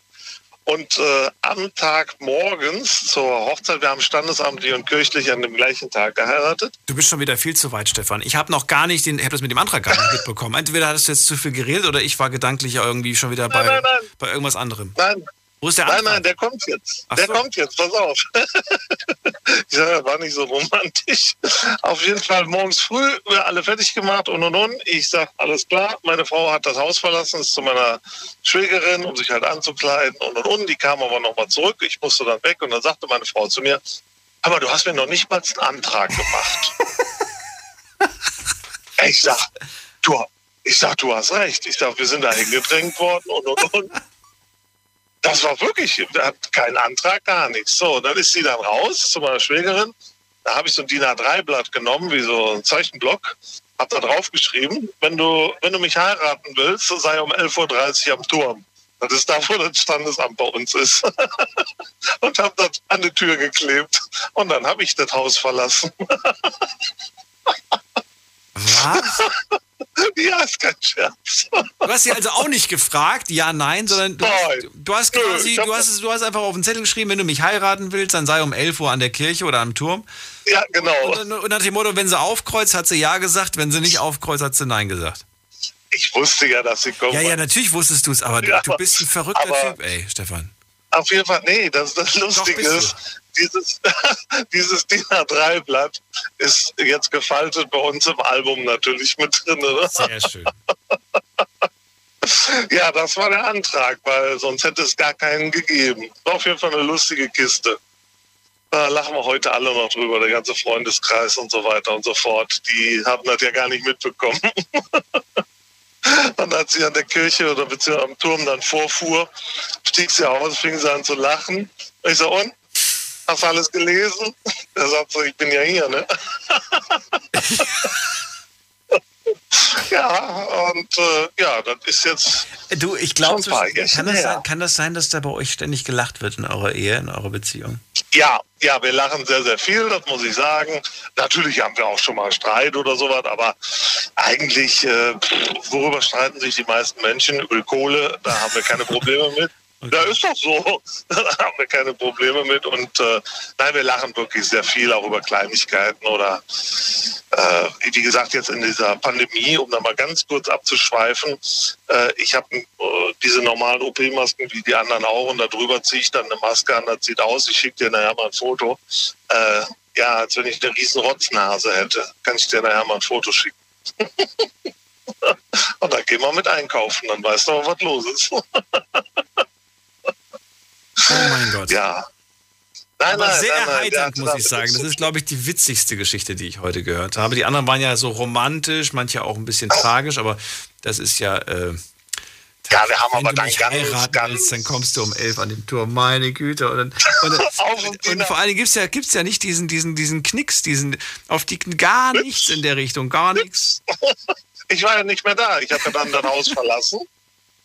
Und äh, am Tag morgens zur Hochzeit, wir haben standesamtlich und kirchlich an dem gleichen Tag geheiratet. Du bist schon wieder viel zu weit, Stefan. Ich habe noch gar nicht, den, ich habe das mit dem Antrag gar nicht mitbekommen. Entweder hattest du jetzt zu viel geredet oder ich war gedanklich irgendwie schon wieder bei, nein, nein, nein. bei irgendwas anderem. Nein. Wo ist der Antrag? Nein, nein, der kommt jetzt. Ach der so. kommt jetzt, pass auf. Ich sage, war nicht so romantisch. Auf jeden Fall morgens früh, wir alle fertig gemacht und und und. Ich sage, alles klar, meine Frau hat das Haus verlassen, ist zu meiner Schwägerin, um sich halt anzukleiden und und und. Die kam aber nochmal zurück, ich musste dann weg und dann sagte meine Frau zu mir, aber du hast mir noch nicht mal einen Antrag gemacht. Ich sage, du, ich sag, du hast recht. Ich sage, wir sind da hingedrängt worden und und und. Das war wirklich, da hat kein Antrag, gar nichts. So, dann ist sie dann raus zu meiner Schwägerin. Da habe ich so ein DIN A drei Blatt genommen, wie so ein Zeichenblock. Hab da drauf geschrieben, wenn du, wenn du mich heiraten willst, sei um elf Uhr dreißig am Turm. Das ist da, wo das Standesamt bei uns ist. Und hab das an die Tür geklebt. Und dann habe ich das Haus verlassen. Was? Ja, ist kein Scherz. Du hast sie also auch nicht gefragt, ja, nein, sondern du, nein. Hast, du hast quasi, du hast, du hast einfach auf den Zettel geschrieben, wenn du mich heiraten willst, dann sei um elf Uhr an der Kirche oder am Turm. Ja, genau. Und, und nach dem Motto, wenn sie aufkreuzt, hat sie ja gesagt, wenn sie nicht aufkreuzt, hat sie nein gesagt. Ich wusste ja, dass sie kommt. Ja, ja, natürlich wusstest du es, aber ja, du, du bist ein verrückter Typ, ey, Stefan. Auf jeden Fall, nee, das, das Lustige ist, dieses, dieses DIN A drei Blatt ist jetzt gefaltet bei uns im Album natürlich mit drin. Oder? Sehr schön. Ja, das war der Antrag, weil sonst hätte es gar keinen gegeben. War auf jeden Fall eine lustige Kiste. Da lachen wir heute alle noch drüber, der ganze Freundeskreis und so weiter und so fort. Die haben das ja gar nicht mitbekommen. Und als sie an der Kirche oder beziehungsweise am Turm dann vorfuhr, stieg sie aus, fing sie an zu lachen. Und ich so, und? Hast du alles gelesen? Er sagt so, ich bin ja hier, ne? Ja, und äh, ja, das ist jetzt. Du, ich glaube, kann, kann das sein, dass da bei euch ständig gelacht wird in eurer Ehe, in eurer Beziehung? Ja, ja, wir lachen sehr, sehr viel, das muss ich sagen. Natürlich haben wir auch schon mal Streit oder sowas, aber eigentlich, äh, worüber streiten sich die meisten Menschen? Über Kohle, da haben wir keine Probleme mit. Okay. Da ist doch so, da haben wir keine Probleme mit und äh, nein, wir lachen wirklich sehr viel auch über Kleinigkeiten oder äh, wie gesagt jetzt in dieser Pandemie, um da mal ganz kurz abzuschweifen, äh, ich habe äh, diese normalen O P-Masken wie die anderen auch und da drüber ziehe ich dann eine Maske an, das sieht aus, ich schicke dir nachher mal ein Foto, äh, ja, als wenn ich eine riesen Rotznase hätte, kann ich dir nachher mal ein Foto schicken. Und dann gehen wir mit einkaufen, dann weißt du aber, was los ist. Oh mein Gott. Ja. Nein, Aber nein, sehr nein, erheiternd, nein, muss ich sagen. Das ist, glaube ich, die witzigste Geschichte, die ich heute gehört habe. Die anderen waren ja so romantisch, manche auch ein bisschen oh. tragisch, aber das ist ja... Äh, ja, wir haben aber dann ganz, ganz... Willst, dann kommst du um elf an dem Turm, meine Güte. Und, dann, und, und, und vor allem gibt es ja, gibt's ja nicht diesen, diesen, diesen Knicks, diesen auf die gar Nips. nichts in der Richtung, gar nichts. Ich war ja nicht mehr da. Ich habe ja dann das Haus verlassen.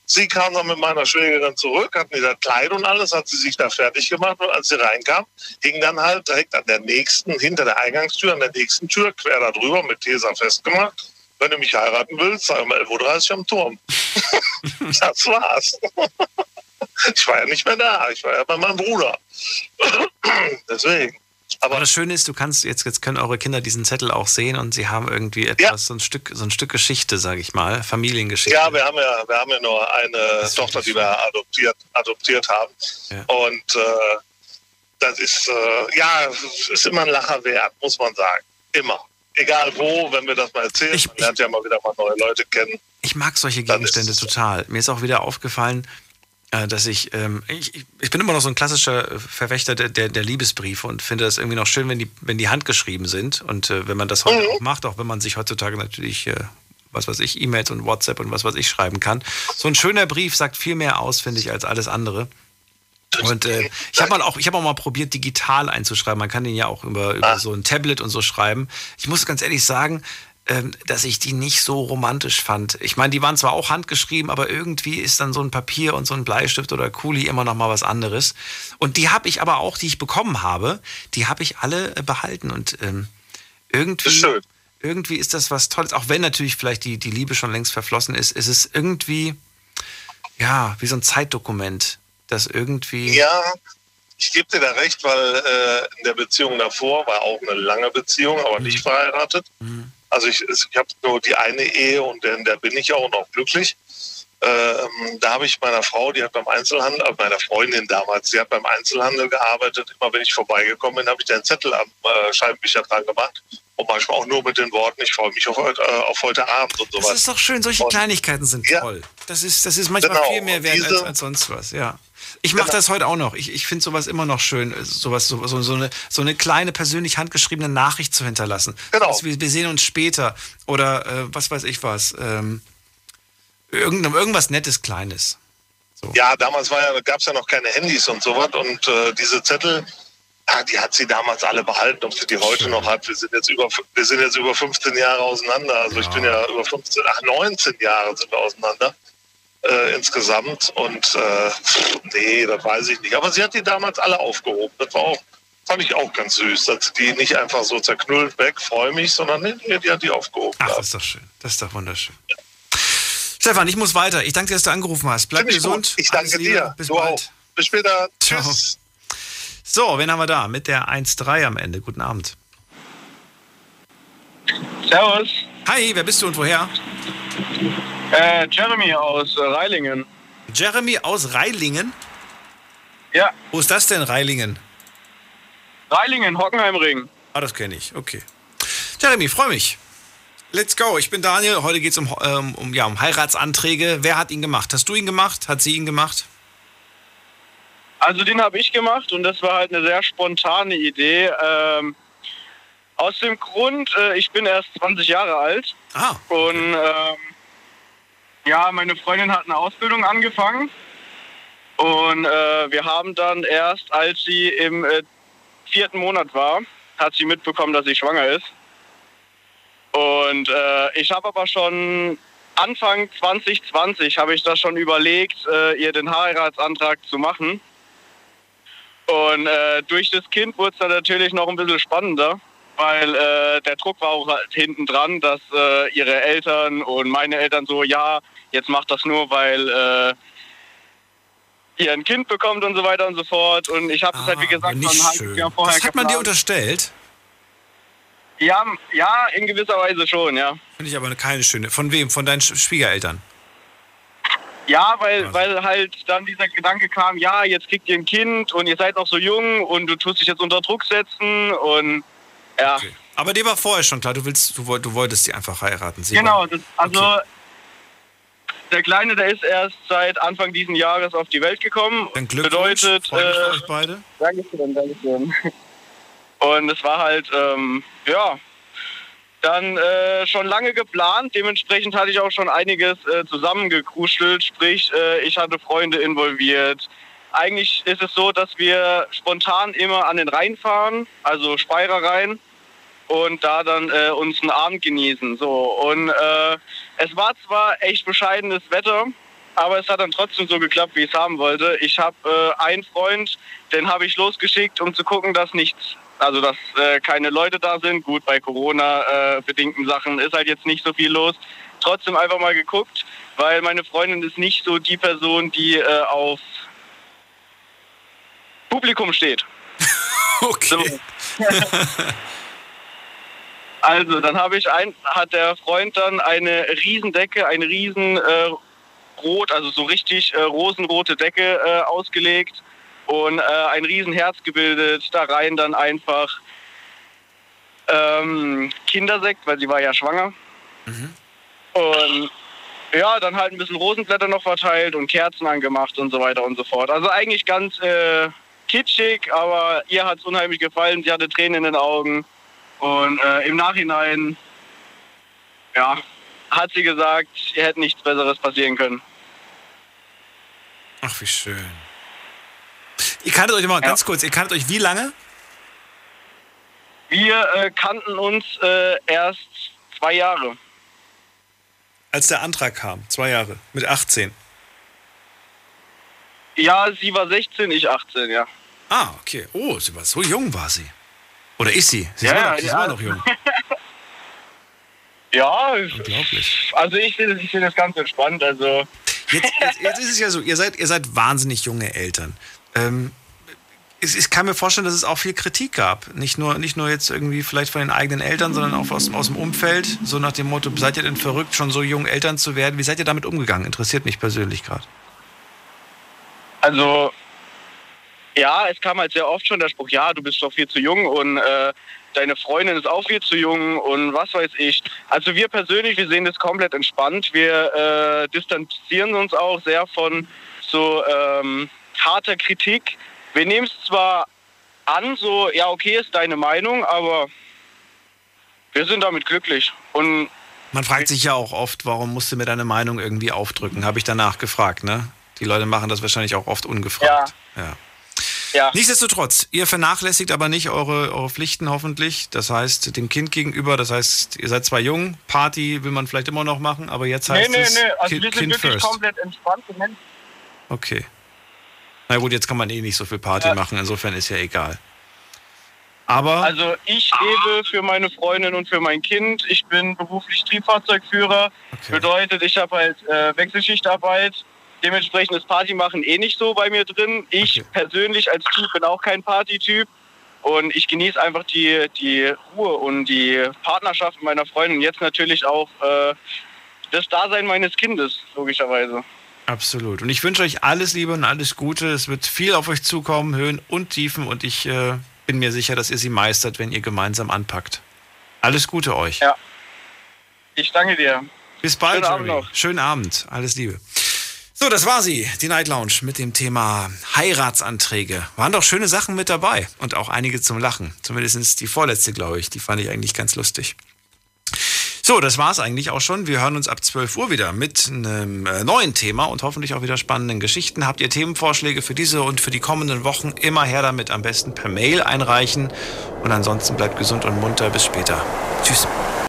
Sie kam dann mit meiner Schwägerin zurück, hatten ihr Kleid und alles, hat sie sich da fertig gemacht und als sie reinkam, hing dann halt direkt an der nächsten, hinter der Eingangstür, an der nächsten Tür, quer da drüber, mit Tesa festgemacht. Wenn du mich heiraten willst, sei um elf Uhr dreißig am Turm. Das war's. Ich war ja nicht mehr da, ich war ja bei meinem Bruder. Deswegen. Aber, aber das Schöne ist, du kannst jetzt, jetzt können eure Kinder diesen Zettel auch sehen und sie haben irgendwie etwas, ja. so ein Stück, so ein Stück Geschichte, sage ich mal, Familiengeschichte. Ja, wir haben ja, wir haben ja nur eine das Tochter, die wir adoptiert, adoptiert haben. Ja. Und äh, das ist äh, ja, ist immer ein Lacher wert, muss man sagen, immer. Egal wo, wenn wir das mal erzählen, ich, man lernt ja mal wieder mal neue Leute kennen. Ich mag solche Gegenstände total. Mir ist auch wieder aufgefallen, dass ich, ähm, ich, ich bin immer noch so ein klassischer Verfechter der, der, der Liebesbriefe und finde das irgendwie noch schön, wenn die, wenn die handgeschrieben sind und äh, wenn man das heute mhm. auch macht, auch wenn man sich heutzutage natürlich, äh, was weiß ich, E-Mails und WhatsApp und was weiß ich schreiben kann. So ein schöner Brief sagt viel mehr aus, finde ich, als alles andere. Und äh, ich habe mal auch, ich habe auch mal probiert, digital einzuschreiben. Man kann den ja auch über, über so ein Tablet und so schreiben. Ich muss ganz ehrlich sagen, ähm, dass ich die nicht so romantisch fand. Ich meine, die waren zwar auch handgeschrieben, aber irgendwie ist dann so ein Papier und so ein Bleistift oder Kuli immer noch mal was anderes. Und die habe ich aber auch, die ich bekommen habe, die habe ich alle äh, behalten. Und ähm, irgendwie, ist schön. Irgendwie ist das was Tolles. Auch wenn natürlich vielleicht die, die Liebe schon längst verflossen ist, ist es irgendwie, ja, wie so ein Zeitdokument. Das irgendwie. Ja, ich gebe dir da recht, weil äh, in der Beziehung davor war auch eine lange Beziehung, aber mhm. nicht verheiratet. Mhm. Also ich, ich habe nur die eine Ehe und in der bin ich auch noch glücklich. Ähm, da habe ich meiner Frau, die hat beim Einzelhandel, äh, meiner Freundin damals, die hat beim Einzelhandel gearbeitet. Immer wenn ich vorbeigekommen bin, habe ich den Zettel am äh, Scheibenwischer dran gemacht. Und manchmal auch nur mit den Worten, ich freue mich auf heute, äh, auf heute Abend und sowas. Das ist doch schön, solche und, Kleinigkeiten sind ja, toll. Das ist, das ist manchmal genau, viel mehr wert diese, als, als sonst was, ja. Ich mache das heute auch noch. Ich, ich finde sowas immer noch schön, sowas, so, so, so, eine, so eine kleine, persönlich handgeschriebene Nachricht zu hinterlassen. Genau. Also wir, wir sehen uns später oder äh, was weiß ich was. Ähm, irgend, irgendwas Nettes, Kleines. So. Ja, damals war ja, gab es ja noch keine Handys und sowas. Und äh, diese Zettel, ja, die hat sie damals alle behalten. Ob sie die heute schön. Noch hat, wir sind jetzt über, wir sind jetzt über fünfzehn Jahre auseinander. Also ja. ich bin ja über fünfzehn, ach, neunzehn Jahre sind wir auseinander. Äh, insgesamt und äh, nee, das weiß ich nicht. Aber sie hat die damals alle aufgehoben. Das war auch, fand ich auch ganz süß, dass die nicht einfach so zerknüllt weg, freue mich, sondern nee, die hat die aufgehoben. Ach, das ist doch schön. Das ist doch wunderschön. Ja. Stefan, ich muss weiter. Ich danke dir, dass du angerufen hast. Bleib Find gesund. Ich, ich danke dir. Bis du bald. Auch. Bis später. Ciao. Tschüss. So, wen haben wir da? Mit der eins drei am Ende. Guten Abend. Servus. Hi, wer bist du und woher? Äh, Jeremy aus äh, Reilingen. Jeremy aus Reilingen? Ja. Wo ist das denn, Reilingen? Reilingen, Hockenheimring. Ah, das kenne ich, okay. Jeremy, freue mich. Let's go, ich bin Daniel. Heute geht es um, ähm, um, ja, um Heiratsanträge. Wer hat ihn gemacht? Hast du ihn gemacht? Hat sie ihn gemacht? Also den habe ich gemacht und das war halt eine sehr spontane Idee. Ähm, aus dem Grund, äh, ich bin erst zwanzig Jahre alt. Ah. Okay. Und... Ähm, ja, meine Freundin hat eine Ausbildung angefangen und äh, wir haben dann erst, als sie im äh, vierten Monat war, hat sie mitbekommen, dass sie schwanger ist. Und äh, ich habe aber schon Anfang zwanzig zwanzig, habe ich das schon überlegt, äh, ihr den Heiratsantrag zu machen. Und äh, durch das Kind wurde es dann natürlich noch ein bisschen spannender. Weil äh, der Druck war auch halt hinten dran, dass äh, ihre Eltern und meine Eltern so, ja, jetzt macht das nur, weil äh, ihr ein Kind bekommt und so weiter und so fort. Und ich habe ah, das halt, wie gesagt, schon ein halbes Jahr vorher das hat man geplant. Dir unterstellt? Ja, ja, in gewisser Weise schon, ja. Finde ich aber keine schöne. Von wem? Von deinen Schwiegereltern? Ja, weil, also. weil halt dann dieser Gedanke kam, ja, jetzt kriegt ihr ein Kind und ihr seid noch so jung und du tust dich jetzt unter Druck setzen und... Ja. Okay. Aber dir war vorher schon klar, du willst, du, du wolltest sie einfach heiraten. Sie genau, das, also okay. Der Kleine, der ist erst seit Anfang diesen Jahres auf die Welt gekommen. Dann Glückwunsch, bedeutet, freue mich äh, euch beide. Dankeschön, Dankeschön. Und es war halt, ähm, ja, dann äh, schon lange geplant. Dementsprechend hatte ich auch schon einiges äh, zusammengekruschelt, sprich, äh, ich hatte Freunde involviert. Eigentlich ist es so, dass wir spontan immer an den Rhein fahren, also Speyerer Rhein, und da dann äh, uns einen Abend genießen. So. Und äh, es war zwar echt bescheidenes Wetter, aber es hat dann trotzdem so geklappt, wie ich es haben wollte. Ich habe äh, einen Freund, den habe ich losgeschickt, um zu gucken, dass nichts, also dass äh, keine Leute da sind. Gut, bei Corona-bedingten äh, Sachen ist halt jetzt nicht so viel los. Trotzdem einfach mal geguckt, weil meine Freundin ist nicht so die Person, die äh, auf Publikum steht. Okay. So. Also, dann habe ich ein, hat der Freund dann eine Riesendecke, eine riesen äh, rot, also so richtig äh, rosenrote Decke äh, ausgelegt und äh, ein Riesenherz gebildet. Da rein dann einfach ähm, Kindersekt, weil sie war ja schwanger. Mhm. Und ja, dann halt ein bisschen Rosenblätter noch verteilt und Kerzen angemacht und so weiter und so fort. Also eigentlich ganz äh, kitschig, aber ihr hat es unheimlich gefallen. Sie hatte Tränen in den Augen. Und äh, im Nachhinein, ja, hat sie gesagt, ihr hätte nichts Besseres passieren können. Ach, wie schön. Ihr kanntet euch mal ja. ganz kurz, ihr kanntet euch wie lange? Wir äh, kannten uns äh, erst zwei Jahre. Als der Antrag kam, zwei Jahre, mit achtzehn? Ja, sie war sechzehn, ich achtzehn, ja. Ah, okay. Oh, sie war so jung war sie. Oder ist sie? Sie ja, ist, immer noch, sie ja. ist immer noch jung. Ja, unglaublich. Also ich finde ich find das ganz entspannt. Also. Jetzt, jetzt, jetzt ist es ja so, ihr seid, ihr seid wahnsinnig junge Eltern. Ähm, es, ich kann mir vorstellen, dass es auch viel Kritik gab. Nicht nur, nicht nur jetzt irgendwie vielleicht von den eigenen Eltern, sondern auch aus, aus dem Umfeld. So nach dem Motto, seid ihr denn verrückt, schon so jung Eltern zu werden? Wie seid ihr damit umgegangen? Interessiert mich persönlich gerade. Also... Ja, es kam halt sehr oft schon der Spruch, ja, du bist doch viel zu jung und äh, deine Freundin ist auch viel zu jung und was weiß ich. Also wir persönlich, wir sehen das komplett entspannt. Wir äh, distanzieren uns auch sehr von so ähm, harter Kritik. Wir nehmen es zwar an, so, ja, okay, ist deine Meinung, aber wir sind damit glücklich. Und man fragt sich ja auch oft, warum musst du mir deine Meinung irgendwie aufdrücken, habe ich danach gefragt, ne? Die Leute machen das wahrscheinlich auch oft ungefragt. Ja. ja. Ja. Nichtsdestotrotz, ihr vernachlässigt aber nicht eure, eure Pflichten hoffentlich, das heißt dem Kind gegenüber, das heißt, ihr seid zwar jung, Party will man vielleicht immer noch machen, aber jetzt heißt nee, es nee, nee. Also Kind first. Wir sind wirklich first. Komplett entspannte Menschen. Okay. Na gut, jetzt kann man eh nicht so viel Party ja. machen, insofern ist ja egal. Aber... Also ich lebe für meine Freundin und für mein Kind, ich bin beruflich Triebfahrzeugführer, okay. bedeutet, ich habe halt äh, Wechselschichtarbeit. Dementsprechend ist Party machen eh nicht so bei mir drin. Ich okay. persönlich als Typ bin auch kein Partytyp und ich genieße einfach die, die Ruhe und die Partnerschaft mit meiner Freundin. Jetzt natürlich auch äh, das Dasein meines Kindes, logischerweise. Absolut. Und ich wünsche euch alles Liebe und alles Gute. Es wird viel auf euch zukommen, Höhen und Tiefen. Und ich äh, bin mir sicher, dass ihr sie meistert, wenn ihr gemeinsam anpackt. Alles Gute euch. Ja. Ich danke dir. Bis bald, Jerry. Schönen Abend noch. Schönen Abend. Alles Liebe. So, das war sie, die Night Lounge mit dem Thema Heiratsanträge. Waren doch schöne Sachen mit dabei und auch einige zum Lachen. Zumindest die vorletzte, glaube ich, die fand ich eigentlich ganz lustig. So, das war's eigentlich auch schon. Wir hören uns ab zwölf Uhr wieder mit einem neuen Thema und hoffentlich auch wieder spannenden Geschichten. Habt ihr Themenvorschläge für diese und für die kommenden Wochen? Immer her damit, am besten per Mail einreichen. Und ansonsten bleibt gesund und munter. Bis später. Tschüss.